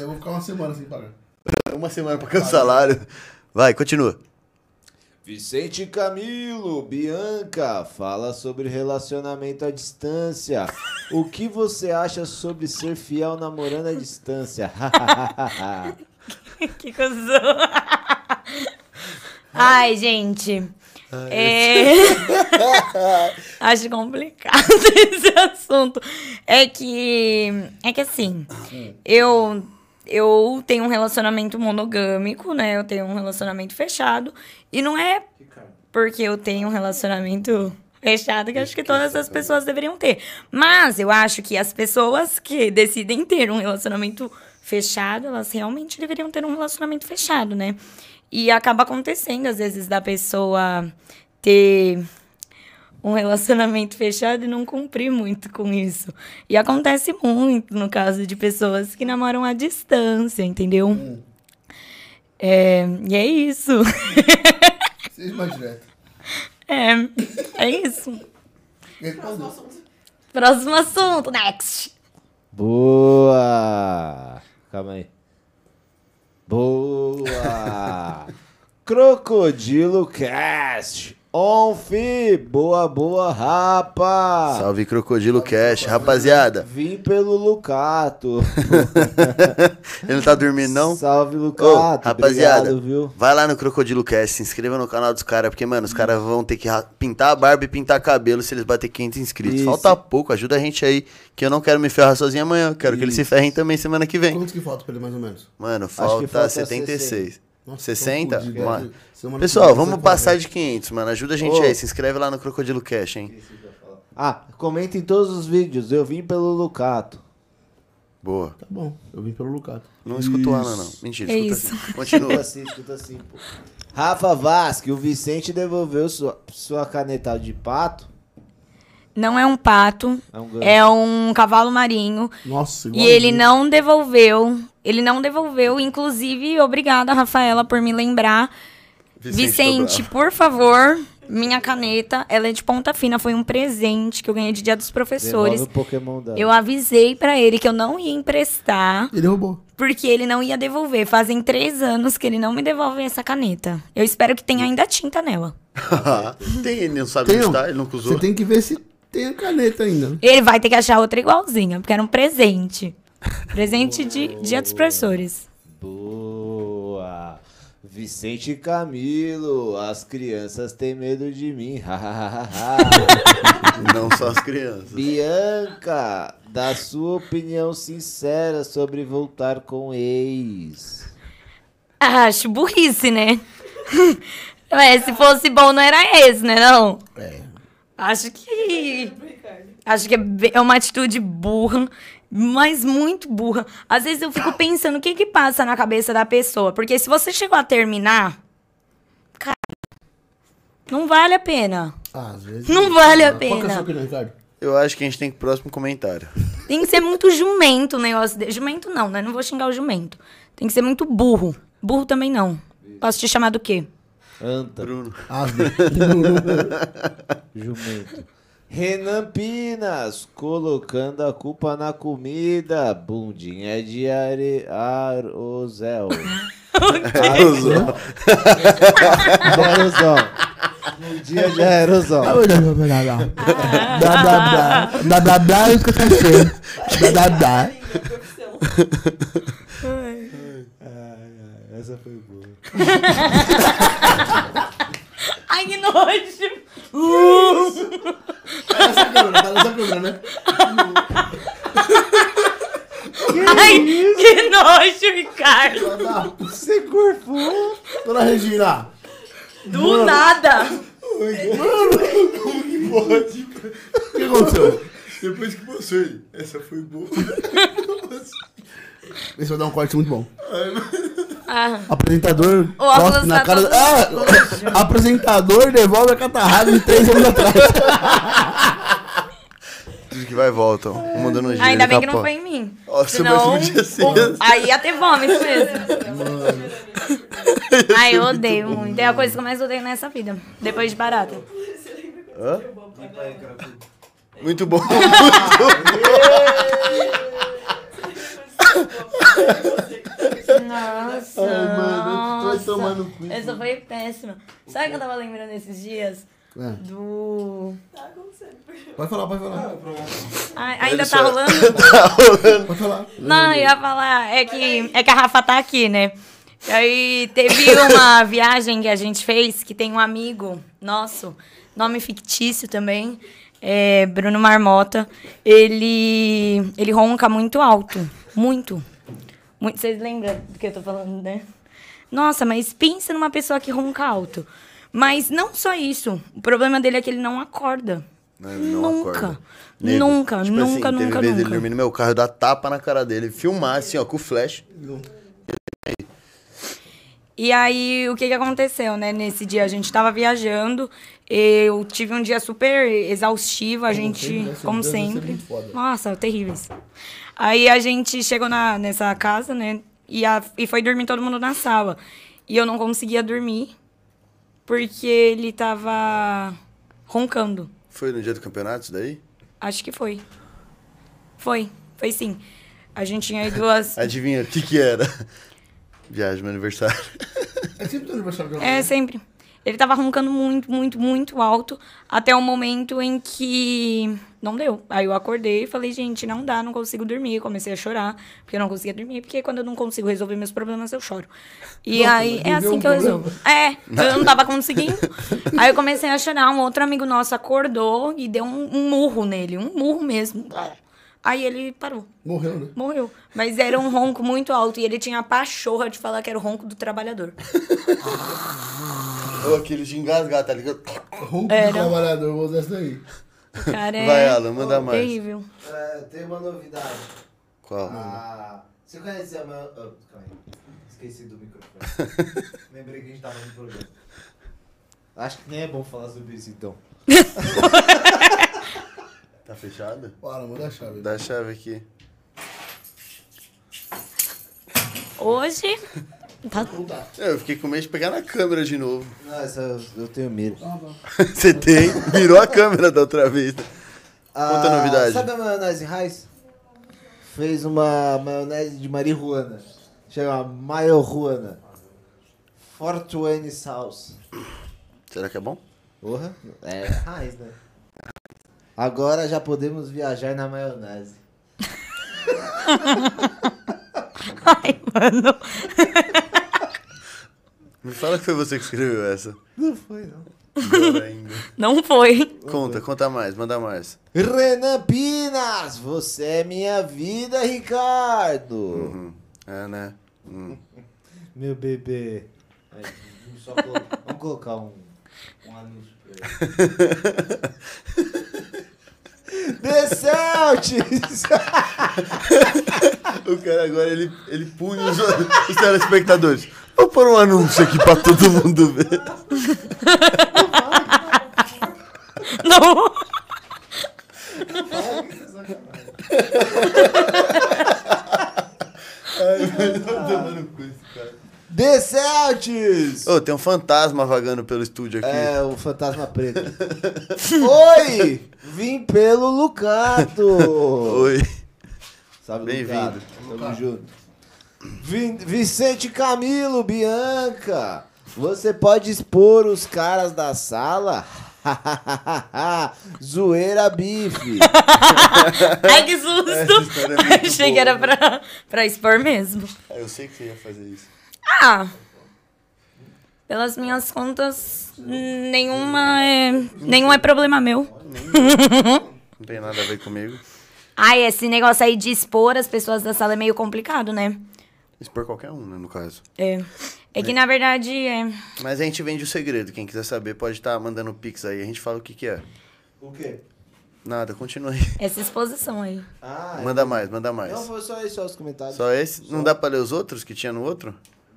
Eu vou ficar uma semana sem pagar. Uma semana pra pagar o salário. Vai, continua. Vicente Camilo, Bianca, fala sobre relacionamento à distância. O que você acha sobre ser fiel namorando à distância? Que cuzão. Ai, gente... Acho complicado esse assunto. É que assim, eu tenho um relacionamento monogâmico, né? Eu tenho um relacionamento fechado. E não é porque eu tenho um relacionamento fechado que acho que todas as pessoas deveriam ter. Mas eu acho que as pessoas que decidem ter um relacionamento fechado, elas realmente deveriam ter um relacionamento fechado, né? E acaba acontecendo, às vezes, da pessoa ter um relacionamento fechado e não cumprir muito com isso. E acontece muito no caso de pessoas que namoram à distância, entendeu? E é isso. Seja mais direto. É isso. Próximo assunto. Próximo assunto, next. Boa! Calma aí. Boa! Crocodilo Cast! Onfi! Boa, boa, rapa! Salve, Crocodilo Cast, rapaziada! Vim pelo Lucato! Ele não tá dormindo, não? Salve, Lucato! Ô, rapaziada, obrigado, viu? Vai lá no Crocodilo Cast, se inscreva no canal dos caras, porque, mano, os caras vão ter que pintar a barba e pintar cabelo se eles bater 500 inscritos. Isso. Falta pouco, ajuda a gente aí, que eu não quero me ferrar sozinho amanhã, eu quero que eles se ferrem também semana que vem. Quantos que falta pra ele, mais ou menos? Mano, falta 76. Nossa, 60? Mano. Pessoal, vamos passar de 500, mano. Ajuda a gente aí. Se inscreve lá no Crocodilo Cash, hein? Comenta em todos os vídeos. Eu vim pelo Lucato. Boa. Tá bom, eu vim pelo Lucato. Não escutou Ana, não. Mentira, escuta assim. Continua assim, escuta assim, pô. Rafa Vasque, o Vicente devolveu sua caneta de pato. Não é um pato, é um cavalo marinho. Nossa, igualzinho. E ele não devolveu. Inclusive, obrigada, Rafaela, por me lembrar. Vicente, por favor, Minha caneta, ela é de ponta fina. Foi um presente que eu ganhei de Dia dos Professores. Devolve o Pokémon dela. Eu avisei pra ele que eu não ia emprestar. Ele roubou. Porque ele não ia devolver. Fazem 3 anos que ele não me devolve essa caneta. Eu espero que tenha ainda tinta nela. Tem, ele não sabe onde ele nunca usou. Você tem que ver se tem a caneta ainda. Ele vai ter que achar outra igualzinha, porque era um presente. Presente de Dia dos Professores. Boa! Vicente e Camilo, as crianças têm medo de mim. Não só as crianças. Bianca, dá sua opinião sincera sobre voltar com ex. Acho burrice, né? É, se fosse bom não era ex, né não? É. Acho que é uma atitude burra. Mas muito burra. Às vezes eu fico pensando o que que passa na cabeça da pessoa. Porque se você chegou a terminar, cara, não vale a pena. Às vezes não vale a pena. Qual que é o seu comentário? Eu acho que a gente tem que ir pro próximo comentário. Tem que ser muito jumento o negócio. Jumento não, né? Não vou xingar o jumento. Tem que ser muito burro. Burro também não. Posso te chamar do quê? Anta. Bruno. Jumento. Renan Pinas, colocando a culpa na comida. Bundinha de Arozel. Aerosol. Aerosol. Bundinha de aerosol. Blá, blá, blá, blá, eu esqueci. Blá, blá. Essa foi boa. Ai, que nojo. Balança a câmera, né? Ai, que nojo, Ricardo! Você corfou! Dona Regina! Do nada! Mano, como que pode? O que aconteceu? Depois que você... Essa foi boa. Esse vai dar um corte muito bom. Apresentador cospe na cara. Apresentador devolve a catarrada de 3 anos atrás. Diz que vai e volta. Mandando um giro. Ainda bem que não foi em mim. Nossa, senão, mas podia ser assim. Aí ia ter vômito mesmo. Mano. Ai, eu odeio muito. É a coisa que eu mais odeio nessa vida. Depois de barata. Hã? Muito bom. Nossa, ai, mano, eu tô tomando cu. Essa foi péssima. Sabe o que eu tava lembrando esses dias? É. Do... Tá acontecendo. Pode falar, pode falar. Ai, ainda tá rolando? Tá rolando. Pode falar. Não, eu ia falar. É que a Rafa tá aqui, né? E aí teve uma viagem que a gente fez, que tem um amigo nosso, nome fictício também, é Bruno Marmota. Ele ronca muito alto. Muito. Muito, vocês lembram do que eu tô falando, né? Nossa, mas pensa numa pessoa que ronca alto. Mas não só isso. O problema dele é que ele não acorda. Não acorda. Nego, nunca, tipo nunca, assim, nunca, nunca. Ele dormiu no meu carro, eu dava tapa na cara dele. Filmar assim, ó, com o flash. E aí, o que aconteceu, né? Nesse dia, a gente tava viajando. Eu tive um dia super exaustivo. A gente, como sempre... Nossa, terríveis. Aí a gente chegou nessa casa, né? E foi dormir todo mundo na sala. E eu não conseguia dormir, porque ele tava roncando. Foi no dia do campeonato isso daí? Acho que foi. Foi sim. A gente tinha duas... Adivinha, o que era? Viagem, meu aniversário. É sempre do aniversário de alguém. É, sempre. Ele tava roncando muito, muito, muito alto, até o momento em que... Não deu. Aí eu acordei e falei, gente, não dá, não consigo dormir. Comecei a chorar, porque eu não conseguia dormir. Porque quando eu não consigo resolver meus problemas, eu choro. E nossa, aí, é assim que eu resolvo. Eu não tava conseguindo. Aí eu comecei a chorar. Um outro amigo nosso acordou e deu um murro nele. Um murro mesmo. Aí ele parou. Morreu, né? Morreu. Mas era um ronco muito alto. E ele tinha a pachorra de falar que era o ronco do trabalhador. Ou aquele de engasgar, tá ligado? Ronco do trabalhador, vou usar isso daí. Cara, vai, Allan, manda mais. Terrível. Tem uma novidade. Qual? Você conhece a maior... esqueci do microfone. Lembrei que a gente tava no programa. Acho que nem é bom falar sobre isso, então. Tá fechado? Allan, manda a chave. Dá a chave aqui. Hoje... Tá. Eu fiquei com medo de pegar na câmera de novo. Nossa, eu tenho medo. Você tem? Virou a câmera da outra vez. Conta a novidade. Sabe a maionese Reis? Fez uma maionese de marihuana. Chama Maioruana. 420 Sauce. Será que é bom? Porra. É Reis, né? Agora já podemos viajar na maionese. Ai, mano. Me fala que foi você que escreveu essa. Não foi, não. Não, ainda. Não foi. Conta mais, manda mais. Renan Pinas, você é minha vida, Ricardo. Uhum. É, né? Meu bebê. Aí, vamos colocar um anúncio pra ele. The Celtics! O cara agora, ele pune os telespectadores. Vou pôr um anúncio aqui pra todo mundo ver. Não! The Celtics! Ô, tem um fantasma vagando pelo estúdio aqui. É, o fantasma preto. Oi! Vim pelo Lucato! Oi! Sabe, bem-vindo. Tamo junto. Vicente Camilo, Bianca! Você pode expor os caras da sala? Zoeira bife. Ai, que susto! É, achei que era pra expor mesmo. É, eu sei que você ia fazer isso. Ah, pelas minhas contas, nenhum é problema meu. Não tem nada a ver comigo. Ai, esse negócio aí de expor as pessoas da sala é meio complicado, né? Expor qualquer um, né, no caso. É. É que, na verdade, é... Mas a gente vende o segredo. Quem quiser saber pode estar mandando pix aí. A gente fala o que é. O quê? Nada, continua aí. Essa exposição aí. Ah, manda mais, manda mais. Não, foi só esse, só os comentários. Só esse? Não dá pra ler os outros que tinha no outro?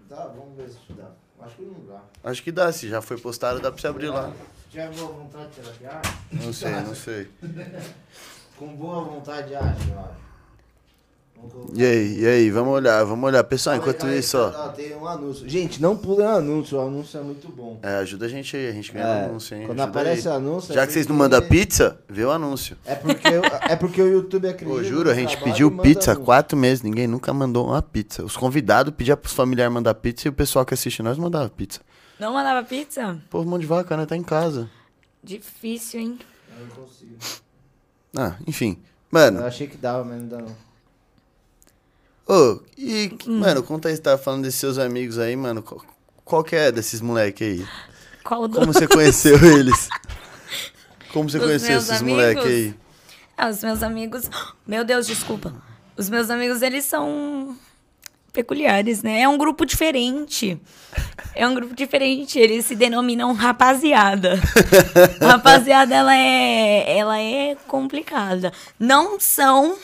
Tá, vamos ver se dá. Acho que não dá. Acho que dá, se já foi postado, dá pra você abrir lá. Já é boa vontade de tirar? Não sei, não sei. Com boa vontade, acho. E aí, vamos olhar. Pessoal, enquanto isso, ó. Tem um anúncio. Gente, não pulem anúncio, o anúncio é muito bom. É, ajuda a gente ganha anúncio, hein? Quando aparece o anúncio... Já que vocês não mandam pizza, vê o anúncio. É porque o YouTube acredita. Eu juro, a gente pediu pizza há 4 meses, ninguém nunca mandou uma pizza. Os convidados pediam pros familiares mandar pizza e o pessoal que assiste nós mandava pizza. Não mandava pizza? Pô, mão de vaca, né? Tá em casa. Difícil, hein? Eu não consigo. Ah, enfim. Mano... Eu achei que dava, mas não dá não. Ô, mano, conta aí, você tava falando desses seus amigos aí, mano, qual que é desses moleque aí? Qual do... Como você conheceu eles? Como você conheceu esses moleque aí? Ah, os meus amigos... Meu Deus, desculpa. Os meus amigos, eles são peculiares, né? É um grupo diferente, eles se denominam rapaziada. Rapaziada, ela é complicada. Não são...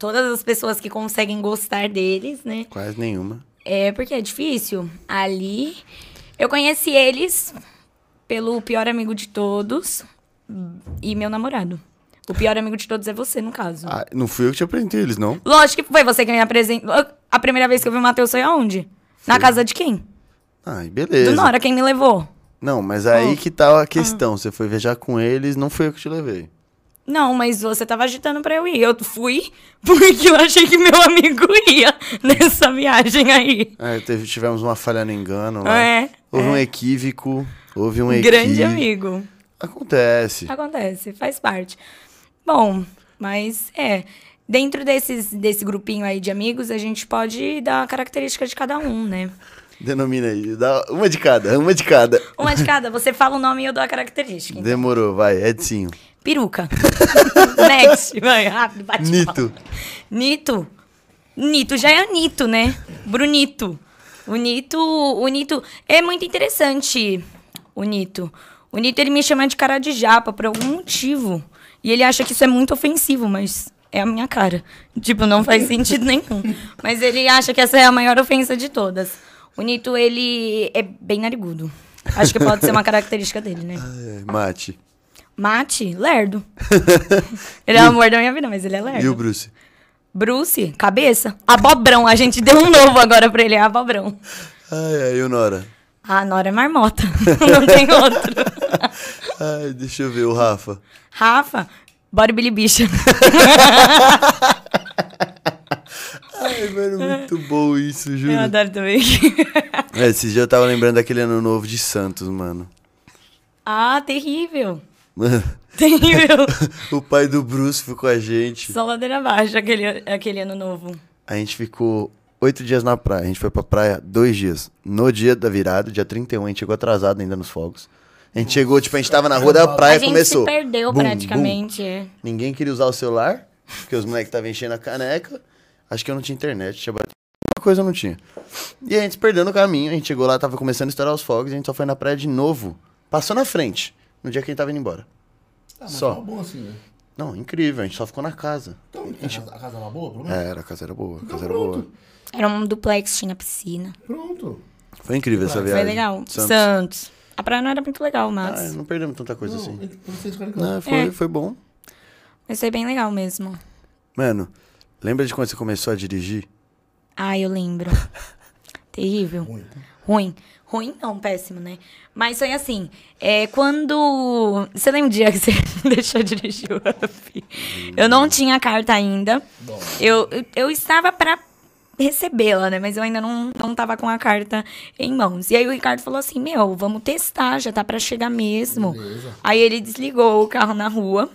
Todas as pessoas que conseguem gostar deles, né? Quase nenhuma. É, porque é difícil. Ali, eu conheci eles pelo pior amigo de todos e meu namorado. O pior amigo de todos é você, no caso. Ah, não fui eu que te apresentei eles, não? Lógico que foi você que me apresentou. A primeira vez que eu vi o Matheus foi aonde? Foi. Na casa de quem? Ai, beleza. Do Nora, quem me levou? Não, mas aí que tá a questão. Você foi viajar com eles, não fui eu que te levei. Não, mas você tava agitando pra eu ir. Eu fui porque eu achei que meu amigo ia nessa viagem aí. É, tivemos uma falha no engano lá. É. Houve um equívoco, grande amigo. Acontece, faz parte. Bom, mas dentro desse grupinho aí de amigos, a gente pode dar a característica de cada um, né? Denomina aí, dá uma de cada. Uma de cada, você fala o nome e eu dou a característica. Então. Demorou, vai, Edinho. Peruca. Next, vai, rápido, bate. Nito já é Nito, né? Brunito. O Nito é muito interessante, o Nito. O Nito, ele me chama de cara de japa por algum motivo. E ele acha que isso é muito ofensivo, mas... É a minha cara. Tipo, não faz sentido nenhum. Mas ele acha que essa é a maior ofensa de todas. O Nito, ele é bem narigudo. Acho que pode ser uma característica dele, né? Mate? Lerdo. Ele é o amor da minha vida, mas ele é lerdo. E o Bruce? Bruce? Cabeça? Abobrão. A gente deu um novo agora pra ele, é abobrão. Ai, ai, e o Nora? A Nora é marmota, não tem outro. Ai, deixa eu ver, o Rafa. Rafa? Bora bilibicha. Ai, mano, muito bom isso, juro. Eu adoro também. É, esses dias eu tava lembrando daquele ano novo de Santos, mano. Ah, terrível. Terrível. O pai do Bruce ficou com a gente. Só ladeira abaixo, aquele ano novo. A gente ficou 8 dias na praia. A gente foi pra praia 2 dias. No dia da virada, dia 31, a gente chegou atrasado ainda nos fogos. A gente chegou, tipo, a gente tava na rua da praia e começou. A gente se perdeu praticamente. Bum. Ninguém queria usar o celular, porque os moleques estavam enchendo a caneca. Acho que eu não tinha internet, tinha batido. Uma coisa eu não tinha. E a gente se perdeu no caminho, a gente chegou lá, tava começando a estourar os fogos, a gente só foi na praia de novo. Passou na frente, no dia que a gente tava indo embora. Ah, mas só. Tava bom assim, né? Não, incrível, a gente só ficou na casa. Então, a casa era boa, pelo menos? Era, a casa era boa, então, a casa era boa. Era um duplex, tinha piscina. Pronto. Foi incrível essa viagem. Foi legal. Santos. A praia não era muito legal, mas... Ah, não perdemos tanta coisa não, assim. Não, foi bom. Mas foi bem legal mesmo. Mano, lembra de quando você começou a dirigir? Ah, eu lembro. Terrível. Ruim. Ruim não, péssimo, né? Mas foi assim, quando... Você lembra um dia que você deixou dirigir o Up? Eu não tinha carta ainda. Bom. Eu estava pra recebê-la, né? Mas eu ainda não tava com a carta em mãos. E aí o Ricardo falou assim, meu, vamos testar, já tá pra chegar mesmo. Beleza. Aí ele desligou o carro na rua.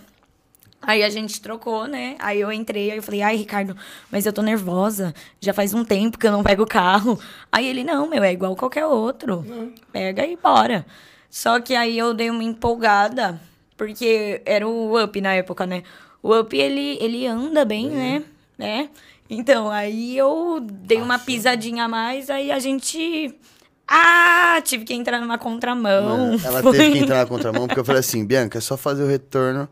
Aí a gente trocou, né? Aí eu entrei, aí eu falei, ai, Ricardo, mas eu tô nervosa. Já faz um tempo que eu não pego o carro. Aí ele, não, meu, é igual qualquer outro. Pega e bora. Só que aí eu dei uma empolgada, porque era o Up na época, né? O Up, ele anda bem, né? Então, aí eu dei uma pisadinha a mais, aí a gente... Ah, tive que entrar numa contramão. Ela teve que entrar na contramão, porque eu falei assim, Bianca, é só fazer o retorno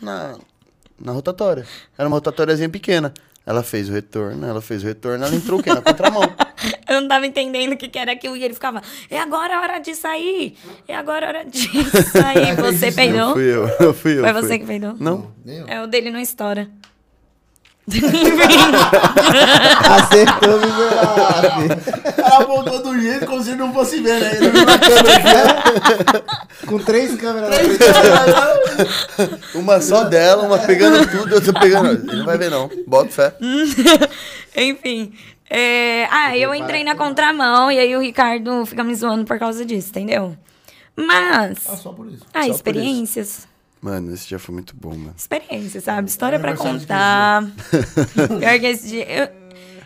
na rotatória. Era uma rotatóriazinha pequena. Ela fez o retorno, ela entrou o quê? Na contramão. Eu não tava entendendo o que era aquilo, e ele ficava, é agora a hora de sair, Você peidou? Não fui eu. Foi você que peidou? Não. É o dele, não estoura. Acertou, miserável. Ela voltou do jeito como se não fosse ver, né? Com 3 câmeras na frente. Uma só dela, uma pegando tudo, outra pegando. Ele não vai ver, não. Bota fé. Enfim. Eu entrei na contramão e aí o Ricardo fica me zoando por causa disso, entendeu? Mas. Só por isso. Ah, só experiências. Por isso. Mano, esse dia foi muito bom, mano. Experiência, sabe? História pra contar. Pior que esse dia...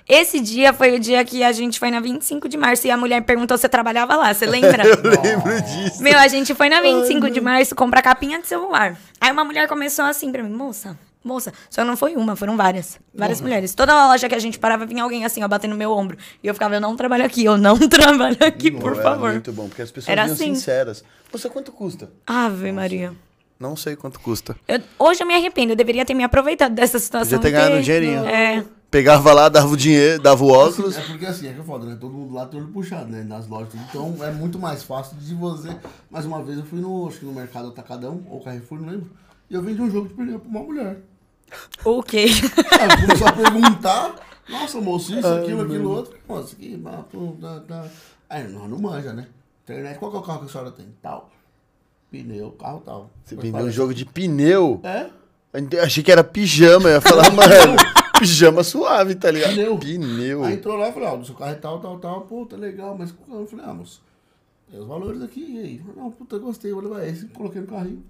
Esse dia foi o dia que a gente foi na 25 de março e a mulher perguntou se eu trabalhava lá, você lembra? Eu lembro disso. Meu, a gente foi na 25 de março comprar capinha de celular. Aí uma mulher começou assim pra mim, moça. Só não foi uma, foram várias. Várias mulheres. Toda a loja que a gente parava, vinha alguém assim, ó, batendo no meu ombro. E eu ficava, eu não trabalho aqui, por favor. Era muito bom, porque as pessoas eram assim. Sinceras. Você, quanto custa? Ave Maria. Não sei quanto custa. Hoje eu me arrependo. Eu deveria ter me aproveitado dessa situação. Podia ter ganhado um dinheirinho. É. Pegava lá, dava o dinheiro, dava o óculos. É porque assim, é que eu falo, né? Todo mundo lá tem olho puxado, né? Nas lojas. Então é muito mais fácil de você... Mais uma vez eu fui acho que no mercado Atacadão, ou Carrefour, não lembro. E eu vendi um jogo de perder pra uma mulher. Ok. Ela começou a perguntar. Nossa, moço, isso, aquilo, outro. Pô, isso aqui, tá. Aí nós não manja, né? Internet, qual que é o carro que a senhora tem? Tal. Pneu, carro tal. Você vendeu um jogo de pneu? É? Eu achei que era pijama, eu ia falar, mano, pijama suave, tá ligado? Pneu. Aí entrou lá e falou, ó, seu carro é tal, pô, tá legal, mas eu falei, moço, tem os valores aqui, e aí? Não, puta, gostei, vou levar esse, coloquei no carrinho.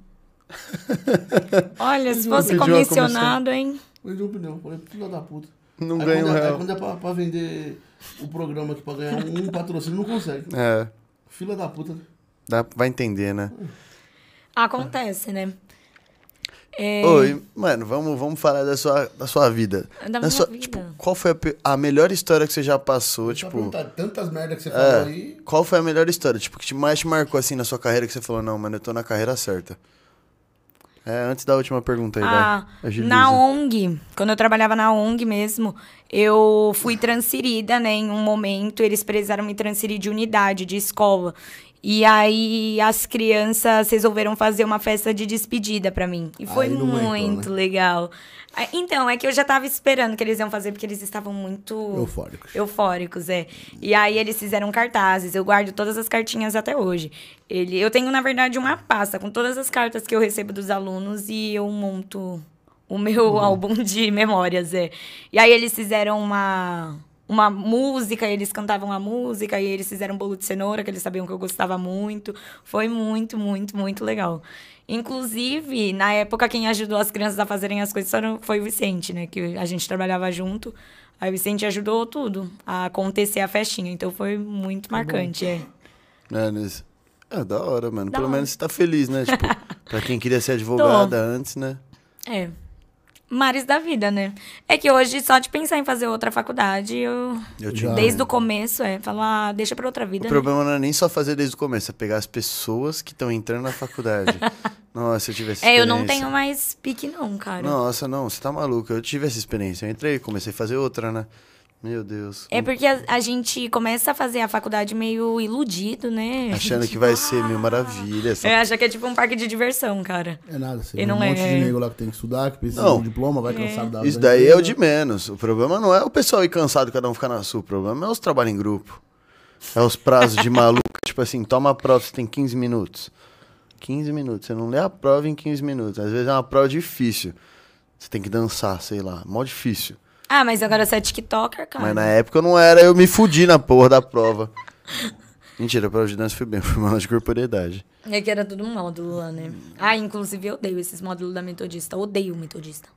Olha, se fosse comissionado, hein? Vendi um pneu, falei, filha da puta. Não ganha um real. Aí quando é pra vender o programa aqui pra ganhar um patrocínio, não consegue. É. Filha da puta. Vai entender, né? Acontece, né? Oi, mano, vamos falar da sua vida. Da minha vida. Tipo, qual foi a melhor história que você já passou? Tipo, tantas merdas que você falou aí. Qual foi a melhor história? Tipo, que mais te marcou assim na sua carreira que você falou, não, mano, eu tô na carreira certa. Antes da última pergunta aí, na ONG, quando eu trabalhava na ONG mesmo, eu fui transferida, né? Em um momento, eles precisaram me transferir de unidade, de escola. E aí as crianças resolveram fazer uma festa de despedida pra mim. E foi muito legal. Então, é que eu já tava esperando que eles iam fazer, porque eles estavam muito... Eufóricos, é. E aí eles fizeram cartazes, eu guardo todas as cartinhas até hoje. Eu tenho, na verdade, uma pasta com todas as cartas que eu recebo dos alunos e eu monto o meu álbum de memórias, é. E aí eles fizeram uma música, eles cantavam a música e eles fizeram um bolo de cenoura, que eles sabiam que eu gostava muito. Foi muito, muito, muito legal. Inclusive, na época, quem ajudou as crianças a fazerem as coisas foi o Vicente, né? Que a gente trabalhava junto. Aí o Vicente ajudou tudo a acontecer a festinha. Então, foi muito marcante, da hora, mano. Pelo menos você tá feliz, né? Tipo, pra quem queria ser advogada antes, né? É. Mares da vida, né? É que hoje, só de pensar em fazer outra faculdade, desde o começo, falar, deixa pra outra vida. O problema não é nem só fazer desde o começo, é pegar as pessoas que estão entrando na faculdade. Nossa, se eu tivesse experiência... Eu não tenho mais pique não, cara. Nossa, não, você tá maluco. Eu tive essa experiência. Eu entrei, comecei a fazer outra, né? Meu Deus. É porque a gente começa a fazer a faculdade meio iludido, né? Achando que vai ser meio maravilha. Acha que é tipo um parque de diversão, cara. É nada, você vê um monte de nego lá que tem que estudar, que precisa de um diploma, vai cansado da vida. Isso daí é o de menos. O problema não é o pessoal ir cansado, cada um ficar na sua. O problema é os trabalhos em grupo. É os prazos de maluco. Tipo assim, toma a prova, você tem 15 minutos. 15 minutos. Você não lê a prova em 15 minutos. Às vezes é uma prova difícil. Você tem que dançar, sei lá. Mó difícil. Ah, mas agora você é tiktoker, cara. Mas na época eu não era, eu me fudi na porra da prova. Mentira, a prova de dança foi bem, foi uma aula de corporeidade. É que era tudo um módulo lá, né? Ah, inclusive eu odeio esses módulos da Metodista, eu odeio o Metodista.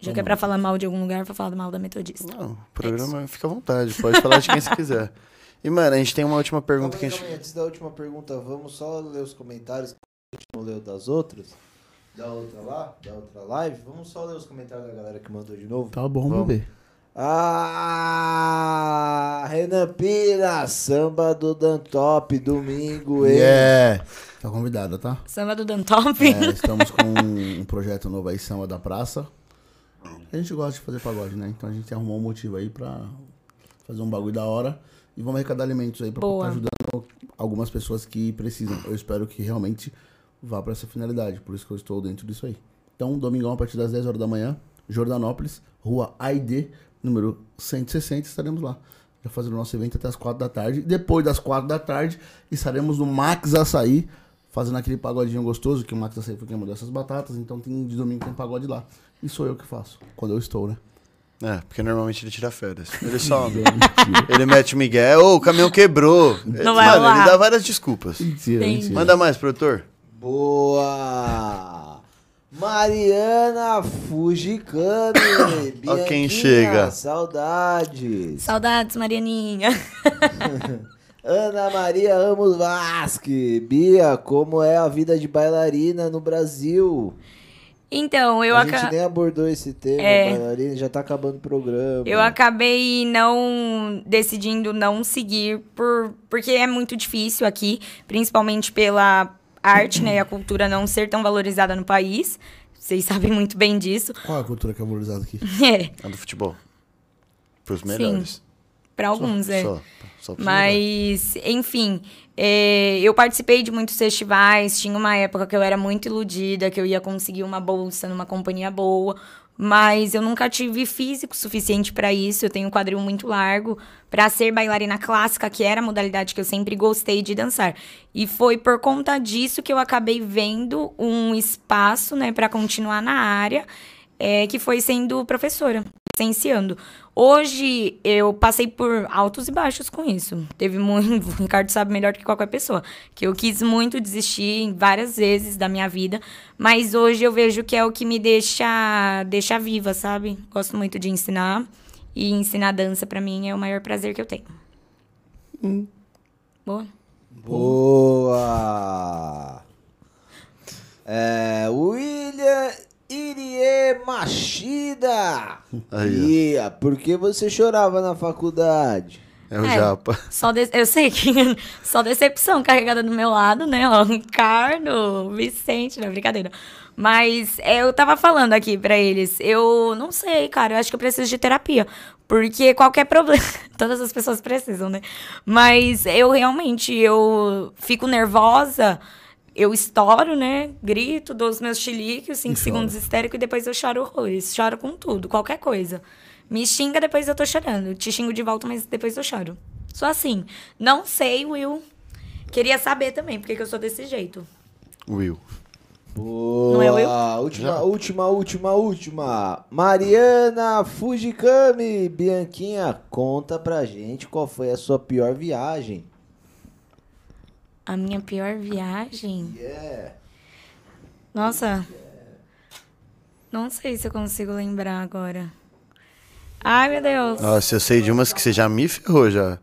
Já que é pra falar mal de algum lugar, pra falar mal da Metodista. Não, o programa fica à vontade, pode falar de quem você quiser. E, mano, a gente tem uma última pergunta que a gente... Antes da última pergunta, vamos só ler os comentários que a gente não leu das outras? Da outra live. Vamos só ler os comentários da galera que mandou de novo. Tá bom, bebê. Ah, Renan Pira, samba do Dantop, domingo. Tá convidada, tá? Samba do Dantop? Estamos com um projeto novo aí, Samba da Praça. A gente gosta de fazer pagode, né? Então a gente arrumou um motivo aí pra fazer um bagulho da hora. E vamos arrecadar alimentos aí pra estar ajudando algumas pessoas que precisam. Eu espero que realmente... vá para essa finalidade, por isso que eu estou dentro disso aí. Então, domingão, a partir das 10 horas da manhã, Jordanópolis, rua AID, número 160, estaremos lá. Já fazendo o nosso evento até as 4 da tarde. Depois das 4 da tarde, estaremos no Max Açaí, fazendo aquele pagodinho gostoso, que o Max Açaí foi quem mandou essas batatas, então de domingo tem pagode lá. E sou eu que faço, quando eu estou, né? Porque normalmente ele tira férias. Ele some. Ele mete o Miguel, o caminhão quebrou. Não vai lá. Ele dá várias desculpas. Mentira. Manda mais, produtor. Boa! Mariana Fugikama, Bianquinha, quem chega. Saudades! Saudades, Marianinha! Ana Maria Ramos Vasque, Bia, como é a vida de bailarina no Brasil? Então, a gente nem abordou esse tema, bailarina, já tá acabando o programa. Eu acabei decidindo não seguir, porque é muito difícil aqui, principalmente pela... a arte, né, e a cultura não ser tão valorizada no país. Vocês sabem muito bem disso. Qual é a cultura que é valorizada aqui? A do futebol. Para os melhores. Sim, para alguns, Só mas, enfim, eu participei de muitos festivais. Tinha uma época que eu era muito iludida, que eu ia conseguir uma bolsa numa companhia boa. Mas eu nunca tive físico suficiente para isso. Eu tenho um quadril muito largo para ser bailarina clássica, que era a modalidade que eu sempre gostei de dançar. E foi por conta disso que eu acabei vendo um espaço, né, para continuar na área, que foi sendo professora, licenciando. Hoje, eu passei por altos e baixos com isso. Teve muito... O Ricardo sabe melhor que qualquer pessoa. Que eu quis muito desistir várias vezes da minha vida. Mas hoje eu vejo que é o que me deixa viva, sabe? Gosto muito de ensinar. E ensinar dança, pra mim, é o maior prazer que eu tenho. Boa! William... Irie Machida! Bia, por que você chorava na faculdade? É o Japa. Eu sei que só decepção carregada do meu lado, né? Ó, Ricardo, Vicente, não é brincadeira. Mas eu tava falando aqui pra eles, eu não sei, cara, eu acho que eu preciso de terapia, porque qualquer problema, todas as pessoas precisam, né? Mas eu realmente, eu fico nervosa, eu estouro, né? Grito, dou os meus chiliques, 5 segundos histérico e depois eu choro horrores, choro com tudo, qualquer coisa. Me xinga, depois eu tô chorando, te xingo de volta, mas depois eu choro. Só assim, não sei, Will, queria saber também porque que eu sou desse jeito. Will. Boa. Não é eu? Última. Mariana Fugikami, Bianquinha, conta pra gente qual foi a sua pior viagem. A minha pior viagem? Yeah. Nossa. Yeah. Não sei se eu consigo lembrar agora. Ai, meu Deus. Nossa, eu sei de umas que você já me ferrou já.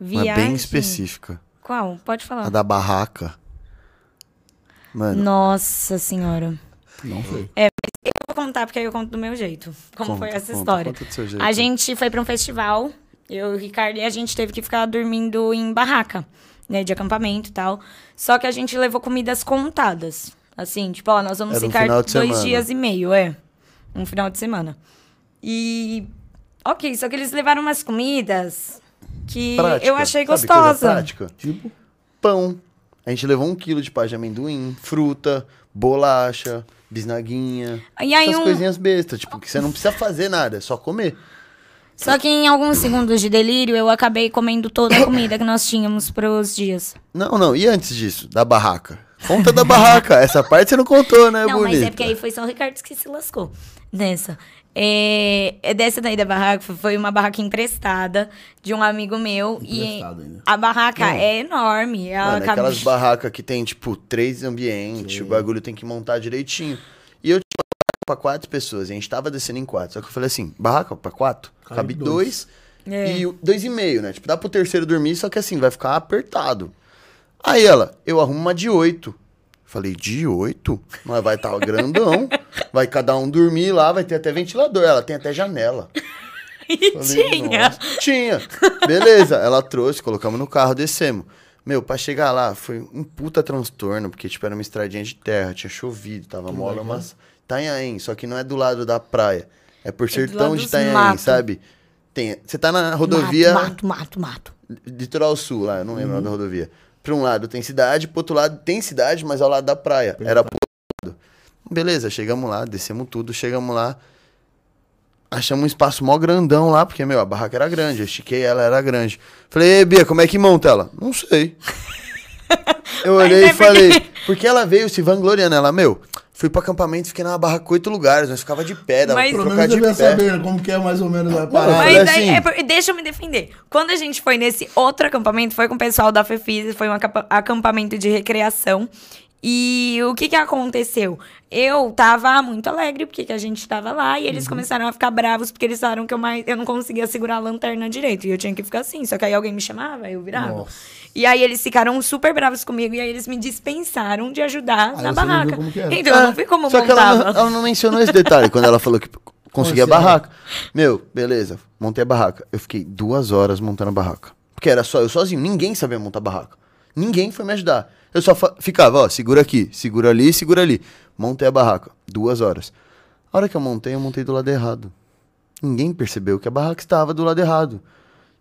Viagem? Uma bem específica. Qual? Pode falar. A da barraca. Mano. Nossa senhora. Não foi. É, mas eu vou contar, porque aí eu conto do meu jeito. Como foi essa história. Conta do seu jeito. A gente foi pra um festival, eu e o Ricardo, e a gente teve que ficar dormindo em barraca, né, de acampamento e tal. Só que a gente levou comidas contadas. Assim, tipo, ó, nós vamos ficar 2 dias e meio, um final de semana. E, ok, só que eles levaram umas comidas que eu achei gostosa. Sabe, prática? Tipo, pão. A gente levou 1 quilo de pá de amendoim, fruta, bolacha, bisnaguinha. E aí essas coisinhas bestas, tipo, que você não precisa fazer nada, é só comer. Só que em alguns segundos de delírio, eu acabei comendo toda a comida que nós tínhamos pros dias. Não, e antes disso, da barraca? Conta da barraca, essa parte você não contou, né, Não, bonita? Mas é porque aí foi só o Ricardo que se lascou nessa. Dessa daí da barraca, foi uma barraca emprestada de um amigo meu. E a barraca é enorme. Mano, aquelas barracas que tem, tipo, 3 ambientes, o bagulho tem que montar direitinho. E eu tinha barraca pra 4 pessoas, e a gente tava descendo em 4. Só que eu falei assim, barraca pra 4? Cabe 2 e 2,5, né? Tipo, dá pro terceiro dormir, só que assim, vai ficar apertado. Aí ela, eu arrumo uma de 8. Falei, de 8? Mas vai estar grandão. Vai cada um dormir lá, vai ter até ventilador. Ela tem até janela. E falei, tinha. Nossa. Tinha. Beleza, ela trouxe, colocamos no carro, descemos. Meu, pra chegar lá, foi um puta transtorno, porque tipo, era uma estradinha de terra, tinha chovido, tava mola, mas Itanhaém, só que não é do lado da praia. É por sertão de Itanhaém, sabe? Você tá na rodovia... Mato. Litoral Sul, lá, eu não lembro da rodovia. Pra um lado tem cidade, pro outro lado tem cidade, mas ao lado da praia. Era pro outro lado. Beleza, chegamos lá, descemos tudo, chegamos lá. Achamos um espaço mó grandão lá, porque, meu, a barraca era grande. Eu estiquei ela, era grande. Falei, ei, Bia, como é que monta ela? Não sei. Eu olhei e falei... Porque ela veio se vangloriando, ela, meu... Fui pro acampamento, fiquei na barraca 8 lugares, nós ficava de pé, dava pra trocar de pé. Mas saber como que é mais ou menos a parada. Mas daí, deixa eu me defender. Quando a gente foi nesse outro acampamento, foi com o pessoal da FPISA, foi um acampamento de recreação. E o que aconteceu? Eu tava muito alegre porque a gente tava lá e eles começaram a ficar bravos porque eles falaram que eu não conseguia segurar a lanterna direito. E eu tinha que ficar assim, só que aí alguém me chamava, eu virava. Nossa. E aí eles ficaram super bravos comigo e aí eles me dispensaram de ajudar na barraca. Então eu não vi como montava. Ela não mencionou esse detalhe quando ela falou que conseguia a barraca. Meu, beleza, montei a barraca. Eu fiquei 2 horas montando a barraca. Porque era só eu sozinho, ninguém sabia montar a barraca. Ninguém foi me ajudar. Eu só ficava, ó, segura aqui, segura ali. Montei a barraca, 2 horas. A hora que eu montei do lado errado. Ninguém percebeu que a barraca estava do lado errado.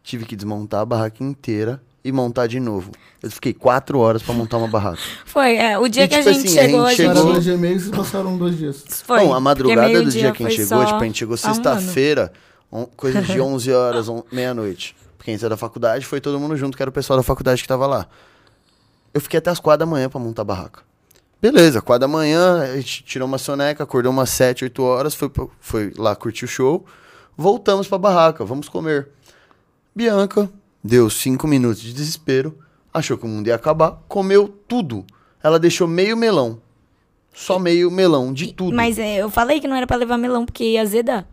Tive que desmontar a barraca inteira e montar de novo. Eu fiquei 4 horas pra montar uma barraca. Foi, o dia que a gente chegou... Passaram 2 dias e passaram 2 dias. Foi. Bom, a madrugada do dia que a gente chegou, tipo, a gente chegou sexta-feira, coisa de 11 horas, meia-noite. Porque a gente era da faculdade, foi todo mundo junto, que era o pessoal da faculdade que tava lá. Eu fiquei até as 4 da manhã pra montar a barraca. Beleza, 4 da manhã, a gente tirou uma soneca, acordou umas 7, 8 horas, foi lá curtir o show, voltamos pra barraca, vamos comer. Bianca deu 5 minutos de desespero, achou que o mundo ia acabar, comeu tudo. Ela deixou meio melão, só meio melão de tudo. Mas eu falei que não era pra levar melão, porque ia azedar.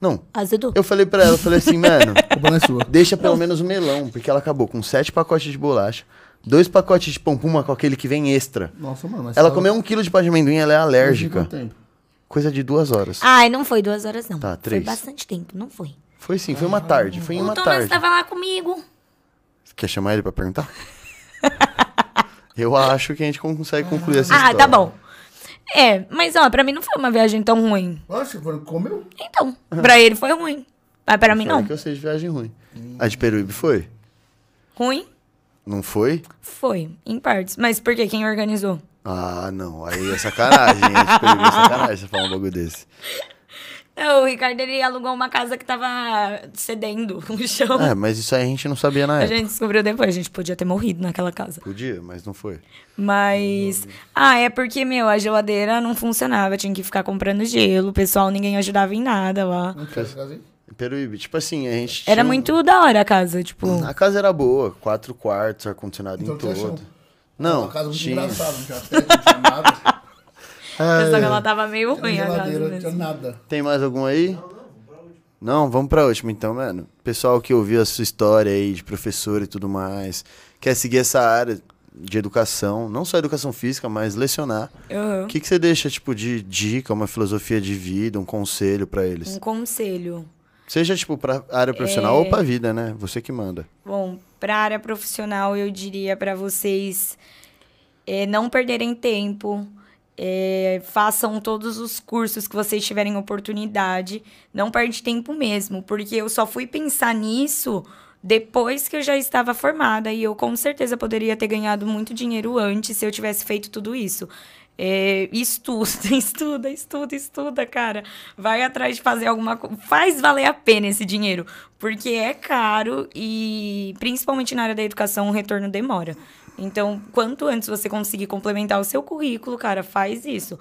Não. Azedou. Eu falei pra ela, eu falei assim, mano, deixa pelo menos o melão, porque ela acabou com 7 pacotes de bolacha, 2 pacotes de pão-puma com aquele que vem extra. Nossa, mano. Ela comeu 1 quilo de pá de amendoim, ela é alérgica. Coisa de 2 horas. Ai, não foi 2 horas, não. Tá, 3. Foi bastante tempo, não foi. Foi sim, foi uma tarde, foi em uma tarde. O Thomas estava lá comigo. Quer chamar ele pra perguntar? Eu acho que a gente consegue concluir essa história. Ah, tá bom. É, mas ó, pra mim não foi uma viagem tão ruim. Nossa, comeu? Então, pra ele foi ruim. Mas pra mim não. Não que eu sei de viagem ruim. A de Peruíbe foi? Ruim. Não foi? Foi, em partes. Mas por quê? Quem organizou? Ah, não. Aí é sacanagem. A de Peruíbe é sacanagem você falar um bagulho desse. Não, o Ricardo, ele alugou uma casa que tava cedendo o chão. É, mas isso aí a gente não sabia na época. A gente descobriu depois, a gente podia ter morrido naquela casa. Podia, mas não foi. Mas... Ah, é porque, meu, a geladeira não funcionava, tinha que ficar comprando gelo, o pessoal, ninguém ajudava em nada lá. Não tinha essa casa aí? Em Peruíbe, tipo assim, a gente tinha... Era muito da hora a casa, tipo... A casa era boa, 4 quartos, ar-condicionado então, em todo. Não, uma casa muito engraçada, não tinha teto, não tinha nada... Ai, só que ela tava meio ruim a casa nada. Tem mais algum aí? Não, vamos pra última então, mano. Pessoal que ouviu a sua história aí de professor e tudo mais, quer seguir essa área de educação, não só educação física, mas lecionar. O que você deixa, tipo, de dica, uma filosofia de vida, um conselho pra eles? Um conselho. Seja, tipo, pra área profissional ou pra vida, né? Você que manda. Bom, pra área profissional, eu diria pra vocês não perderem tempo... façam todos os cursos que vocês tiverem oportunidade, não perde tempo mesmo, porque eu só fui pensar nisso depois que eu já estava formada e eu com certeza poderia ter ganhado muito dinheiro antes se eu tivesse feito tudo isso. Estuda, cara, vai atrás de fazer alguma coisa, faz valer a pena esse dinheiro, porque é caro e principalmente na área da educação o retorno demora. Então, quanto antes você conseguir complementar o seu currículo, cara, faz isso.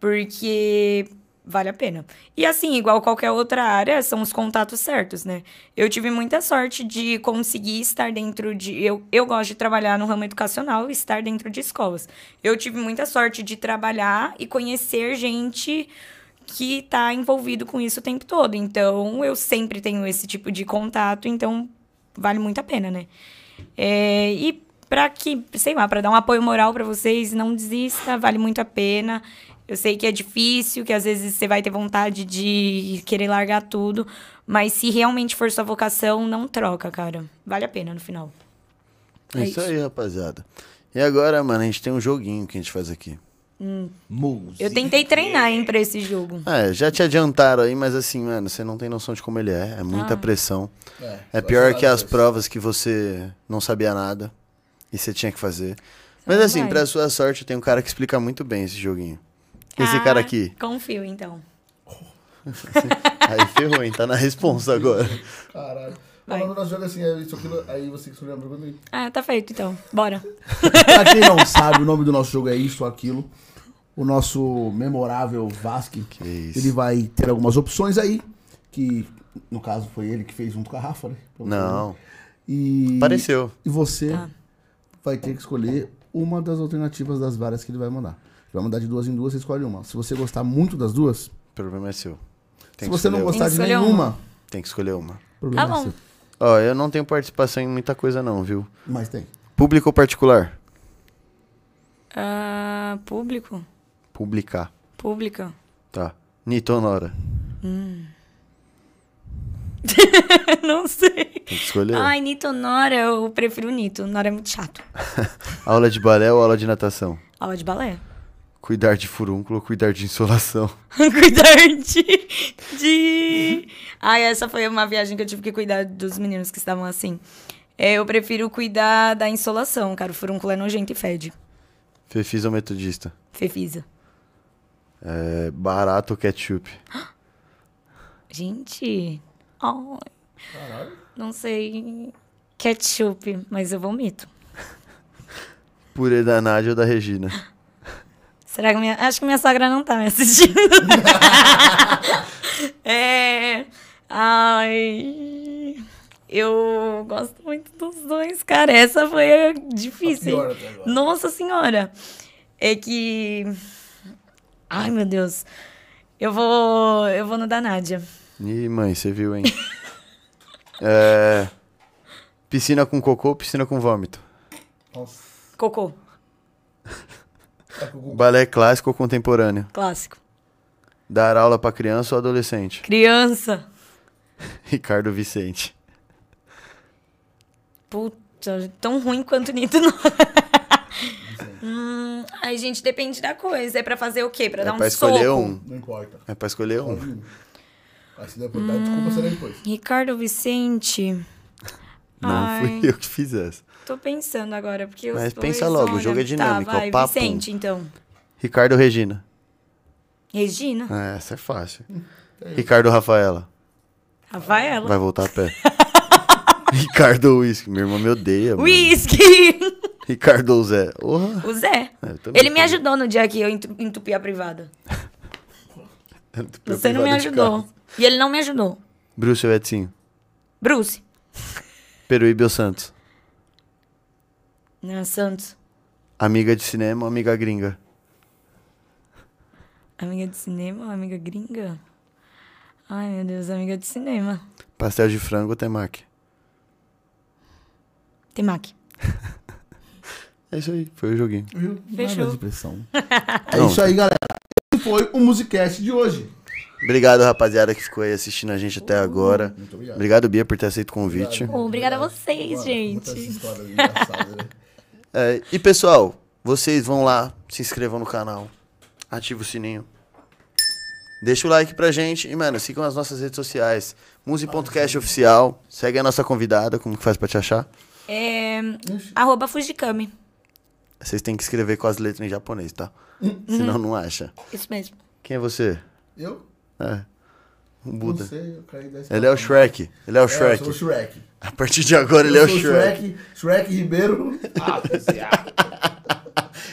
Porque vale a pena. E assim, igual qualquer outra área, são os contatos certos, né? Eu tive muita sorte de conseguir estar dentro de... Eu gosto de trabalhar no ramo educacional e estar dentro de escolas. Eu tive muita sorte de trabalhar e conhecer gente que tá envolvido com isso o tempo todo. Então, eu sempre tenho esse tipo de contato. Então, vale muito a pena, né? E... Pra que, sei lá, pra dar um apoio moral pra vocês, não desista, vale muito a pena. Eu sei que é difícil, que às vezes você vai ter vontade de querer largar tudo, mas se realmente for sua vocação, não troca, cara. Vale a pena no final. É isso aí, rapaziada. E agora, mano, a gente tem um joguinho que a gente faz aqui. Eu tentei treinar, hein, pra esse jogo. Já te adiantaram aí, mas assim, mano, você não tem noção de como ele é. É muita pressão. É pior que as provas que você não sabia nada. E você tinha que fazer. Mas assim, pra sua sorte, tem um cara que explica muito bem esse joguinho. Esse cara aqui. Confio, então. Aí ferrou, hein? Tá na responsa agora. Caralho. Falando nós jogamos assim, isso aqui, aí você que escolheu a pergunta aí. Tá feito, então. Bora. Pra quem não sabe, o nome do nosso jogo é Isso ou Aquilo. O nosso memorável Vasque, ele vai ter algumas opções aí, que no caso foi ele que fez junto com a Rafa, né? Não. E... Apareceu. E você... vai ter que escolher uma das alternativas das várias que ele vai mandar. Ele vai mandar de duas em duas, você escolhe uma. Se você gostar muito das duas... O problema é seu. Se você não gostar de nenhuma... Tem que escolher uma. Tá bom. Ó, eu não tenho participação em muita coisa não, viu? Mas tem. Público ou particular? Público. Publicar. Pública. Tá. Nito ou Nora? Não sei. Tem que escolher. Ai, Nito ou Nora? Eu prefiro Nito. Nora é muito chato. Aula de balé ou aula de natação? Aula de balé. Cuidar de furúnculo ou cuidar de insolação? Cuidar de... Ai, essa foi uma viagem que eu tive que cuidar dos meninos que estavam assim. Eu prefiro cuidar da insolação, cara. O furúnculo é nojento e fede. Fefisa ou metodista? Fefisa. Barato ou ketchup? Gente... Caralho. Não sei. Ketchup, mas eu vomito. Purê da Nádia ou da Regina? Será que acho que minha sogra não tá me assistindo. Ai. Eu gosto muito dos dois, cara. Essa foi difícil. Nossa senhora. É que... Ai, meu Deus. Eu vou no da Nádia. Ih, mãe, você viu, hein? Piscina com cocô ou piscina com vômito? Nossa. Cocô. Balé clássico ou contemporâneo? Clássico. Dar aula pra criança ou adolescente? Criança. Ricardo Vicente. Puta, tão ruim quanto Nito. Ai, gente, depende da coisa. É pra fazer o quê? Pra dar um soco? É pra escolher um. Não importa. É pra escolher um. Aí se der por dar, desculpa, será depois. Ricardo Vicente... Não, fui eu que fiz essa. Tô pensando agora, porque os dois... Mas pensa logo, o jogo é dinâmico. Tá, vai, papo. Vicente, então. Ricardo Regina. Regina? É, essa é fácil. Ricardo Rafaela. Rafaela? Vai voltar a pé. Ricardo Whisky. Minha irmã me odeia. Whisky! Ricardo ou Zé. Oh. O Zé. Ele me ajudou no dia que eu entupi a privada. Você não me ajudou. E ele não me ajudou. Bruce ou Edinho? Bruce. Peruíbe ou Santos? Não, Santos. Amiga de cinema ou amiga gringa? Amiga de cinema ou amiga gringa? Ai, meu Deus, amiga de cinema. Pastel de frango ou temaki? Temaki. É isso aí, foi o joguinho. Viu? Fechou. É isso aí, galera. Esse foi o Musicast de hoje. Obrigado, rapaziada, que ficou aí assistindo a gente até agora. Muito obrigado. Obrigado, Bia, por ter aceito o convite. Obrigado a vocês, gente. Muitas histórias engraçadas, né? É, e, pessoal, vocês vão lá, se inscrevam no canal, ativa o sininho. Deixa o like pra gente e, mano, sigam as nossas redes sociais. Musi.cast Oficial. Segue a nossa convidada, como que faz pra te achar? É... @Fugikami. Vocês têm que escrever com as letras em japonês, tá? Senão não acha. Isso mesmo. Quem é você? Eu? É. Um Buda. Não sei, eu caí dessa. Ele é o Shrek. Ele é o Shrek. Eu sou o Shrek. A partir de agora ele é o Shrek. Shrek Ribeiro. Ah,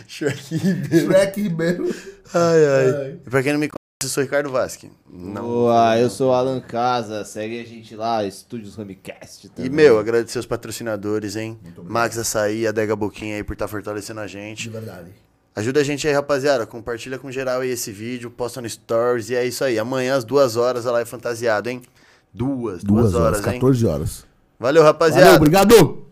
Shrek Ribeiro. Shrek Ribeiro. Ai, ai. E pra quem não me conhece, eu sou o Ricardo Vasque. Não. Boa, eu sou o Allan Casa. Segue a gente lá, Estúdios Ramicast também. E, meu, agradecer os patrocinadores, hein? Max Açaí, Adega Boquinha aí por estar fortalecendo a gente. De verdade. Ajuda a gente aí, rapaziada. Compartilha com geral aí esse vídeo, posta no Stories e é isso aí. Amanhã, às 2 horas, a live fantasiado, hein? Duas horas, 14 horas. Valeu, rapaziada. Valeu, obrigado!